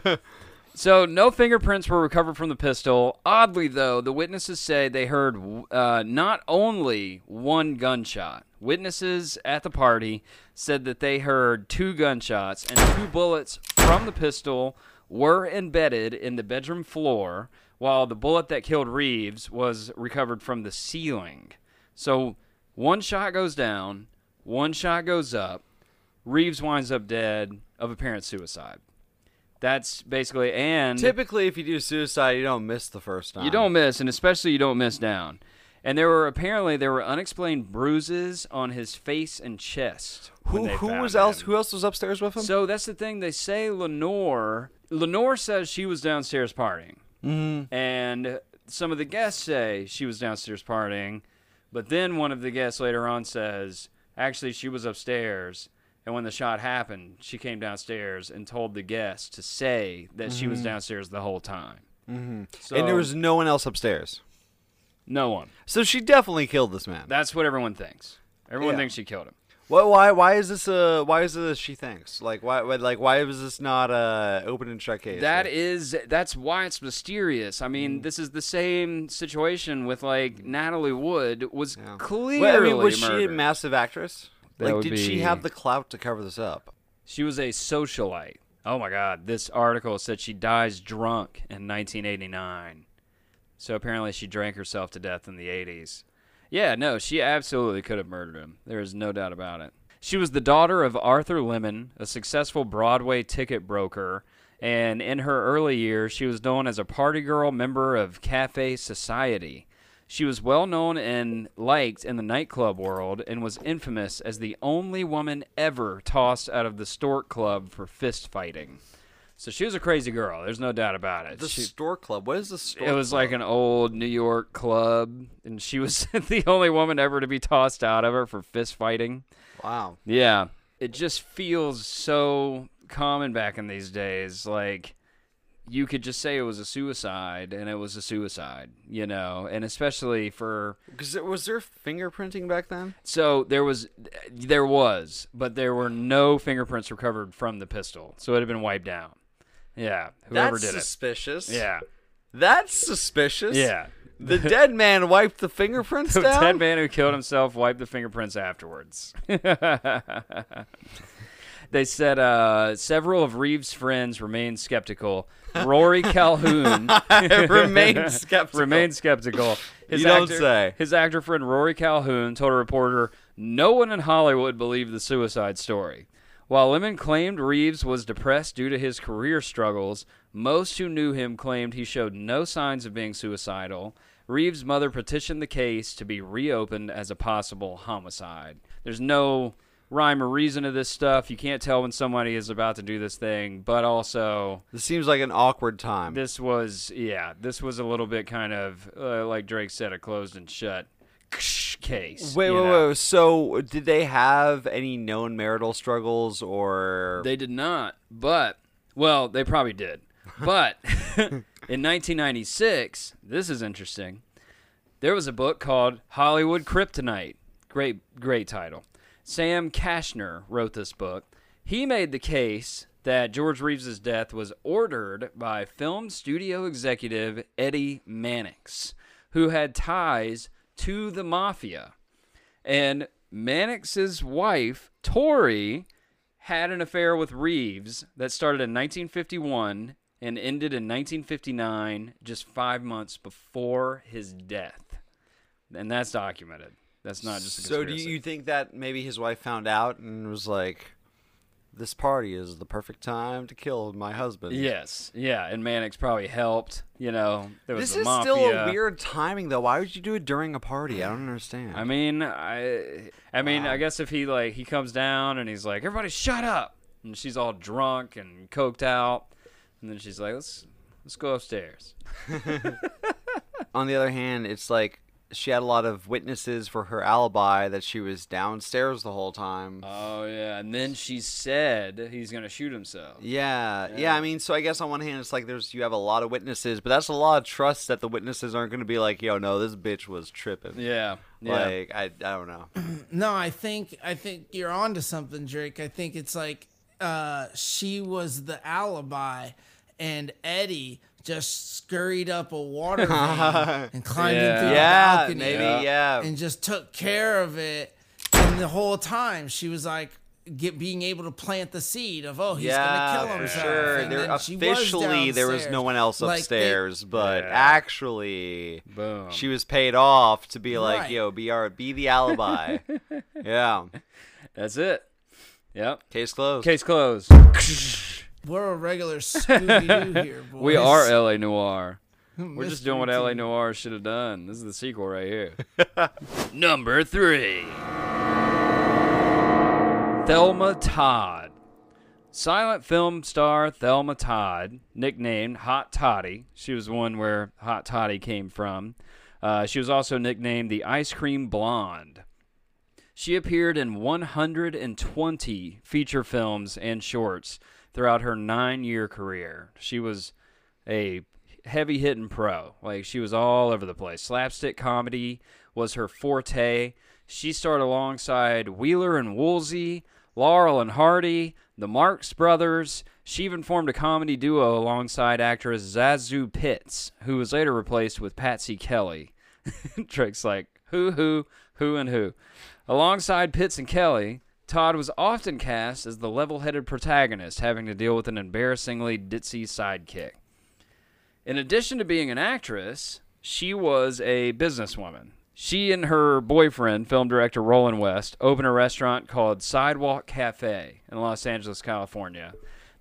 So no fingerprints were recovered from the pistol. Oddly, though, the witnesses say they heard uh, not only one gunshot. Witnesses at the party said that they heard two gunshots and two bullets from the pistol were embedded in the bedroom floor, while the bullet that killed Reeves was recovered from the ceiling. So one shot goes down, one shot goes up. Reeves winds up dead of apparent suicide. That's basically, and typically if you do suicide, you don't miss the first time. You don't miss, and especially you don't miss down. And there were apparently there were unexplained bruises on his face and chest. Who who was him. else? Who else was upstairs with him? So that's the thing. They say Lenore. Lenore says she was downstairs partying, mm-hmm. and some of the guests say she was downstairs partying, but then one of the guests later on says actually she was upstairs. And when the shot happened, she came downstairs and told the guest to say that mm-hmm. she was downstairs the whole time. Mm-hmm. So, and there was no one else upstairs? No one. So she definitely killed this man. That's what everyone thinks. Everyone yeah. thinks she killed him. Well, why Why is this a, Why is this she thinks? Like, why Like, why is this not an open and shut case? That right? is, that's why it's mysterious. I mean, mm. this is the same situation with, like, Natalie Wood was yeah. clearly well, I mean, Was murdered. she a massive actress? That like, did be... she have the clout to cover this up? She was a socialite. Oh, my God. This article said she dies drunk in nineteen eighty-nine. So, apparently, she drank herself to death in the eighties. Yeah, no, she absolutely could have murdered him. There is no doubt about it. She was the daughter of Arthur Lemon, a successful Broadway ticket broker. And in her early years, she was known as a party girl member of Cafe Society. She was well-known and liked in the nightclub world and was infamous as the only woman ever tossed out of the Stork Club for fist fighting. So she was a crazy girl. There's no doubt about it. The she, store club. What is the store club? It was club? like an old New York club, and she was the only woman ever to be tossed out of her for fist fighting. Wow. Yeah. It just feels so common back in these days. Like, you could just say it was a suicide, and it was a suicide, you know, and especially for... 'Cause it, was there fingerprinting back then? So there was, there was, but there were no fingerprints recovered from the pistol, so it had been wiped down. Yeah, whoever That's did suspicious. it. Yeah. That's suspicious. Yeah. The dead man wiped the fingerprints the down? The dead man who killed himself wiped the fingerprints afterwards. They said uh, several of Reeves' friends remained skeptical. Rory Calhoun remained skeptical. Remained skeptical. His you actor, don't say. His actor friend Rory Calhoun told a reporter, "No one in Hollywood believed the suicide story." While women claimed Reeves was depressed due to his career struggles, most who knew him claimed he showed no signs of being suicidal. Reeves' mother petitioned the case to be reopened as a possible homicide. There's no rhyme or reason to this stuff. You can't tell when somebody is about to do this thing, but also... This seems like an awkward time. This was, yeah, this was a little bit kind of, uh, like Drake said, a closed and shut case. Wait, wait, know? wait. So did they have any known marital struggles or... They did not, but... Well, they probably did. But in nineteen ninety-six, this is interesting, there was a book called Hollywood Kryptonite. Great, great title. Sam Kashner wrote this book. He made the case that George Reeves's death was ordered by film studio executive Eddie Mannix, who had ties to the mafia. And Mannix's wife, Tori, had an affair with Reeves that started in nineteen fifty-one and ended in nineteen fifty-nine, just five months before his death. And that's documented. That's not just a conspiracy. So do you think that maybe his wife found out and was like, this party is the perfect time to kill my husband? Yes. Yeah, and Mannix probably helped. You know, there was the mafia. This is still a weird timing, though. Why would you do it during a party? I don't understand. I mean, I I mean, wow. I guess if he, like, he comes down and he's like, everybody shut up. And she's all drunk and coked out. And then she's like, let's, let's go upstairs. On the other hand, it's like, she had a lot of witnesses for her alibi that she was downstairs the whole time. Oh, yeah. And then she said he's going to shoot himself. Yeah. yeah. Yeah. I mean, so I guess on one hand, it's like there's you have a lot of witnesses, but that's a lot of trust that the witnesses aren't going to be like, yo, no, this bitch was tripping. Yeah. yeah. Like, I, I don't know. No, I think I think you're onto something, Drake. I think it's like uh, she was the alibi and Eddie just scurried up a water main and climbed yeah. into the yeah, balcony maybe, yeah. and just took care of it. And the whole time she was like get, being able to plant the seed of, oh, he's yeah, going to kill himself. Sure. And then officially, was there was no one else upstairs, like they, but yeah. actually Boom. she was paid off to be like, right. yo, be, our, be the alibi. yeah. That's it. Yep. Case closed. Case closed. We're a regular Scooby-Doo here, boys. We are L A. Noir. We're just doing what L A. Noir should have done. This is the sequel right here. Number three. Thelma Todd. Silent film star Thelma Todd, nicknamed Hot Toddy. She was one where Hot Toddy came from. Uh, she was also nicknamed the Ice Cream Blonde. She appeared in one hundred twenty feature films and shorts. Throughout her nine-year career, she was a heavy-hitting pro. Like, she was all over the place. Slapstick comedy was her forte. She starred alongside Wheeler and Woolsey, Laurel and Hardy, the Marx Brothers. She even formed a comedy duo alongside actress Zazu Pitts, who was later replaced with Patsy Kelly. Tricks like who, who, who, and who. Alongside Pitts and Kelly, Todd was often cast as the level-headed protagonist, having to deal with an embarrassingly ditzy sidekick. In addition to being an actress, she was a businesswoman. She and her boyfriend, film director Roland West, opened a restaurant called Sidewalk Cafe in Los Angeles, California.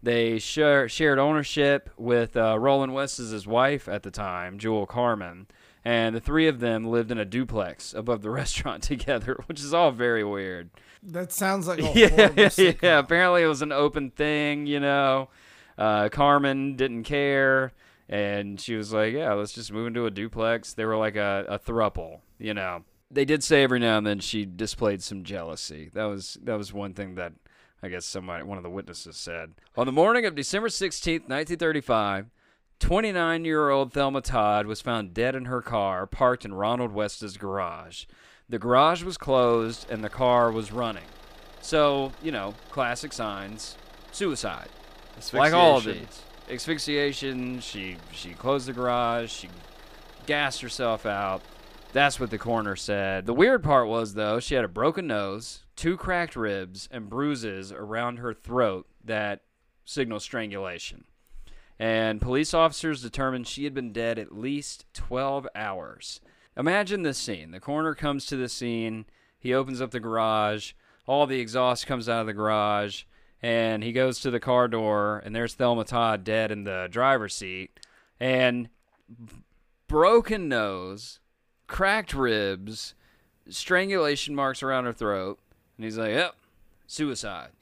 They share, shared ownership with uh, Roland West's wife at the time, Jewel Carmen, and the three of them lived in a duplex above the restaurant together, which is all very weird. That sounds like a horrible yeah, yeah, apparently it was an open thing, you know. Uh, Carmen didn't care, and she was like, yeah, let's just move into a duplex. They were like a, a throuple, you know. They did say every now and then she displayed some jealousy. That was that was one thing that I guess somebody, one of the witnesses said. On the morning of December sixteenth, nineteen thirty-five, twenty-nine-year-old Thelma Todd was found dead in her car, parked in Ronald West's garage. The garage was closed, and the car was running. So, you know, classic signs, suicide. Like all of these. Asphyxiation, she, she closed the garage, she gassed herself out. That's what the coroner said. The weird part was, though, she had a broken nose, two cracked ribs, and bruises around her throat that signal strangulation. And police officers determined she had been dead at least twelve hours. Imagine this scene. The coroner comes to the scene. He opens up the garage. All the exhaust comes out of the garage. And he goes to the car door. And there's Thelma Todd dead in the driver's seat. And broken nose, cracked ribs, strangulation marks around her throat. And he's like, yep, suicide.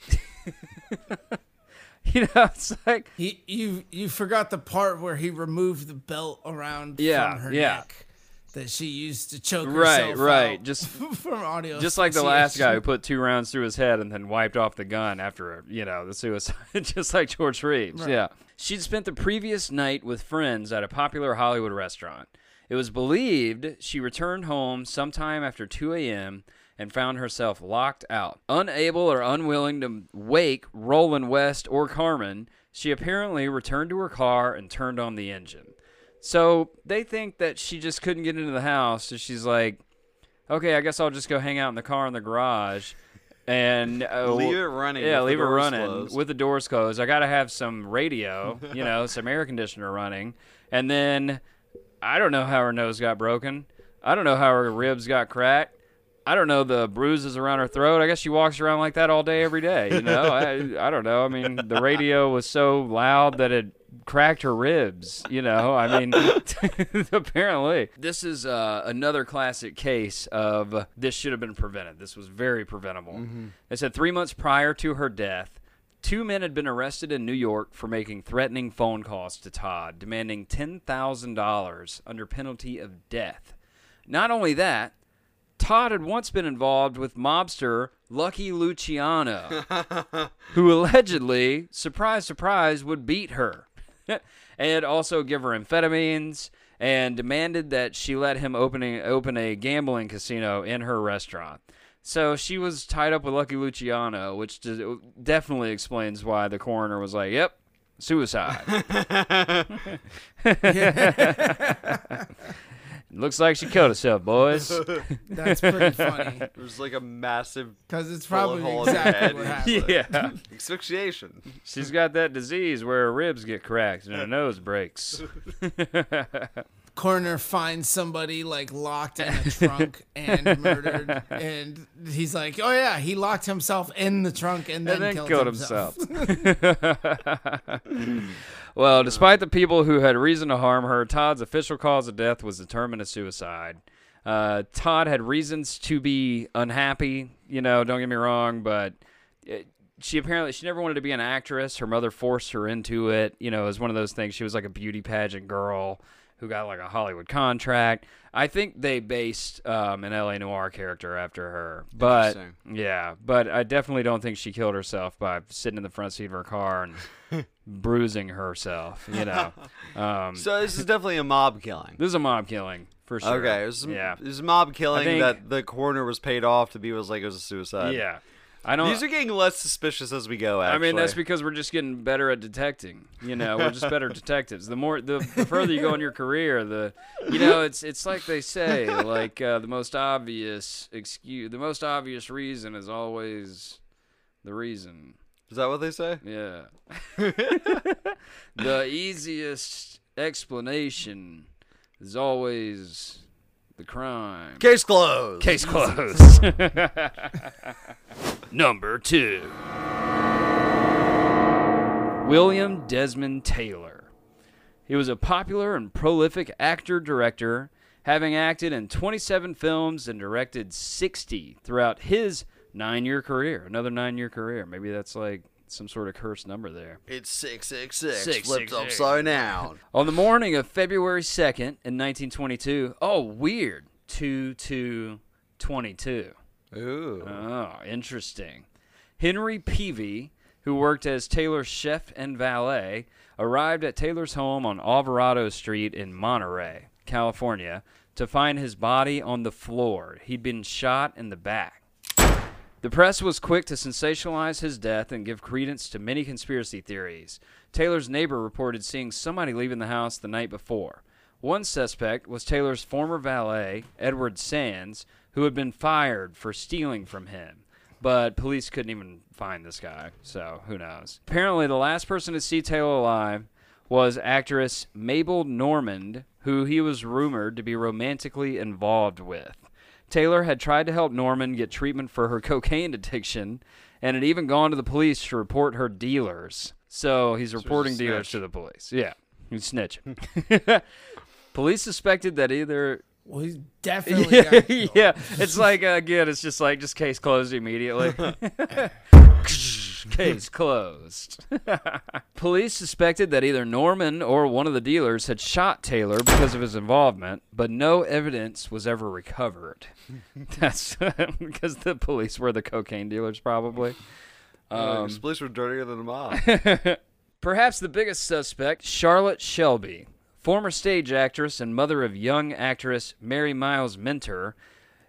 You know, it's like... He, you you forgot the part where he removed the belt around yeah, from her yeah. neck that she used to choke right, herself right. out just, from audio. Just like the last guy who put two rounds through his head and then wiped off the gun after, you know, the suicide, just like George Reeves, right. yeah. She'd spent the previous night with friends at a popular Hollywood restaurant. It was believed she returned home sometime after two a.m., and found herself locked out. Unable or unwilling to wake Roland West or Carmen, she apparently returned to her car and turned on the engine. So they think that she just couldn't get into the house, so she's like, okay, I guess I'll just go hang out in the car in the garage. And uh, leave it running. Yeah, leave it running closed. With the doors closed. I gotta have some radio, you know, some air conditioner running. And then, I don't know how her nose got broken. I don't know how her ribs got cracked. I don't know, the bruises around her throat. I guess she walks around like that all day, every day. You know, I, I don't know. I mean, the radio was so loud that it cracked her ribs. You know, I mean, apparently. This is uh, another classic case of this should have been prevented. This was very preventable. Mm-hmm. They said three months prior to her death, two men had been arrested in New York for making threatening phone calls to Todd, demanding ten thousand dollars under penalty of death. Not only that, Todd had once been involved with mobster Lucky Luciano, who allegedly, surprise, surprise, would beat her and also give her amphetamines and demanded that she let him opening, open a gambling casino in her restaurant. So she was tied up with Lucky Luciano, which definitely explains why the coroner was like, yep, suicide. Looks like she killed herself, boys. That's pretty funny. It was like a massive... Because it's probably exactly what happened. Yeah. Asphyxiation. She's got that disease where her ribs get cracked and her nose breaks. Coroner finds somebody, like, locked in a trunk and murdered. And he's like, oh, yeah, he locked himself in the trunk and then, and then killed, killed himself. himself. Well, despite the people who had reason to harm her, Todd's official cause of death was determined as suicide. Uh, Todd had reasons to be unhappy, you know, don't get me wrong, but it, she apparently, she never wanted to be an actress. Her mother forced her into it. You know, it was one of those things. She was like a beauty pageant girl who got like a Hollywood contract. I think they based um, an L A Noire character after her. But yeah, but I definitely don't think she killed herself by sitting in the front seat of her car and bruising herself, you know. Um, so this is definitely a mob killing. This is a mob killing, for sure. Okay, it was, yeah. it was a mob killing think, that the coroner was paid off to be was like it was a suicide. Yeah. I don't, These are getting less suspicious as we go, actually. I mean, that's because we're just getting better at detecting. You know, we're just better detectives. The more, the, the further you go in your career, the, you know, it's it's like they say, like uh, the most obvious excuse, the most obvious reason is always the reason. Is that what they say? Yeah. The easiest explanation is always the crime. Case closed. Case closed. Number two. William Desmond Taylor. He was a popular and prolific actor-director, having acted in twenty-seven films and directed sixty throughout his nine-year career. Another nine-year career. Maybe that's like some sort of cursed number there. It's six six six, flipped upside down. On the morning of February second in nineteen twenty-two, oh, weird, two two twenty-two. Ooh. Oh, interesting. Henry Peavy, who worked as Taylor's chef and valet, arrived at Taylor's home on Alvarado Street in Monterey, California, to find his body on the floor. He'd been shot in the back. The press was quick to sensationalize his death and give credence to many conspiracy theories. Taylor's neighbor reported seeing somebody leaving the house the night before. One suspect was Taylor's former valet, Edward Sands, who had been fired for stealing from him. But police couldn't even find this guy, so who knows. Apparently, the last person to see Taylor alive was actress Mabel Normand, who he was rumored to be romantically involved with. Taylor had tried to help Normand get treatment for her cocaine addiction and had even gone to the police to report her dealers. So he's reporting dealers to the police. Yeah, he's snitching. Police suspected that either... Well, he's definitely... Yeah, yeah. It's like, uh, again, it's just like, just case closed immediately. Case closed. Police suspected that either Norman or one of the dealers had shot Taylor because of his involvement, but no evidence was ever recovered. That's because the police were the cocaine dealers, probably. Um, the police were dirtier than the mob. Perhaps the biggest suspect, Charlotte Shelby, former stage actress and mother of young actress Mary Miles Minter,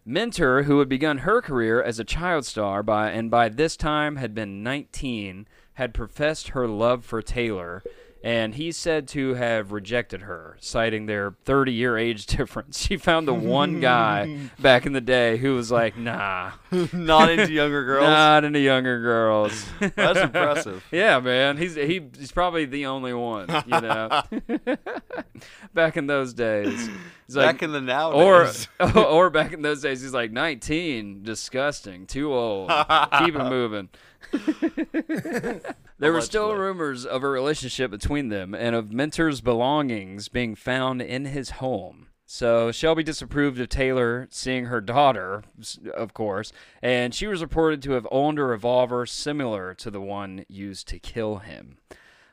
Minter, who had begun her career as a child star by and by this time had been nineteen, had professed her love for Taylor, and he said to have rejected her, citing their thirty-year age difference. She found the one guy back in the day who was like, nah. Not into younger girls? Not into younger girls. That's impressive. Yeah, man. He's he, he's probably the only one, you know. Back in those days. He's like, back in the nowadays. Or, or back in those days, he's like, nineteen, disgusting, too old, keep it moving. There were still rumors of a relationship between them and of Minter's belongings being found in his home. So Shelby disapproved of Taylor seeing her daughter, of course, and she was reported to have owned a revolver similar to the one used to kill him.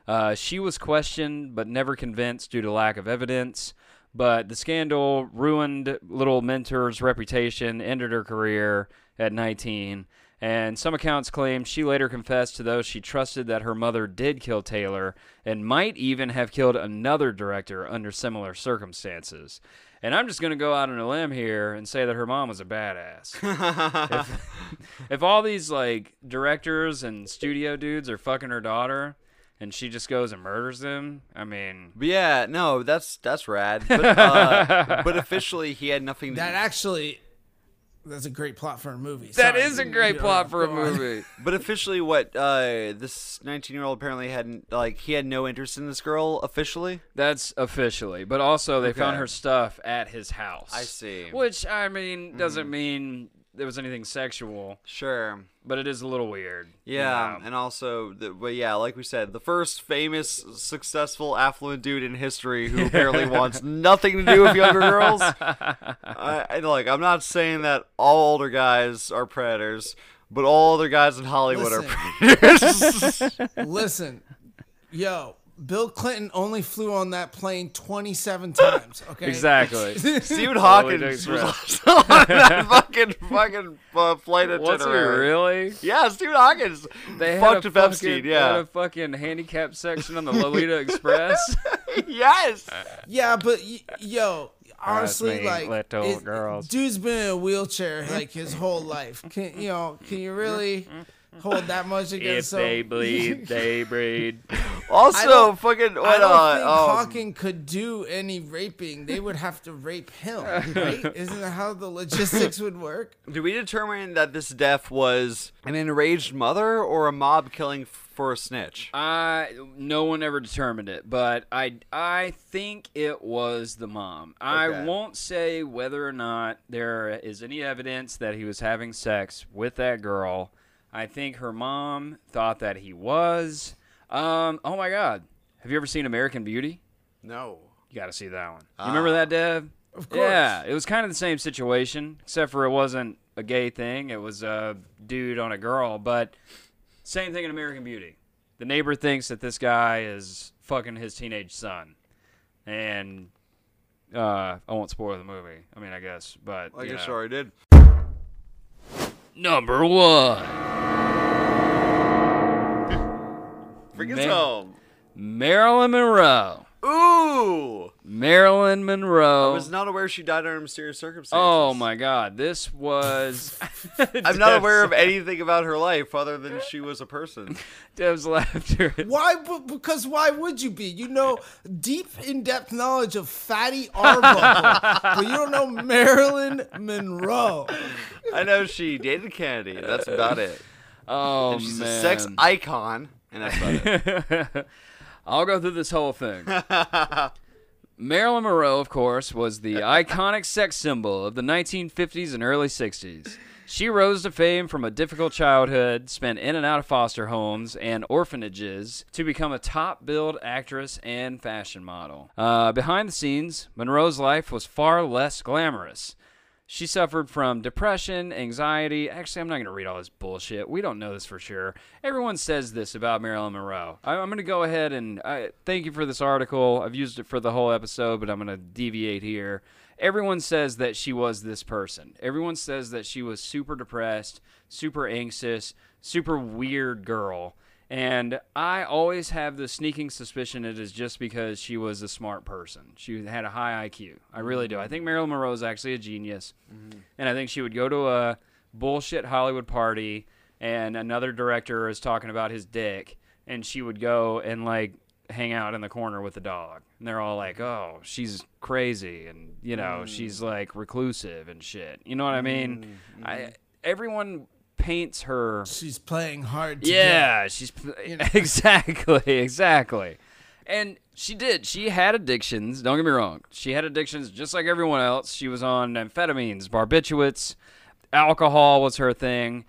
Uh, she was questioned but never convinced due to lack of evidence, but the scandal ruined little Minter's reputation, ended her career at nineteen, and some accounts claim she later confessed to those she trusted that her mother did kill Taylor and might even have killed another director under similar circumstances. And I'm just going to go out on a limb here and say that her mom was a badass. if, if all these like directors and studio dudes are fucking her daughter and she just goes and murders them, I mean... Yeah, no, that's that's rad. But, uh, but officially he had nothing to do. That actually... That's a great plot for a movie. That Sorry, is a great you know, plot for a movie. But officially, what uh, this nineteen-year-old apparently hadn't like he had no interest in this girl officially. That's officially, but also they okay. found her stuff at his house. I see. Which I mean doesn't mm. mean there was anything sexual. Sure, but it is a little weird. Yeah, you know? And also, the, but yeah, like we said, the first famous, successful, affluent dude in history who apparently wants nothing to do with younger girls. I, I like. I'm not saying that all older guys are predators, but all other guys in Hollywood Listen. are predators. Listen, yo. Bill Clinton only flew on that plane twenty-seven times. Okay, exactly. Stephen Hawking was also on that fucking fucking uh, flight itinerary. Was he really? Yeah, Stephen Hawking. They fucked with Epstein. Yeah, had a fucking handicapped section on the Lolita Express. Yes. Yeah, but yo, honestly, like, little girls. Dude's been in a wheelchair like his whole life. Can you know? Can you really? Hold that much against. If so. They bleed, they breed. Also, fucking. What, I don't uh, think um, Hawking could do any raping. They would have to rape him, right? Isn't that how the logistics would work? Did we determine that this death was an enraged mother or a mob killing for a snitch? Uh, no one ever determined it, but I, I think it was the mom. Okay. I won't say whether or not there is any evidence that he was having sex with that girl. I think her mom thought that he was. Um, oh, my God. Have you ever seen American Beauty? No. You got to see that one. Ah. You remember that, Deb? Of course. Yeah, it was kind of the same situation, except for it wasn't a gay thing. It was a dude on a girl, but Same thing in American Beauty. The neighbor thinks that this guy is fucking his teenage son. And uh, I won't spoil the movie. I mean, I guess. But, I guess I already did. Number one. Freaking home. Marilyn Monroe. Ooh. Marilyn Monroe. I was not aware she died under mysterious circumstances. Oh, my God. This was... I'm not aware of anything about her life other than she was a person. Dev's laughter. Why? Because why would you be? You know, deep, in-depth knowledge of Fatty Arbuckle, but you don't know Marilyn Monroe. I know she dated Kennedy. That's about it. Oh, and she's man. a sex icon, and that's about it. I'll go through this whole thing. Marilyn Monroe, of course, was the iconic sex symbol of the nineteen fifties and early sixties. She rose to fame from a difficult childhood, spent in and out of foster homes and orphanages to become a top-billed actress and fashion model. Uh, behind the scenes, Monroe's life was far less glamorous. She suffered from depression, anxiety. Actually, I'm not going to read all this bullshit. We don't know this for sure. Everyone says this about Marilyn Monroe. I, I'm going to go ahead and I, thank you for this article. I've used it for the whole episode, but I'm going to deviate here. Everyone says that she was this person. Everyone says that she was super depressed, super anxious, super weird girl. And I always have the sneaking suspicion it is just because she was a smart person. She had a high I Q. I really do. I think Marilyn Monroe is actually a genius. Mm-hmm. And I think she would go to a bullshit Hollywood party and another director is talking about his dick. And she would go and, like, hang out in the corner with the dog. And they're all like, oh, she's crazy. And, you know, mm. she's, like, reclusive and shit. You know what I mean? Mm-hmm. I Everyone... paints her she's playing hard to yeah get. she's you know? exactly exactly and she did she had addictions, don't get me wrong, she had addictions just like everyone else. She was on amphetamines, barbiturates, alcohol was her thing.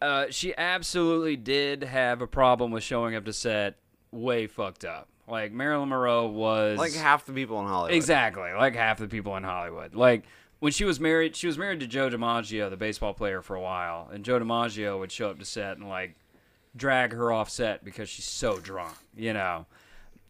Uh she absolutely did have a problem with showing up to set way fucked up. Like Marilyn Monroe was like half the people in Hollywood. Exactly, like half the people in Hollywood. Like when she was married, she was married to Joe DiMaggio, the baseball player, for a while. And Joe DiMaggio would show up to set and, like, drag her off set because she's so drunk, you know.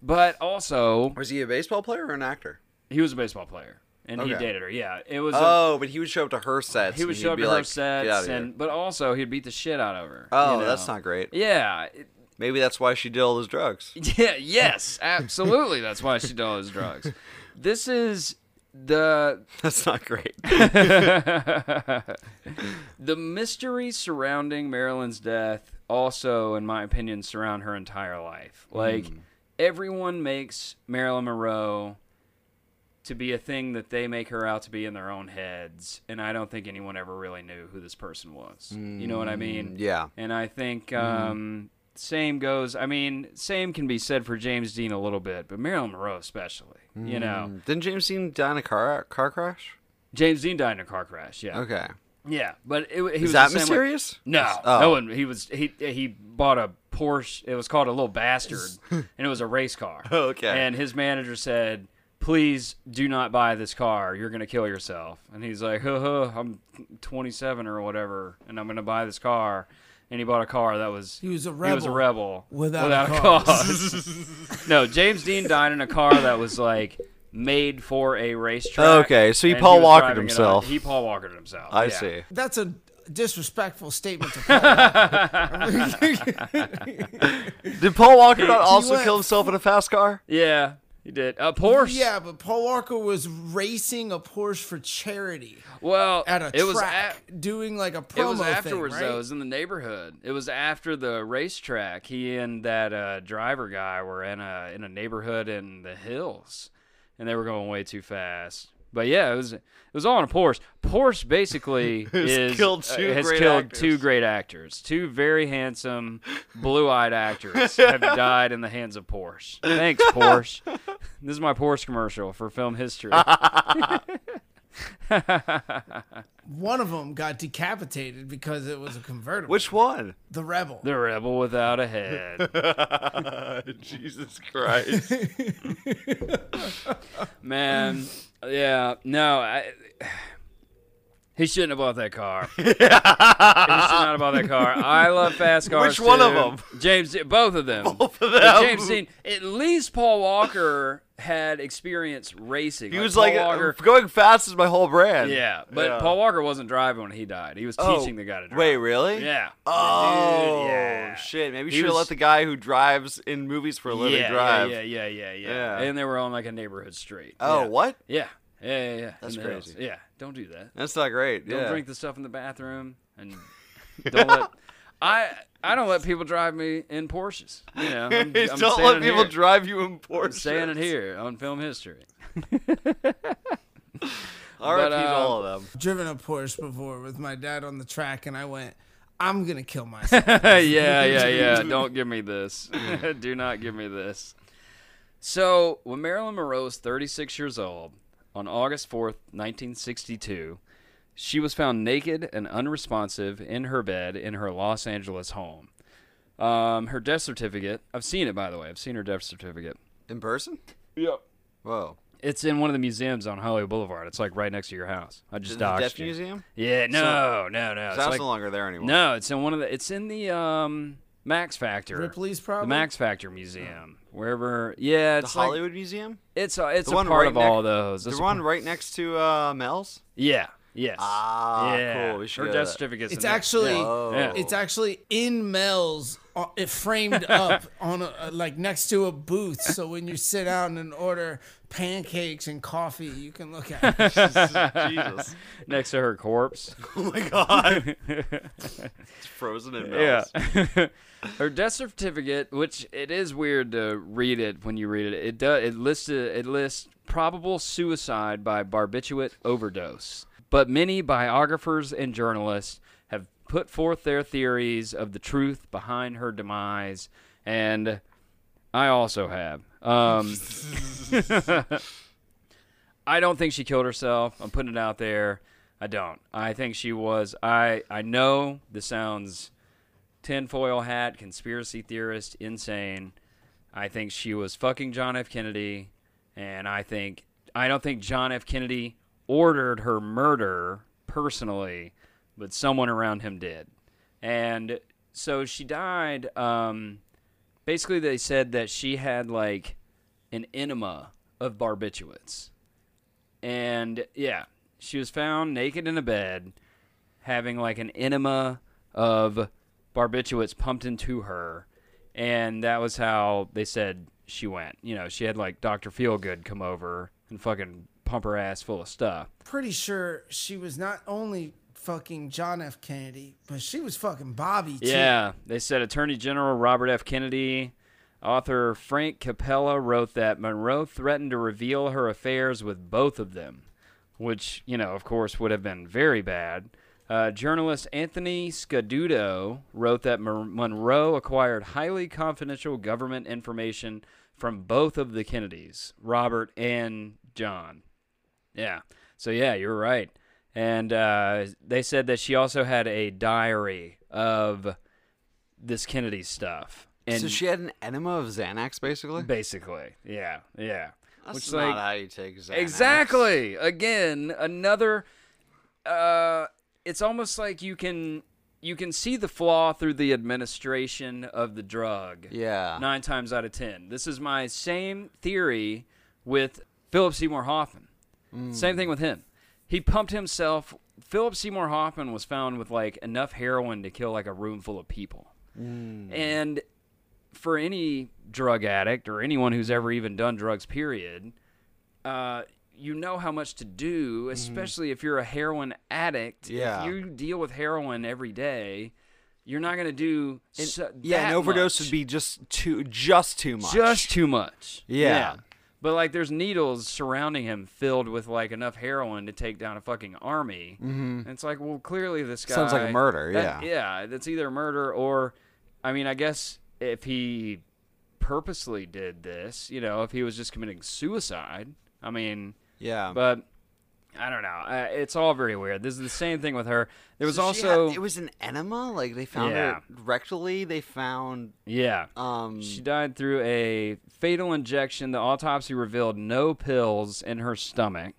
But also... Was he a baseball player or an actor? He was a baseball player. And okay. he dated her, yeah. It was. Oh, a, but he would show up to her sets. He would show up to like, her sets, and but also he'd beat the shit out of her. Oh, you know? That's not great. Yeah. It, Maybe that's why she did all those drugs. Yeah. Yes, absolutely. That's why she did all those drugs. This is... The That's not great. The mystery surrounding Marilyn's death also, in my opinion, surround her entire life. Like, mm. everyone makes Marilyn Monroe to be a thing that they make her out to be in their own heads, and I don't think anyone ever really knew who this person was. Mm. You know what I mean? Yeah. And I think um, mm. same goes... I mean, same can be said for James Dean a little bit, but Marilyn Monroe especially. You know, mm. didn't James Dean die in a car car crash? James Dean died in a car crash. Yeah. Okay. Yeah, but it, he Is was that the same mysterious? Way. No, oh. no one. He was he he bought a Porsche. It was called a Little Bastard, and it was a race car. Oh, okay. And his manager said, "Please do not buy this car. You're going to kill yourself." And he's like, "Huh, huh, I'm twenty-seven or whatever, and I'm going to buy this car." And he bought a car that was... He was a rebel. He was a rebel. Without, without a cause. cause. No, James Dean died in a car that was, like, made for a racetrack. Okay, so he Paul Walkered himself. He Paul Walkered himself. I yeah. see. That's a disrespectful statement to Paul Walker. Did Paul Walker not also went, kill himself in a fast car? Yeah, he did. A Porsche. Yeah, but Paul Walker was racing a Porsche for charity. Well, at a it track, was at, doing like a promo. It was afterwards, thing, right? though. It was in the neighborhood. It was after the racetrack. He and that uh, driver guy were in a in a neighborhood in the hills, and they were going way too fast. But yeah, it was it was all on a Porsche. Porsche basically is killed two uh, has great killed actors. two great actors, two very handsome, blue-eyed actors have died in the hands of Porsche. Thanks, Porsche. This is my Porsche commercial for film history. One of them got decapitated because it was a convertible. Which one? The rebel. The rebel without a head. Jesus Christ. Man, yeah, no, I, He shouldn't have bought that car. He should not have bought that car. I love fast cars. Which one too. of them? James, both of them. Both of them. But James Dean. At least Paul Walker had experience racing. He like was Paul like Walker, going fast is my whole brand. Yeah, but yeah. Paul Walker wasn't driving when he died. He was oh, teaching the guy to drive. Wait, really? Yeah. Oh Dude, yeah. shit! Maybe you should was, let the guy who drives in movies for a living yeah, drive. Yeah, yeah, yeah, yeah, yeah. And they were on like a neighborhood street. Oh, yeah. what? Yeah. Yeah, yeah, yeah. That's crazy. Hills. Yeah, don't do that. That's not great. Don't yeah. drink the stuff in the bathroom, and don't let. I I don't let people drive me in Porsches. You know, I'm, I'm don't let people here. drive you in Porsches. I'm standing here on Film History. All right, um, all of them. Driven a Porsche before with my dad on the track, and I went, I'm gonna kill myself. yeah, yeah, yeah. Don't give me this. Do not give me this. So when Marilyn Monroe was thirty-six years old. On August fourth, nineteen sixty-two, she was found naked and unresponsive in her bed in her Los Angeles home. Um, her death certificate, I've seen it, by the way. I've seen her death certificate. In person? Yep. Whoa. It's in one of the museums on Hollywood Boulevard. It's like right next to your house. I just doxed you. Is it the Death Museum? Yeah, no, no, no. It's like, no longer there anymore. No, it's in one of the, it's in the um, Max Factor. Ripley's probably? The Max Factor Museum. Oh. Wherever, yeah, it's the like, Hollywood Museum. It's a, it's the a one part right of all those. The one right next to uh, Mel's. Yeah. Yes. Ah. Yeah. Cool. We should Her death certificate. It's actually oh. yeah. it's actually in Mel's. Uh, it framed up on a, uh, like next to a booth. So when you sit down and order pancakes and coffee, you can look at it. Jesus. Next to her corpse. Oh my God. It's frozen in Mel's. Yeah. Her death certificate, which it is weird to read it when you read it, it does it lists it lists probable suicide by barbiturate overdose. But many biographers and journalists have put forth their theories of the truth behind her demise, and I also have. Um, I don't think she killed herself. I'm putting it out there. I don't. I think she was. I I know this sounds. Tinfoil hat, conspiracy theorist, insane. I think she was fucking John F. Kennedy, and I think I don't think John F. Kennedy ordered her murder personally, but someone around him did. And so she died. Um, basically, they said that she had like an enema of barbiturates, and yeah, she was found naked in a bed, having like an enema of barbiturates pumped into her, and that was how they said she went. You know, she had like Doctor Feelgood come over and fucking pump her ass full of stuff. Pretty sure she was not only fucking John F. Kennedy, but she was fucking Bobby too. Yeah, they said Attorney General Robert F. Kennedy, author Frank Capella wrote that Monroe threatened to reveal her affairs with both of them, which, you know, of course would have been very bad. Uh, journalist Anthony Scaduto wrote that Monroe acquired highly confidential government information from both of the Kennedys, Robert and John. Yeah. So, yeah, you're right. And uh, they said that she also had a diary of this Kennedy stuff. And so she had an enema of Xanax, basically? Basically. Yeah. Yeah. That's Which, not like, how you take Xanax. Exactly. Again, another... Uh, It's almost like you can you can see the flaw through the administration of the drug. Yeah. Nine times out of ten. This is my same theory with Philip Seymour Hoffman. Mm. Same thing with him. He pumped himself. Philip Seymour Hoffman was found with like enough heroin to kill like a room full of people. Mm. And for any drug addict or anyone who's ever even done drugs, period, uh, you know how much to do, especially mm-hmm. if you're a heroin addict. Yeah. If you deal with heroin every day, you're not going to do and, so, yeah, that an overdose much. would be just too just too much. Just too much. Yeah. yeah. But like there's needles surrounding him filled with like enough heroin to take down a fucking army. Mm-hmm. And it's like, well, clearly this guy sounds like a murder, that, yeah. Yeah, that's either murder or I mean, I guess if he purposely did this, you know, if he was just committing suicide, I mean, yeah, but I don't know. Uh, it's all very weird. This is the same thing with her. There was so also had, it was an enema. Like they found yeah. it rectally. They found yeah. Um, she died through a fatal injection. The autopsy revealed no pills in her stomach.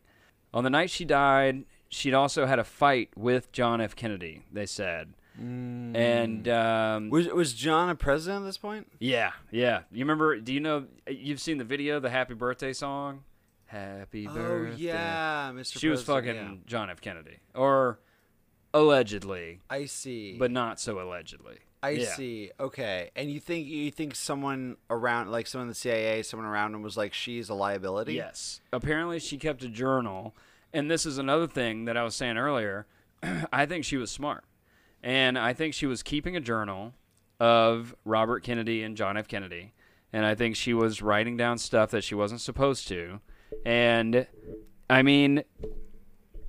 On the night she died, she'd also had a fight with John F. Kennedy, they said. Mm. And um, was was John a president at this point? Yeah, yeah. You remember? Do you know? You've seen the video, the Happy Birthday song. Happy oh, birthday. Oh yeah, Mister She President, was fucking yeah. John F. Kennedy, or allegedly. I see, but not so allegedly. I yeah. see. Okay, and you think you think someone around, like someone in the C I A, someone around him was like, she's a liability. Yes. Apparently, she kept a journal, and this is another thing that I was saying earlier. I think she was smart. And I think she was keeping a journal of Robert Kennedy and John F. Kennedy. And I think she was writing down stuff that she wasn't supposed to. And, I mean,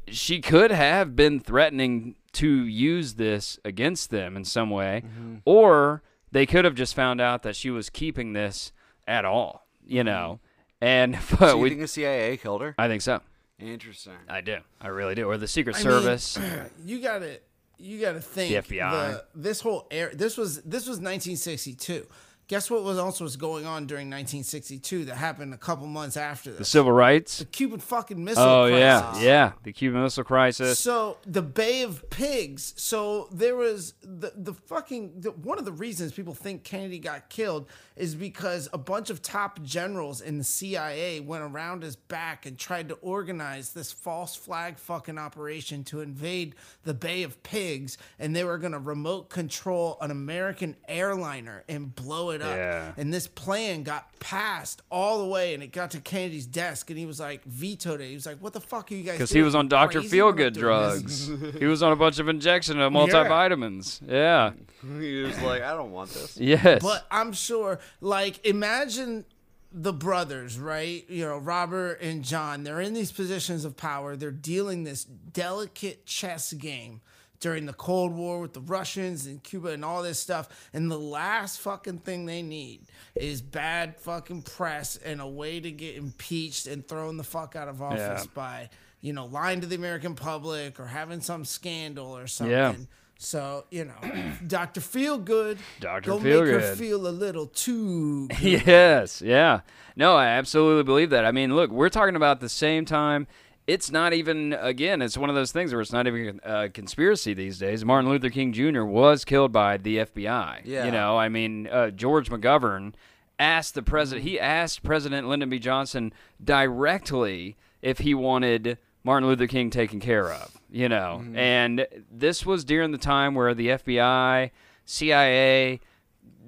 she could have been threatening to use this against them in some way. Mm-hmm. Or they could have just found out that she was keeping this at all, you know. And but so you we, think the C I A killed her? I think so. Interesting. I do. I really do. Or the Secret I Service. Mean, you got it. You got to think the F B I. The, this whole era, this was this was nineteen sixty-two. Guess what was also was going on during nineteen sixty-two that happened a couple months after this? The civil rights, the Cuban fucking missile. Oh crisis. yeah, yeah, the Cuban missile crisis. So the Bay of Pigs. So there was the the fucking the, one of the reasons people think Kennedy got killed is because a bunch of top generals in the C I A went around his back and tried to organize this false flag fucking operation to invade the Bay of Pigs, and they were going to remote control an American airliner and blow it. Up. Yeah. And this plan got passed all the way, and it got to Kennedy's desk, and he was like, vetoed it. He was like, what the fuck are you guys doing? Because he was on Doctor Feelgood drugs. He was on a bunch of injections of multivitamins. Yeah. yeah. He was like, I don't want this. Yes. But I'm sure, like, imagine the brothers, right? You know, Robert and John, they're in these positions of power. They're dealing this delicate chess game during the Cold War with the Russians and Cuba and all this stuff. And the last fucking thing they need is bad fucking press and a way to get impeached and thrown the fuck out of office yeah. by, you know, lying to the American public or having some scandal or something. Yeah. So, you know, Doctor Feelgood. Doctor Feelgood. Go make her feel a little too good. Yes, yeah. No, I absolutely believe that. I mean, look, we're talking about the same time. It's not even, again, it's one of those things where it's not even a conspiracy these days. Martin Luther King Junior was killed by the F B I. Yeah. You know, I mean, uh, George McGovern asked the president, he asked President Lyndon B. Johnson directly if he wanted Martin Luther King taken care of, you know. Mm-hmm. And this was during the time where the F B I, C I A,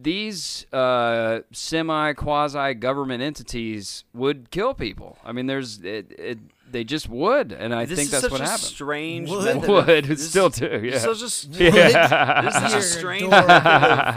these uh, semi-quasi-government entities would kill people. I mean, there's... it, it They just would, and I this think that's what happened. This is such a strange method. Would, it's still do, yeah. So just, yeah. This is such a strange method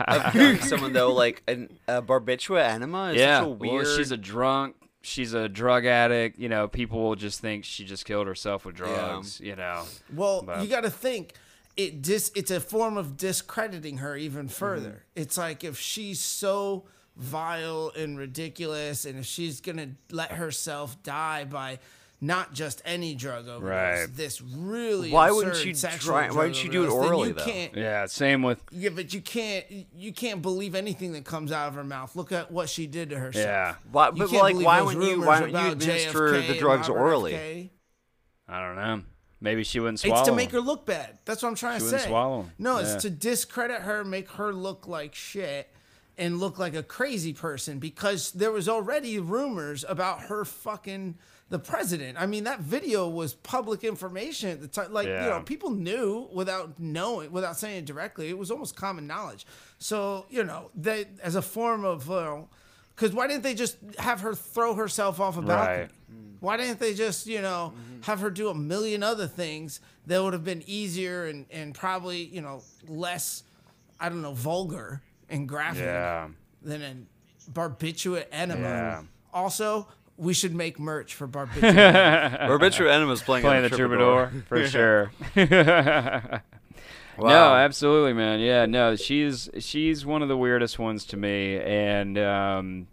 of, of killing someone, though. Like, an, a barbitua enema is yeah. such a weird... Well, she's a drunk, she's a drug addict, you know, people will just think she just killed herself with drugs, yeah. you know. Well, but you gotta think, it dis- it's a form of discrediting her even further. Mm-hmm. It's like, if she's so vile and ridiculous, and if she's gonna let herself die by... not just any drug overdose. Right. This really why wouldn't you try? Why wouldn't you do it orally though? Yeah, same with yeah, but you can't you can't believe anything that comes out of her mouth. Look at what she did to herself. Yeah, why, but like why wouldn't you why wouldn't you administer the drugs orally? I don't know. Maybe she wouldn't swallow. It's to make her look bad. That's what I'm trying to say. She wouldn't swallow. No, it's to discredit her, make her look like shit. And look like a crazy person, because there was already rumors about her fucking the president. I mean, that video was public information at the time. Like, yeah. you know, people knew without knowing, without saying it directly. It was almost common knowledge. So, you know, they as a form of, because uh, why didn't they just have her throw herself off a balcony? Right. Why didn't they just, you know, have her do a million other things that would have been easier and, and probably, you know, less, I don't know, vulgar and graphic yeah. than a barbiturate enema. Yeah. Also, we should make merch for barbiturate enema. Barbiturate enema is playing, playing the, the troubadour. troubadour for sure. Wow. No, absolutely, man. Yeah, no, she's she's one of the weirdest ones to me, and um,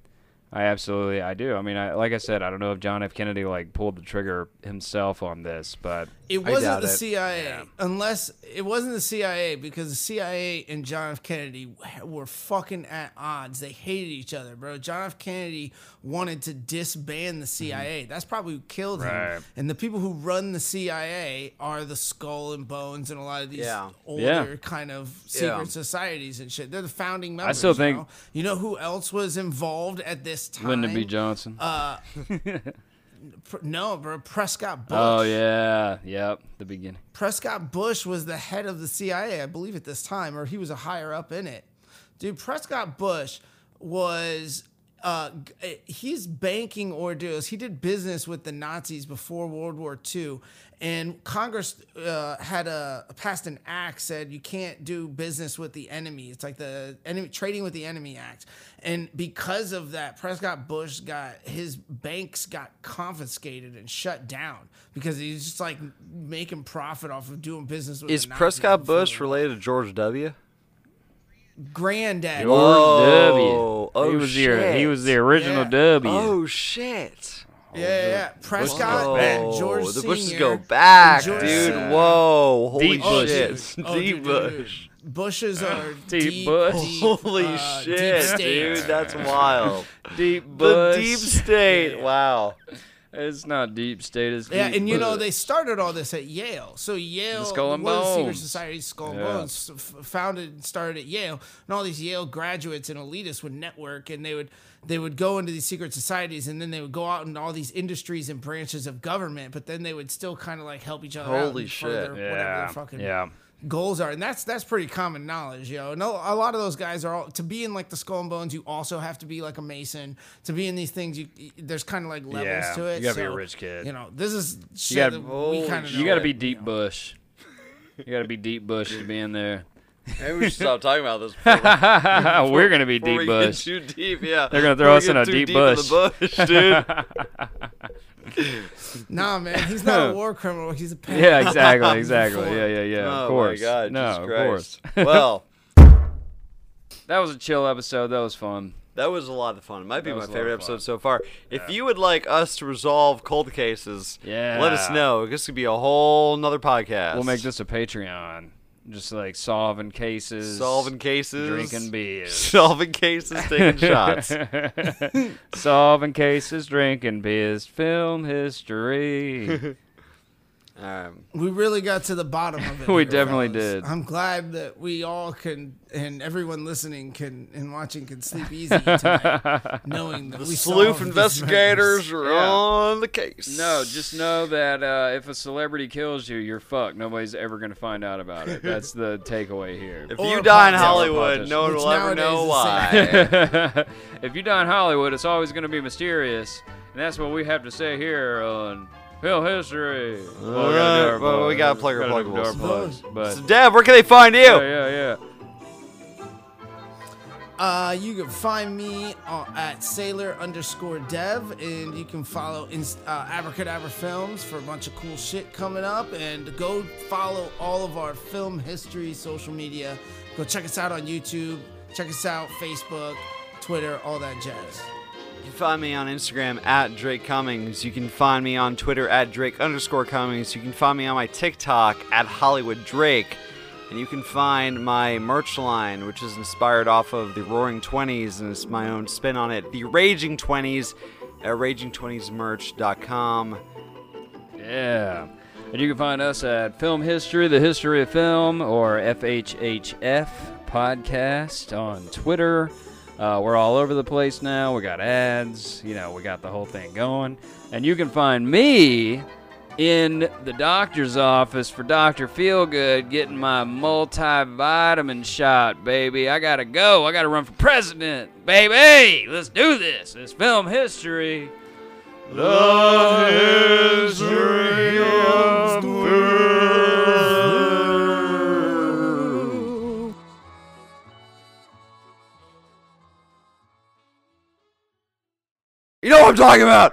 I absolutely, I do. I mean, I, like I said, I don't know if John F. Kennedy like pulled the trigger himself on this, but it wasn't the C I A, yeah. unless it wasn't the C I A, because the C I A and John F. Kennedy were fucking at odds. They hated each other, bro. John F. Kennedy wanted to disband the C I A. Mm-hmm. That's probably who killed right. him. And the people who run the C I A are the skull and bones and a lot of these yeah. older yeah. kind of secret yeah. societies and shit. They're the founding members. I still think you know? you know who else was involved at this. Time. Lyndon B. Johnson. Uh, no, bro. Prescott Bush. Oh, yeah. Yep. The beginning. Prescott Bush was the head of the C I A, I believe, at this time, or he was a higher up in it. Dude, Prescott Bush was... Uh, he's banking ordeals. He did business with the Nazis before World War Two, and Congress uh, had a passed an act said you can't do business with the enemy. It's like the enemy Trading with the Enemy Act, and because of that, Prescott Bush got his banks got confiscated and shut down because he's just like making profit off of doing business with. Is the Prescott Nazis Bush before. related to George W. Granddad. Oh, oh, he was shit. The, he was the original yeah. W. Oh, shit. Yeah, yeah. yeah. Prescott oh, and George the Bushes Senior go back, dude. Senior. Whoa. Holy deep shit. Deep, oh, deep Bush. Dude, dude. Bushes are deep. deep Bush. Deep, Holy uh, shit, dude. That's wild. Deep Bush. The deep state. Yeah. Wow. It's not deep state. It's deep yeah, and you know, they started all this at Yale. So Yale, the Skull and Bones. Secret Society, Skull and yeah. Bones, founded and started at Yale. And all these Yale graduates and elitists would network, and they would they would go into these secret societies, and then they would go out in all these industries and branches of government, but then they would still kind of like help each other Holy out. Holy shit. Further, yeah. Whatever their fucking yeah. goals are. And that's that's pretty common knowledge, yo. No, a lot of those guys are all, to be in like the Skull and Bones, you also have to be like a Mason. To be in these things, you there's kind of like levels yeah, to it. You gotta so, be a rich kid. You know, this is shit you gotta, that oh, we kind of You gotta it, be deep you know. Bush. You gotta be deep Bush to be in there. Maybe we should stop talking about this. Before, before, We're gonna be deep Bush. Too deep, yeah. They're gonna throw us in a deep, deep Bush, in the bush dude. Nah, man, he's not a war criminal. He's a pimp. Yeah, exactly, exactly. yeah, yeah, yeah. Oh, of course. My God, no, Jesus of Christ. course. Well, that was a chill episode. That was fun. That was a lot of fun. It might be my favorite episode so far. Yeah. If you would like us to resolve cold cases, yeah. let us know. This could be a whole nother podcast. We'll make this a Patreon. Just like solving cases, solving cases, drinking beers, solving cases, taking shots, solving cases, drinking beers, film history. Um, we really got to the bottom of it. We definitely did. I'm glad that we all can, and everyone listening can, and watching can sleep easy tonight, knowing that the we sleuth investigators are yeah. on the case. No, just know that uh, if a celebrity kills you, you're fucked. Nobody's ever going to find out about it. That's the takeaway here. If or you die in Hollywood, no one will ever know why. If you die in Hollywood, it's always going to be mysterious, and that's what we have to say here on. Film history. Well, All we gotta, right. well, we gotta plug our gotta pluggables. Plugs, but. So, Dev, where can they find you? Yeah, yeah, yeah. Uh, you can find me uh, at Sailor underscore Dev, and you can follow in, uh, Abracadabra Films for a bunch of cool shit coming up. And go follow all of our film history social media. Go check us out on YouTube. Check us out Facebook, Twitter, all that jazz. You can find me on Instagram at Drake Cummings. You can find me on Twitter at Drake underscore Cummings. You can find me on my TikTok at Hollywood Drake. And you can find my merch line, which is inspired off of the Roaring Twenties, and it's my own spin on it, the Raging Twenties, at raging twenties merch dot com. Yeah. And you can find us at Film History, The History of Film, or F H H F Podcast on Twitter. Uh, we're all over the place now. We got ads. You know, we got the whole thing going. And you can find me in the doctor's office for Doctor Feelgood getting my multivitamin shot, baby. I got to go. I got to run for president, baby. Let's do this. It's film history. The history of film. You know what I'm talking about!